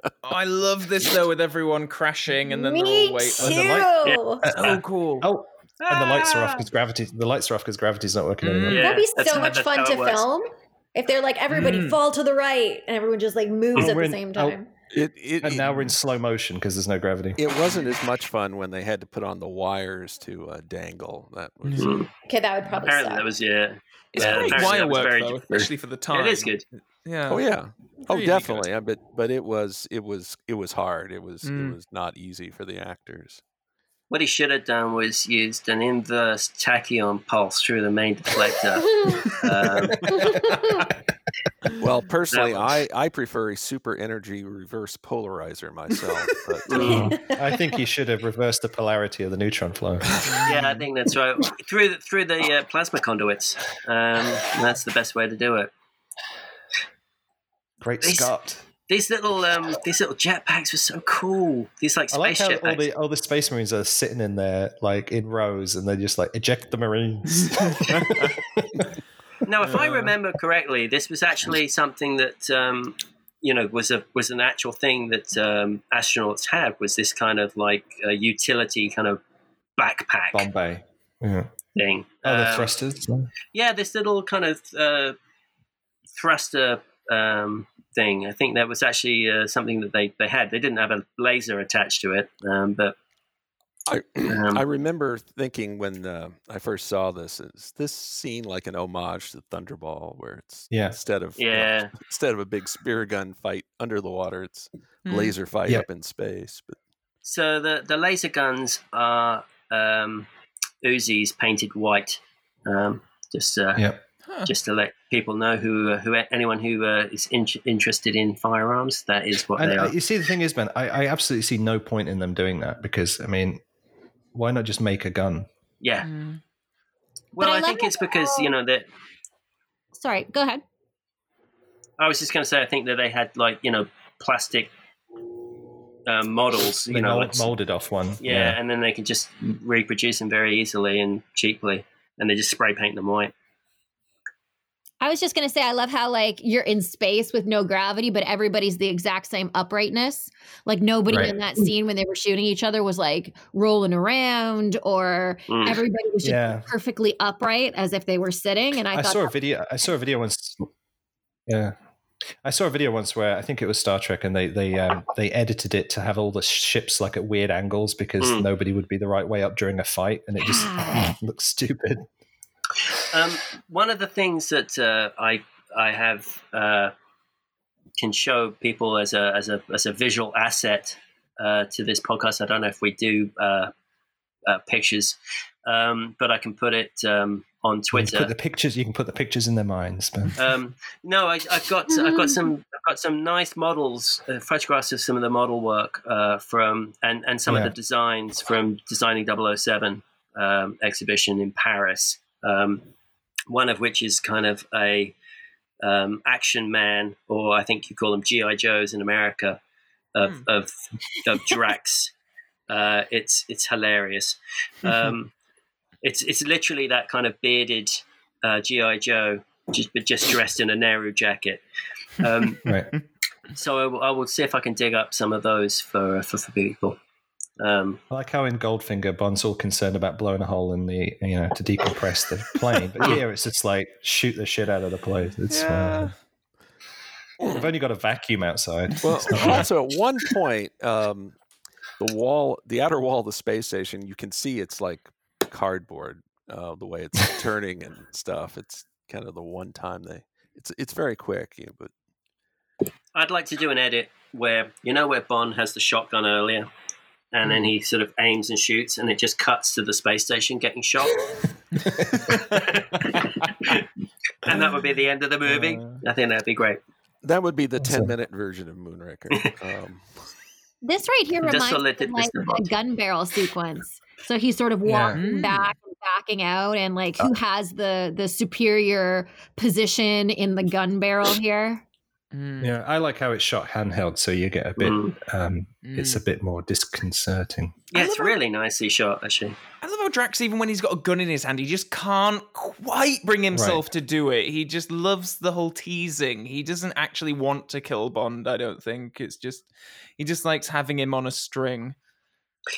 Oh, I love this though, with everyone crashing and then Me they're all wait. Too. Oh, the light... yeah. oh, cool. Oh, ah. And the lights are off because gravity. The lights are off because gravity's not working anymore. Yeah, that'd be so much fun to works. film if they're like everybody mm. fall to the right and everyone just like moves oh, at the in, same time. Oh, It, it, and now it, we're in slow motion because there's no gravity. It wasn't as much fun when they had to put on the wires to uh, dangle. That was mm-hmm. okay. That would probably apparently suck. That was yeah. It's yeah, great wire work very, though, especially for the time. It is good. Yeah. Oh yeah. It's oh, really definitely. Good. But but it was it was it was hard. It was mm. it was not easy for the actors. What he should have done was used an inverse tachyon pulse through the main deflector. um, well, personally, I, I prefer a super energy reverse polarizer myself. But, um, I think he should have reversed the polarity of the neutron flow. Yeah, I think that's right. Through the, through the uh, plasma conduits. Um, that's the best way to do it. Great these, Scott. These little um, these little jetpacks were so cool. These like space I like how jetpacks. All the all the space marines are sitting in there like in rows, and they just like eject the marines. Now, if I remember correctly, this was actually something that um, you know was a was an actual thing that um, astronauts had, was this kind of like a utility kind of backpack Bombay yeah. thing. Oh, the um, thrusters. Yeah, this little kind of uh, thruster. Um, thing. I think that was actually uh, something that they, they had. They didn't have a laser attached to it, um, but I um, I remember thinking when uh, I first saw this, is this scene like an homage to Thunderball, where it's yeah. instead of yeah. uh, instead of a big spear gun fight under the water, it's mm. laser fight yeah. up in space. But so the the laser guns are um, Uzis painted white, um, just uh, yeah. Huh. Just to let people know who uh, who anyone who uh, is in- interested in firearms, that is what and, they are. You see, the thing is, man, I, I absolutely see no point in them doing that, because I mean, why not just make a gun? Yeah. Mm. Well, I, I think it's because all... you know that. Sorry, go ahead. I was just going to say, I think that they had like you know plastic uh, models, they you know, mold, like, molded off one. Yeah, yeah, and then they can just reproduce them very easily and cheaply, and they just spray paint them white. I was just going to say, I love how, like, you're in space with no gravity, but everybody's the exact same uprightness. Like, nobody right. in that scene when they were shooting each other was, like, rolling around, or mm. everybody was just yeah. perfectly upright as if they were sitting. And I, I thought saw a video. I saw a video once. Yeah. I saw a video once where I think it was Star Trek, and they they um, they edited it to have all the ships like at weird angles, because mm. nobody would be the right way up during a fight. And it just looks stupid. Um, one of the things that uh, I I have uh, can show people as a as a as a visual asset uh, to this podcast. I don't know if we do uh, uh, pictures, um, but I can put it um, on Twitter. You put the pictures. You can put the pictures in their minds. Um, no, I, I've got mm-hmm. I've got some I've got some nice models, uh, photographs of some of the model work uh, from and, and some yeah. of the designs from Designing double oh seven um, exhibition in Paris. Um, one of which is kind of a um, action man, or I think you call them G I Joes in America, of mm. of, of Drax. uh, it's it's hilarious. Um, it's it's literally that kind of bearded uh, G I Joe, just, but just dressed in a Nehru jacket. Um, right. So I, w- I will see if I can dig up some of those for for, for people. Um, I like how in Goldfinger, Bond's all concerned about blowing a hole in the, you know, to decompress the plane. But here it's just like, shoot the shit out of the plane. It's, yeah. uh, I've only got a vacuum outside. Well, also at one point, um, the wall, the outer wall of the space station, you can see it's like cardboard, uh, the way it's turning and stuff. It's kind of the one time they, it's it's very quick, yeah, but. I'd like to do an edit where, you know, where Bond has the shotgun earlier. And then he sort of aims and shoots, and it just cuts to the space station getting shot. And that would be the end of the movie. Uh, I think that'd be great. That would be the ten-minute version of Moonraker. Um, this right here reminds me of like the gun barrel sequence. So he's sort of walking yeah. back and backing out, and like who uh, has the the superior position in the gun barrel here? Yeah, I like how it's shot handheld, so you get a bit. Mm. Um, mm. It's a bit more disconcerting. Yeah, it's really how, nicely shot, actually. I love how Drax, even when he's got a gun in his hand, he just can't quite bring himself right. to do it. He just loves the whole teasing. He doesn't actually want to kill Bond. I don't think it's just he just likes having him on a string.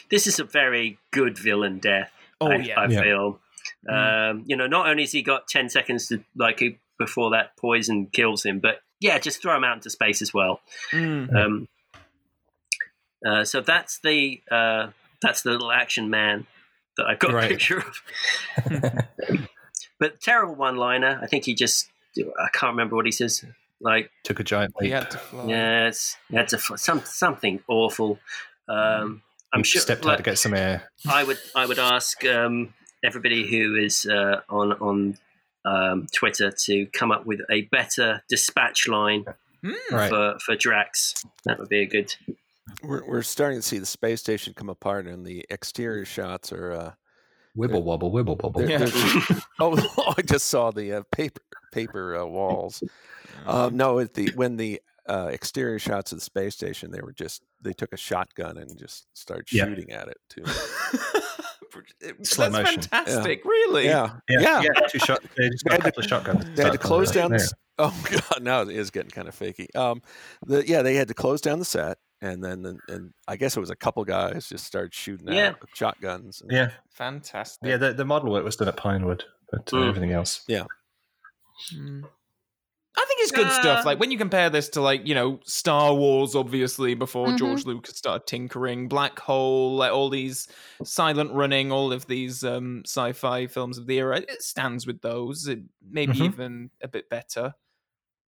This is a very good villain death. Oh I, yeah, I yeah. feel. Mm. Um, you know, not only has he got ten seconds to like before that poison kills him, but yeah, just throw them out into space as well. Mm. Um, uh, so that's the uh, that's the little action man that I've got right. a picture of. But terrible one-liner. I think he just I can't remember what he says. Like took a giant leap. He had to fly. Yes, yeah, he had to fly. Some something awful. Um, mm. I'm sure, stepped out like, to get some air. I would I would ask um, everybody who is uh, on on um, Twitter to come up with a better dispatch line mm, for right. for Drax. That would be a good. We're, we're starting to see the space station come apart, and the exterior shots are uh, wibble wobble wibble wobble. They're, yeah. they're, oh, I just saw the uh, paper paper uh, walls. Um, no, it, the when the uh, exterior shots of the space station, they were just they took a shotgun and just started shooting yeah. at it too. Slow motion. Fantastic, yeah. really. Yeah, yeah. yeah. yeah. Two shot. They just got a couple of shotguns. They had to close down. The, oh god, now it is getting kind of fakey. Um, the, yeah, they had to close down the set. And then, the, and I guess it was a couple guys just started shooting yeah. out with shotguns. And yeah, fantastic. Yeah, the, the model work was done at Pinewood, but uh, mm. everything else. Yeah, mm. I think it's good uh, stuff. Like when you compare this to, like, you know, Star Wars, obviously before mm-hmm. George Lucas started tinkering, Black Hole, like, all these silent running, all of these um, sci-fi films of the era. It stands with those. It maybe mm-hmm. even a bit better.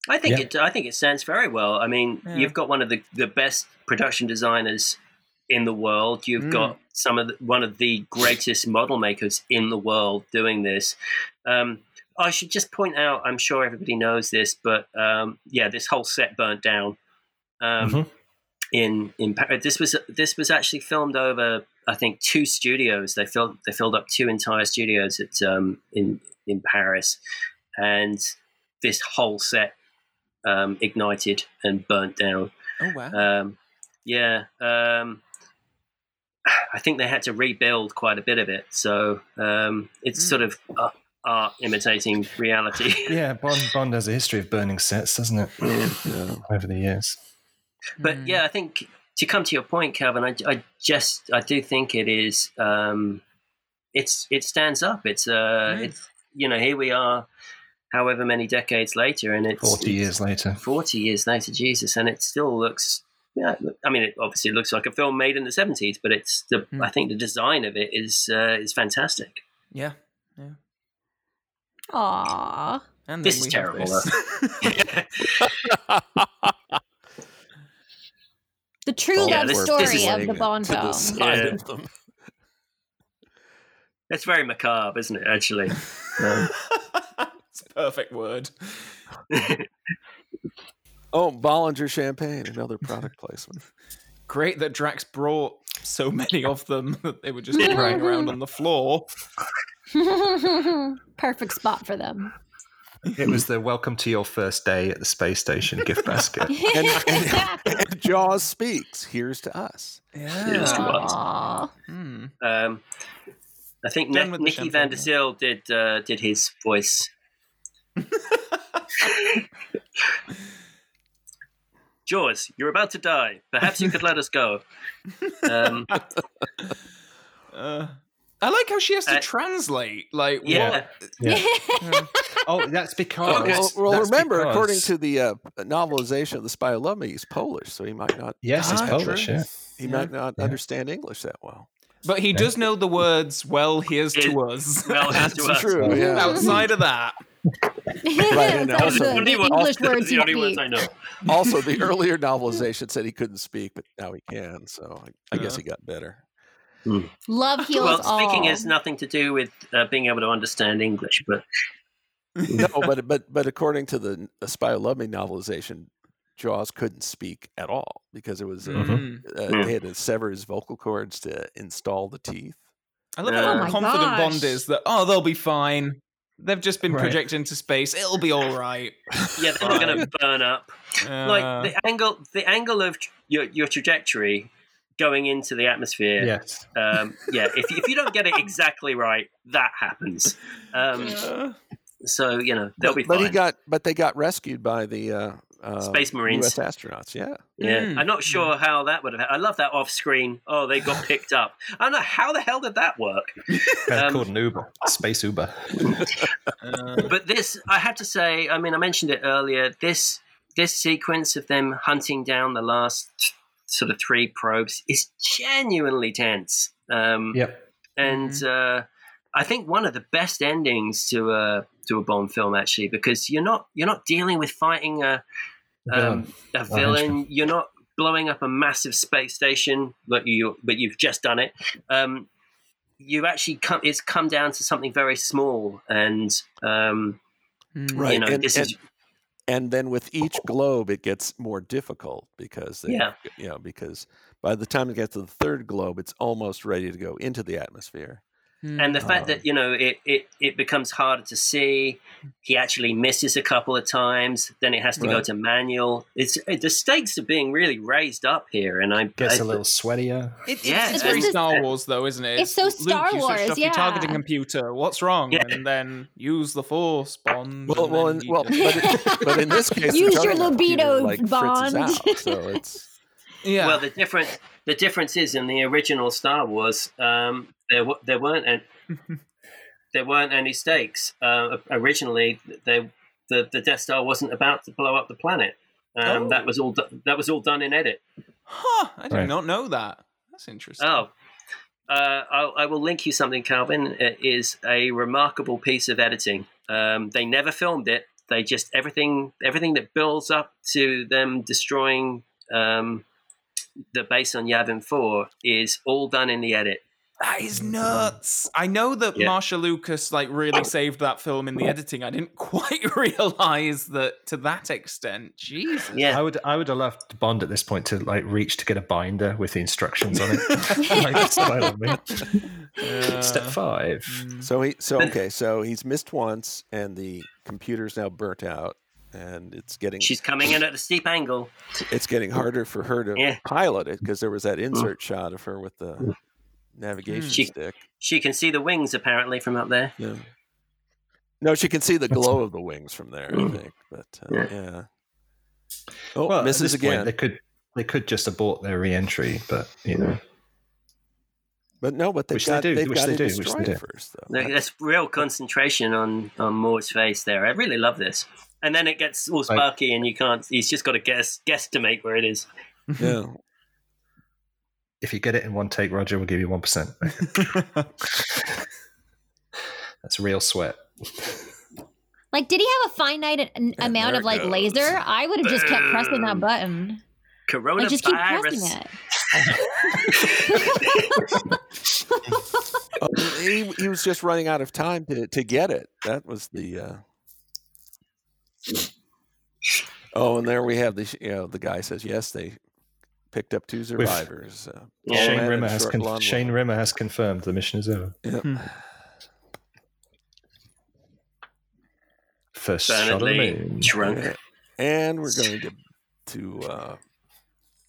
I think yeah. it. I think it stands very well. I mean, yeah. you've got one of the, the best production designers in the world. You've mm. got some of the, one of the greatest model makers in the world doing this. Um, I should just point out. I'm sure everybody knows this, but um, yeah, this whole set burnt down. Um, mm-hmm. In in this was this was actually filmed over. I think two studios. They filled they filled up two entire studios at um, in in Paris, and this whole set. Um, ignited and burnt down. Oh wow! Um, yeah, um, I think they had to rebuild quite a bit of it. So um, it's mm. sort of art, art imitating reality. Yeah, Bond Bond has a history of burning sets, doesn't it? Yeah. Over the years. But mm. yeah, I think to come to your point, Calvin, I, I just I do think it is. Um, it's it stands up. It's uh, mm. it's you know here we are. However many decades later, and it's forty years later. Forty years later, Jesus, and it still looks. Yeah, I mean, it obviously looks like a film made in the seventies, but it's the. Mm. I think the design of it is uh, is fantastic. Yeah, yeah. Aww, and this is terrible. This. The true yeah, love this, story this of the Bond film. Yeah. It's very macabre, isn't it? Actually. Um, perfect word. Oh, Bollinger Champagne, another product placement. Great that Drax brought so many of them that they were just lying around on the floor. Perfect spot for them. It was the welcome to your first day at the space station gift basket. and, and, and Jaws speaks, here's to us. Yeah. Here's to us. Hmm. Um, I think ne- Nicky Van Der Zyl did, uh, did his voice. Jaws, you're about to die. Perhaps you could let us go. Um, uh, I like how she has to uh, translate. Like, yeah. What? yeah. yeah. Oh, that's because. Well, well that's remember, because... according to the uh, novelization of The Spy Who Loved Me, he's Polish, so he might not. Yes, he's ah, Polish. Yeah. He yeah. might not yeah. understand English that well. But he yeah. does know the words. Well, here's it, to us. Well, here's to us. True. Yeah. Outside of that. Right, and also, the, the English also, words the only words I know. Also, the earlier novelization said he couldn't speak, but now he can. So I, I yeah. guess he got better. Mm. Love heals well, all. Well, speaking has nothing to do with uh, being able to understand English, but no, but but but according to the Spy Who Loved Me novelization, Jaws couldn't speak at all because it was uh, mm-hmm. uh, mm. they had to sever his vocal cords to install the teeth. I love how uh, confident gosh. Bond is that oh they'll be fine. They've just been right. projected into space. It'll be all right. Yeah, they're not going to burn up. Uh, like the angle, the angle of tr- your your trajectory going into the atmosphere. Yes. Um, yeah. If if you don't get it exactly right, that happens. Um, yeah. So you know they'll but, be fine. But he got. But they got rescued by the uh, uh, space marines, U S astronauts. Yeah. Yeah. Mm. I'm not sure how that would have. I love that off screen. Oh, they got picked up. I don't know how the hell did that work. Um, called an Uber, space Uber. uh, but this, I have to say, I mean, I mentioned it earlier. This this sequence of them hunting down the last t- sort of three probes is genuinely tense. Um, yep. And mm-hmm. uh, I think one of the best endings to a to a Bond film, actually, because you're not you're not dealing with fighting a. Um, a villain. You're not blowing up a massive space station, but you but you've just done it. Um, you've actually come it's come down to something very small, and um, right. You know, and, this and, is. And then with each globe, it gets more difficult because they, yeah. you know, because by the time it gets to the third globe, it's almost ready to go into the atmosphere. And the fact um, that, you know, it, it, it becomes harder to see. He actually misses a couple of times. Then it has to right. go to manual. It's it, the stakes are being really raised up here, and I guess a little sweatier. It, it's, yeah, it's very Star Wars, though, isn't it? It's so Star Luke, Wars. Stuff, yeah, your targeting computer. What's wrong? Yeah. And then use the Force, Bond. Well, well, and, well, but, it, but in this case, use your libido, computer, like, Bond. Out, so it's yeah. Well, the difference the difference is in the original Star Wars. Um, There, there weren't any, there weren't any stakes. Uh, originally, they, the the Death Star wasn't about to blow up the planet. Um, oh. That was all. Do, that was all done in edit. Huh? I did right. not know that. That's interesting. Oh, uh, I'll, I will link you something, Calvin. It is a remarkable piece of editing. Um, they never filmed it. They just everything everything that builds up to them destroying um, the base on Yavin four is all done in the edit. That is nuts. I know that yeah. Marsha Lucas like really saved that film in the editing. I didn't quite realize that to that extent. Jesus. Yeah. I would I would have left Bond at this point to like reach to get a binder with the instructions on it. uh, Step five. So he so okay, so he's missed once and the computer's now burnt out. And it's getting. She's coming in at a steep angle. It's getting harder for her to yeah. pilot it because there was that insert shot of her with the navigation she, stick. She can see the wings apparently from up there. Yeah. No, she can see the glow of the wings from there, I think. But uh, yeah. yeah. Oh, well, misses again. Point, they could they could just abort their re-entry, but you know. But no, but they've got, they do. They've got they do. Destroyed they do. First, though. That's real concentration on, on Moore's face there. I really love this. And then it gets all sparky, like, and you can't. He's just got to guess guesstimate where it is. Yeah. If you get it in one take, Roger, we'll give you one percent. That's real sweat. Like, did he have a finite an- amount of, like, goes. laser? I would have just kept pressing that button. Coronavirus. Like, just keep pressing it. uh, he, he was just running out of time to, to get it. That was the... Uh... Oh, and there we have the, you know, the guy says, yes, they... picked up two survivors. Uh, Shane, Rimmer has con- Shane Rimmer has confirmed the mission is over. Yep. Hmm. First shot of the moon. Drunk. And we're going to to uh,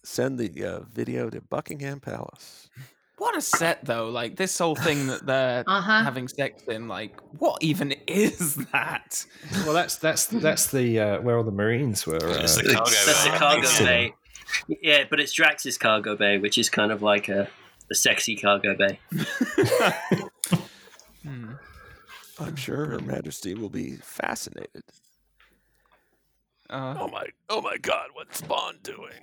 send the uh, video to Buckingham Palace. What a set, though! Like this whole thing that they're uh-huh. having sex in. Like, what even is that? Well, that's that's that's the uh, where all the Marines were. Uh, that's the cargo, that's the cargo bay. Yeah, but it's Drax's cargo bay, which is kind of like a, a sexy cargo bay. hmm. I'm sure Her Majesty will be fascinated. Uh, oh my! Oh my God! What's Bond doing?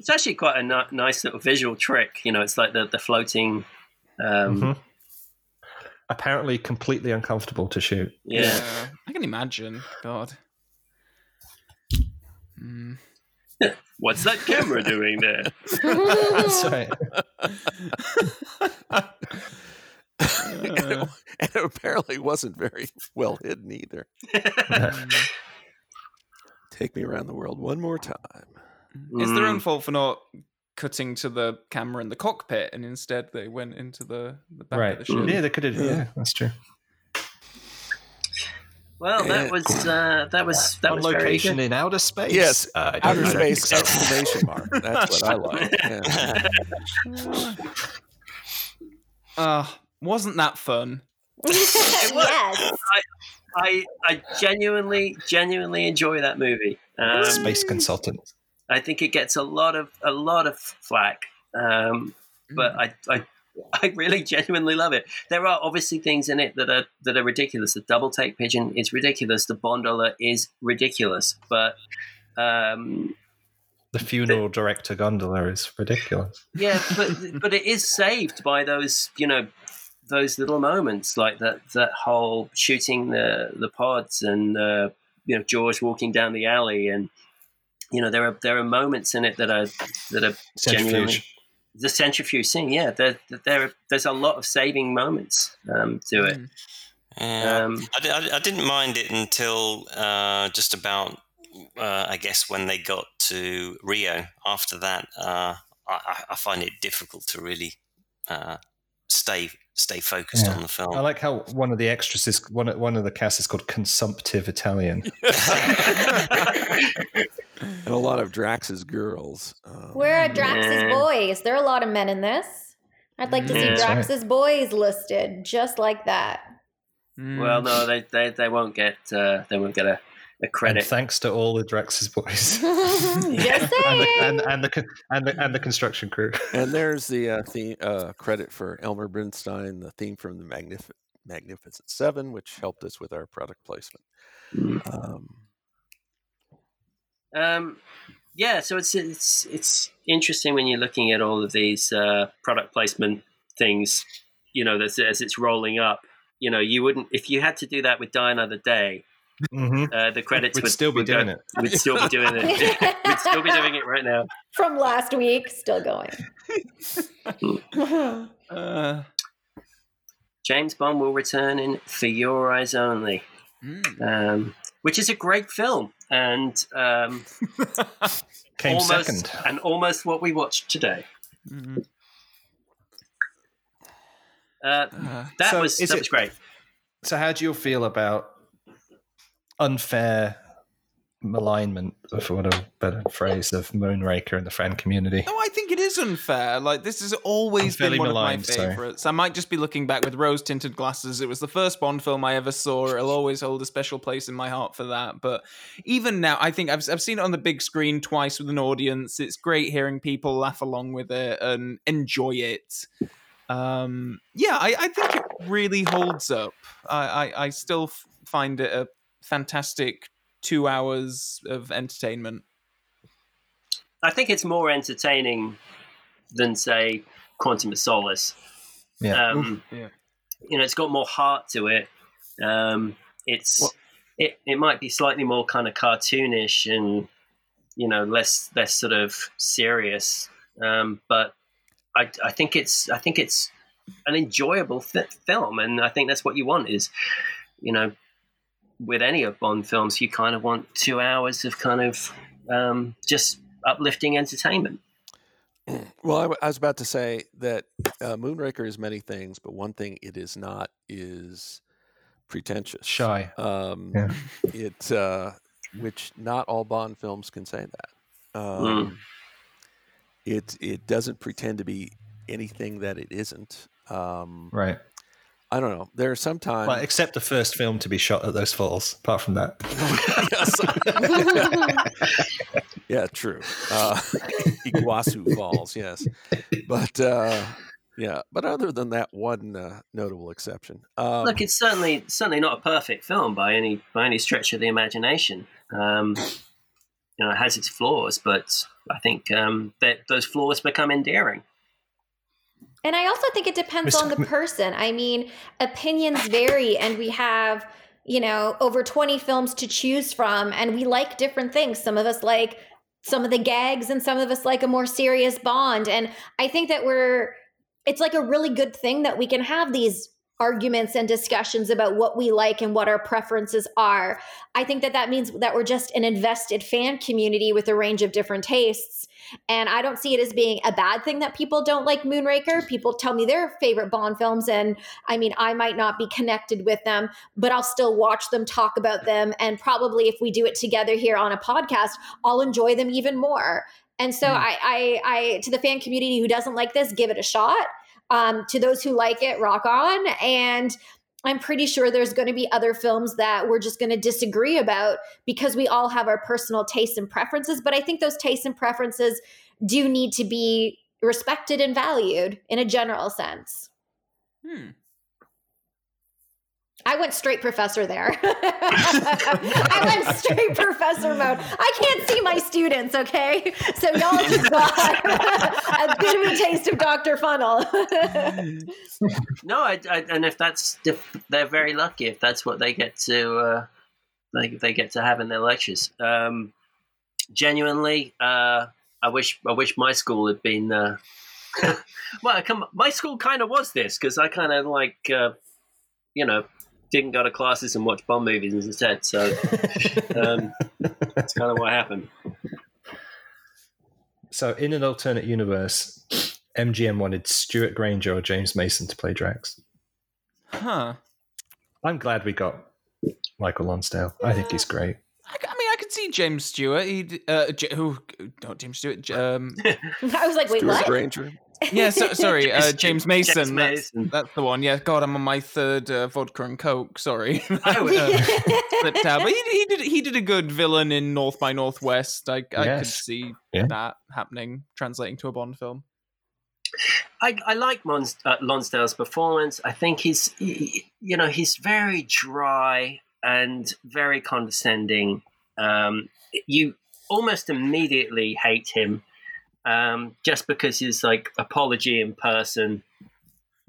It's actually quite a n- nice little visual trick. You know, it's like the the floating. Um, mm-hmm. Apparently, completely uncomfortable to shoot. Yeah, yeah. I can imagine. God. Mm. What's that camera doing there? That's right. and, and it apparently wasn't very well hidden either. Take me around the world one more time. It's mm. their own fault for not cutting to the camera in the cockpit, and instead they went into the, the back right. of the ship. Yeah, they could have. Yeah, yeah, that's true. Well, that was uh, that was that on was location in outer space. Yes, uh, outer space exclamation mark. That's what I like. Yeah. Uh, wasn't that fun? It was. Yes. I, I I genuinely genuinely enjoy that movie. Um, Space Consultant. I think it gets a lot of a lot of flack, um, but I. I I really genuinely love it. There are obviously things in it that are that are ridiculous. The double take pigeon is ridiculous. The Bondola is ridiculous. But um, the funeral the, director gondola is ridiculous. Yeah, but but it is saved by those, you know, those little moments, like that that whole shooting the the pods and uh, you know, George walking down the alley and you know, there are there are moments in it that are that are centrifuge. Genuinely the centrifuge scene. Yeah, there there there's a lot of saving moments um, to it. Mm. Yeah. Um, I, I, I didn't mind it until uh, just about uh, I guess when they got to Rio. After that, uh, I, I find it difficult to really uh, stay stay focused yeah. on the film. I like how one of the extras is one one of the cast is called Consumptive Italian. And a lot of Drax's girls. Um, Where are Drax's boys? There are a lot of men in this. I'd like to yeah. see Drax's right. boys listed just like that. Mm. Well, no, they, they, they won't get uh, they won't get a, a credit. And thanks to all the Drax's boys. Yes, and, and, and the and the and the construction crew. And there's the uh, theme, uh, credit for Elmer Bernstein, the theme from the Magnif- Magnificent Seven, which helped us with our product placement. Um, um, yeah, so it's it's it's interesting when you're looking at all of these uh, product placement things. You know, as, as it's rolling up. You know, you wouldn't if you had to do that with Die Another Day. Mm-hmm. Uh, the credits would, would still be would doing go, it. We'd still be doing it. We'd still be doing it right now. From last week, still going. uh, James Bond will return in For Your Eyes Only, mm. um, which is a great film, and um, came almost, second, and almost what we watched today. Mm-hmm. Uh, that so was that it, was great. So, how do you feel about unfair malignment, for want of a better phrase, of Moonraker and the fan community? No, I think it is unfair. Like, this has always been one maligned, of my favorites. So. I might just be looking back with rose-tinted glasses. It was the first Bond film I ever saw. It'll always hold a special place in my heart for that. But even now, I think I've I've seen it on the big screen twice with an audience. It's great hearing people laugh along with it and enjoy it. Um, yeah, I, I think it really holds up. I, I, I still f- find it a fantastic two hours of entertainment. I think it's more entertaining than, say, Quantum of Solace. Yeah. Um, yeah. You know, it's got more heart to it. Um, it's well, it, it might be slightly more kind of cartoonish and, you know, less less sort of serious, um, but. I, I think it's I think it's an enjoyable th- film, and I think that's what you want. Is, you know, with any of Bond films, you kind of want two hours of kind of um, just uplifting entertainment. Well, I, w- I was about to say that uh, Moonraker is many things, but one thing it is not is pretentious, shy. Um, yeah. It uh, which not all Bond films can say that. Um, mm. It it doesn't pretend to be anything that it isn't. Um, right. I don't know. There are sometimes... Well, except the first film to be shot at those falls, apart from that. Yes. Yeah, true. Uh, Iguazu Falls, yes. But uh, yeah, but other than that one uh, notable exception. Um, Look, it's certainly certainly not a perfect film by any by any stretch of the imagination. Um, you know, it has its flaws, but... I think um, that those flaws become endearing. And I also think it depends on the person. I mean, opinions vary, and we have, you know, over twenty films to choose from, and we like different things. Some of us like some of the gags, and some of us like a more serious Bond. And I think that we're, it's like a really good thing that we can have these arguments and discussions about what we like and what our preferences are. I think that that means that we're just an invested fan community with a range of different tastes. And I don't see it as being a bad thing that people don't like Moonraker. People tell me their favorite Bond films, and I mean, I might not be connected with them, but I'll still watch them, talk about them, and probably if we do it together here on a podcast, I'll enjoy them even more. And so mm. I, I, I, to the fan community who doesn't like this, give it a shot. Um, to those who like it, rock on. And I'm pretty sure there's going to be other films that we're just going to disagree about because we all have our personal tastes and preferences. But I think those tastes and preferences do need to be respected and valued in a general sense. Hmm. I went straight professor there. I went straight professor mode. I can't see my students, okay? So y'all just got a bit of a taste of Doctor Funnell. No, I, I, and if that's if they're very lucky if that's what they get to uh, they they get to have in their lectures. Um, genuinely, uh, I wish I wish my school had been. Uh, well, I come, my school kind of was this because I kind of like, uh, you know, didn't go to classes and watch Bond movies instead. So um, that's kind of what happened. So in an alternate universe, M G M wanted Stuart Granger or James Mason to play Drax. Huh. I'm glad we got Michael Lonsdale. Yeah. I think he's great. I, I mean, I could see James Stewart. He, uh, J- oh, not James Stewart. Um, I was like, wait, Stuart what? Granger. Yeah, so, sorry, uh, James Mason. James Mason. That's, that's the one. Yeah, God, I'm on my third uh, vodka and coke. Sorry, I would, uh, slipped out. But he, he did he did a good villain in North by Northwest. I, yes. I could see yeah. that happening, translating to a Bond film. I, I like Mons, uh, Lonsdale's performance. I think he's, he, you know, he's very dry and very condescending. Um, you almost immediately hate him. Um, just because he's like apology in person,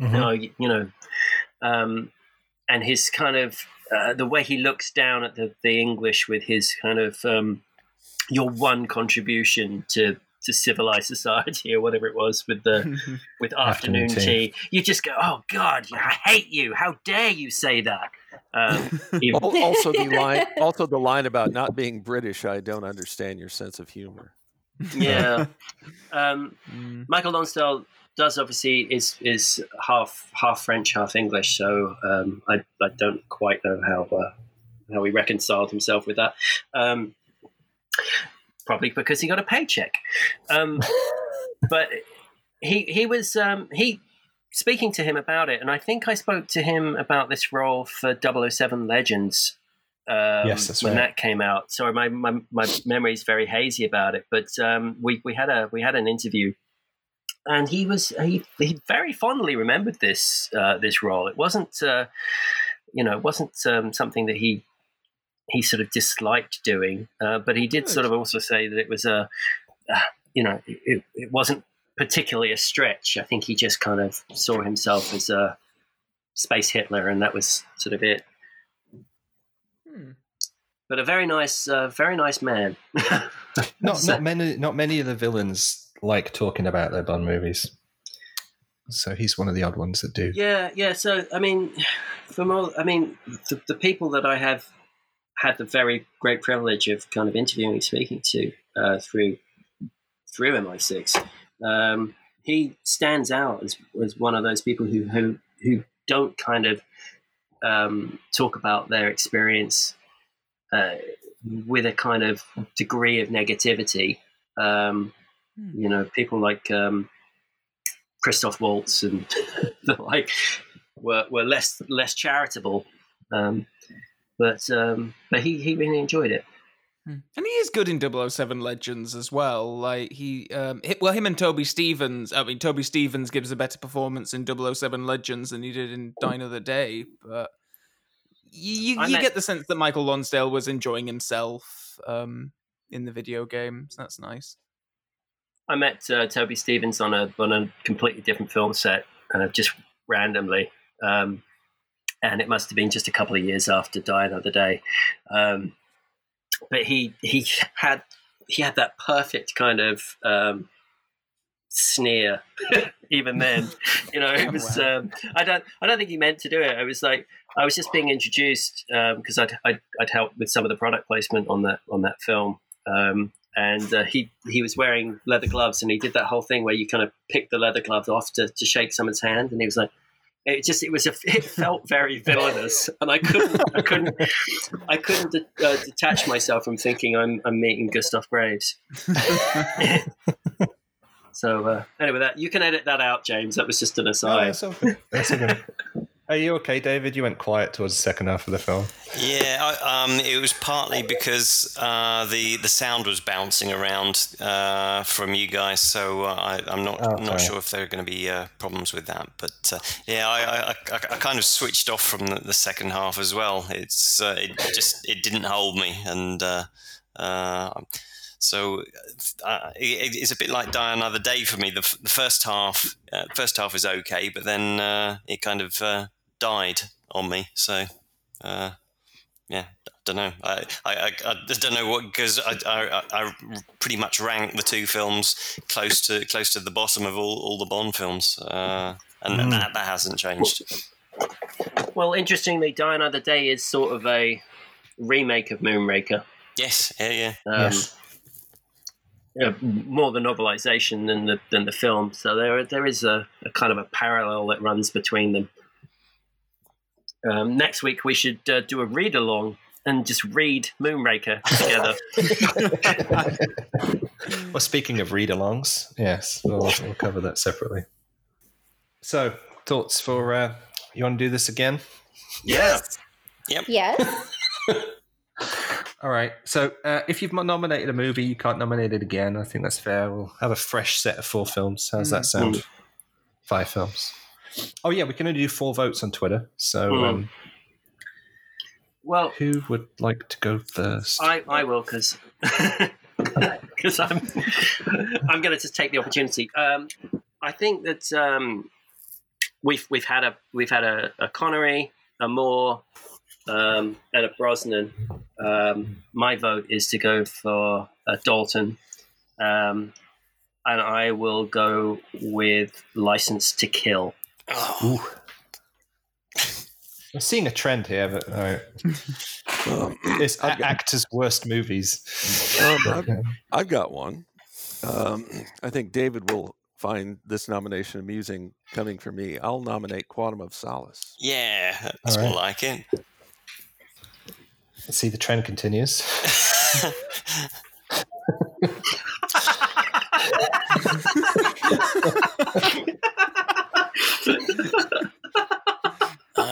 mm-hmm. you know, you, you know um, and his kind of uh, the way he looks down at the, the English with his kind of um, your one contribution to, to civilized society or whatever it was with the with afternoon, afternoon tea. tea. You just go, oh God, I hate you! How dare you say that? Um, even- also the line, also the line about not being British. I don't understand your sense of humor. yeah, um, mm. Michael Lonsdale does obviously is is half half French, half English. So um, I I don't quite know how uh, how he reconciled himself with that. Um, probably because he got a paycheck. Um, but he he was um, he speaking to him about it, and I think I spoke to him about this role for double oh seven Legends. Um, yes, that's when right. that came out. Sorry, my, my, my memory is very hazy about it, but um, we, we had a we had an interview, and he was he, he very fondly remembered this uh, this role. It wasn't uh, you know it wasn't um, something that he he sort of disliked doing, uh, but he did Good. sort of also say that it was a uh, you know it, it wasn't particularly a stretch. I think he just kind of saw himself as a space Hitler, and that was sort of it. But a very nice, uh, very nice man. not so. not many, not many of the villains like talking about their Bond movies. So he's one of the odd ones that do. Yeah, yeah. So I mean, from all, I mean, the, the people that I have had the very great privilege of kind of interviewing and speaking to uh, through through M I six, um, he stands out as as one of those people who who who don't kind of um, talk about their experience. Uh, with a kind of degree of negativity. Um, you know, people like um, Christoph Waltz and the like were, were less less charitable. Um, but um, but he, he really enjoyed it. And he is good in double oh seven Legends as well. Like he, um, he, well, him and Toby Stevens. I mean, Toby Stevens gives a better performance in double oh seven Legends than he did in Die Another Day, but You, you, you get the sense that Michael Lonsdale was enjoying himself um, in the video games. That's nice. I met uh, Toby Stevens on a on a completely different film set, kind of just randomly, um, and it must have been just a couple of years after Die Another Day. Um, but he he had he had that perfect kind of um, sneer. Even then, you know, it was. Oh, wow. um, I don't I don't think he meant to do it. It was like. I was just being introduced because um, I'd, I'd I'd helped with some of the product placement on that on that film, um, and uh, he he was wearing leather gloves, and he did that whole thing where you kind of pick the leather gloves off to, to shake someone's hand, and he was like, it just it was a, it felt very villainous, and I couldn't I couldn't I couldn't de- uh, detach myself from thinking I'm I'm meeting Gustav Graves. so uh, anyway, that you can edit that out, James. That was just an aside. No, that's okay. That's okay. Are you okay, David? You went quiet towards the second half of the film. Yeah, I, um, it was partly because uh, the the sound was bouncing around uh, from you guys, so uh, I, I'm not oh, not sure if there are going to be uh, problems with that. But uh, yeah, I, I, I, I kind of switched off from the, the second half as well. It's uh, it just it didn't hold me, and uh, uh, so uh, it, it's a bit like Die Another Day for me. The, the first half, uh, first half is okay, but then uh, it kind of uh, died on me, so uh yeah don't know. I I, I I don't know what, because I, I I pretty much rank the two films close to close to the bottom of all, all the Bond films, uh, and mm. that that hasn't changed. Well, interestingly, Die Another Day is sort of a remake of Moonraker. Yes, yeah, yeah. Um, yes. You know, more the novelization than the than the film, so there there is a, a kind of a parallel that runs between them. Um, next week we should uh, do a read along and just read Moonraker together. Well, speaking of read alongs, yes, we'll, we'll cover that separately. So, thoughts for uh, you want to do this again? Yes. Yep. Yes. All right. So, uh, if you've nominated a movie, you can't nominate it again. I think that's fair. We'll have a fresh set of four films. How's that sound? Mm. Five films. Oh yeah, we can only do four votes on Twitter. So, mm. um, well, who would like to go first? I, I will, because because I'm I'm going to just take the opportunity. Um, I think that um, we've we've had a we've had a, a Connery, a Moore, um, and a Brosnan. Um, my vote is to go for uh, Dalton. Um, And I will go with License to Kill. Oh. I'm seeing a trend here, but no. um, it's a- actors' worst movies. Um, I've, I've got one. Um, I think David will find this nomination amusing coming from me. I'll nominate Quantum of Solace. Yeah, that's more like it. Let's see, the trend continues.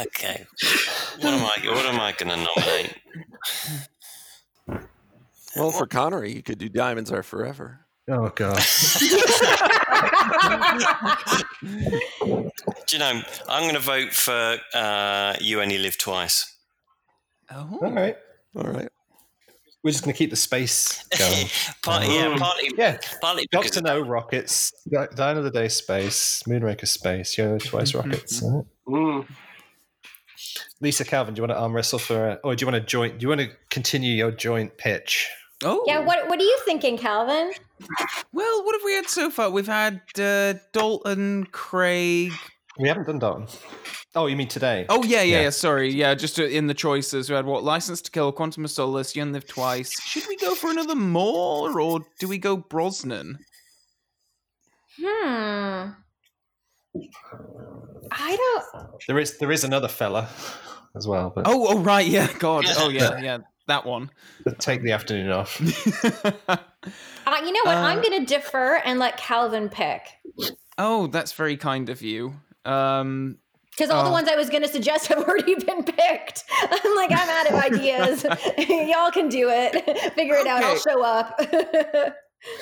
Okay, what am I? What am I going to nominate? Well, for Connery, you could do "Diamonds Are Forever." Oh God! Do you know? I'm going to vote for uh, "You Only Live Twice." Oh, all right, all right. We're just going to keep the space going. Part, um, yeah, partly, yeah. Partly because Doctor No rockets, Die Another Day space, Moonraker space, You Only Live Twice rockets. Mm-hmm. Right? Mm. Lisa, Calvin, do you want to arm wrestle for, a, or do you want to joint? Do you want to continue your joint pitch? Oh, yeah. What What are you thinking, Calvin? Well, what have we had so far? We've had uh, Dalton, Craig. We haven't done Dalton. Oh, you mean today? Oh, yeah, yeah, yeah. yeah sorry. Yeah, just to, in the choices. We had what? License to Kill, Quantum of Solace, You Only Live Twice. Should we go for another Moore, or do we go Brosnan? Hmm. I don't... There is there is another fella as well. But... Oh, oh, right, yeah, God. Oh, yeah, yeah, that one. Take the afternoon off. uh, you know what? Uh... I'm going to differ and let Calvin pick. Oh, that's very kind of you. Um... Because all oh. the ones I was going to suggest have already been picked. I'm like, I'm out of ideas. Y'all can do it. Figure it okay. out. I'll show up.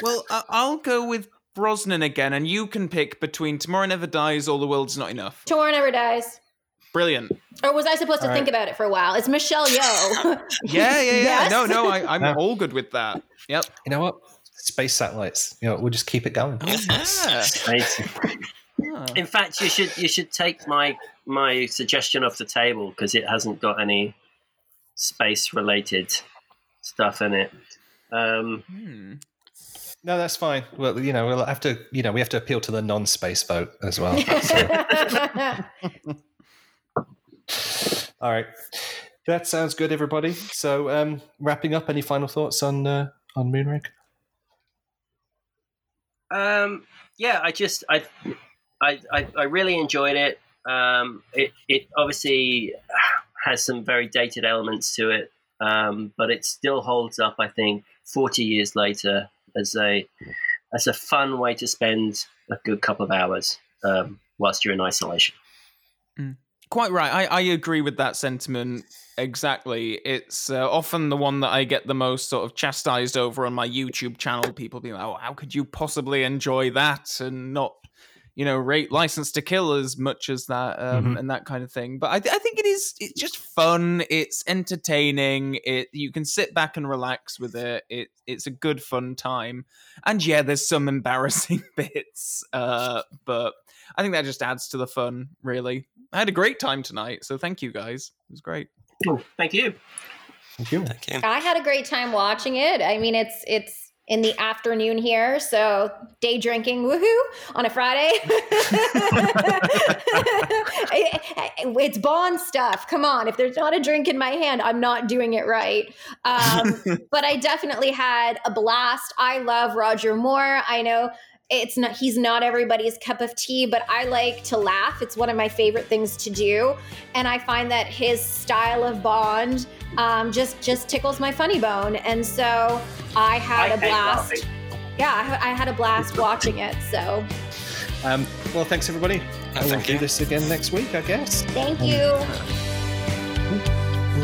Well, uh, I'll go with Brosnan again, and you can pick between Tomorrow Never Dies or The World's Not Enough. Tomorrow Never Dies. Brilliant. Or was I supposed all to right. think about it for a while? It's Michelle Yeoh. yeah, yeah, yeah. Yes? No, no, I, I'm no. all good with that. Yep. You know what? Space satellites. You know, we'll just keep it going. Yeah. In fact, you should you should take my my suggestion off the table because it hasn't got any space related stuff in it. Um, hmm. No, that's fine. Well, you know, we'll have to you know we have to appeal to the non-space vote as well. All right, that sounds good, everybody. So, um, wrapping up, any final thoughts on uh, on Moonraker? Um. Yeah, I just I. I, I, I really enjoyed it. Um, it. It obviously has some very dated elements to it, um, but it still holds up, I think, forty years later as a as a fun way to spend a good couple of hours um, whilst you're in isolation. Mm. Quite right. I, I agree with that sentiment exactly. It's uh, often the one that I get the most sort of chastised over on my YouTube channel. People being like, oh, how could you possibly enjoy that and not... you know, rate License to Kill as much as that um, mm-hmm. and that kind of thing. But I, th- I think it is it's just fun. It's entertaining. It You can sit back and relax with it. it. It's a good, fun time. And yeah, there's some embarrassing bits, uh, but I think that just adds to the fun, really. I had a great time tonight, so thank you guys. It was great. Oh, thank you. Thank you. Thank you. I had a great time watching it. I mean, it's it's in the afternoon here, so day drinking, woohoo, on a Friday. It's Bond stuff. Come on, if there's not a drink in my hand, I'm not doing it right. Um, but I definitely had a blast. I love Roger Moore. I know it's not he's not everybody's cup of tea, but I like to laugh. It's one of my favorite things to do, and I find that his style of Bond um, just just tickles my funny bone, and so. I had I a blast. Yeah, I, I had a blast watching it. So, um, well, thanks everybody. No, I will thank do you. This again next week, I guess. Thank um, you.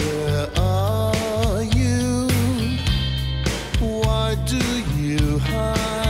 Where are you? Why do you hide?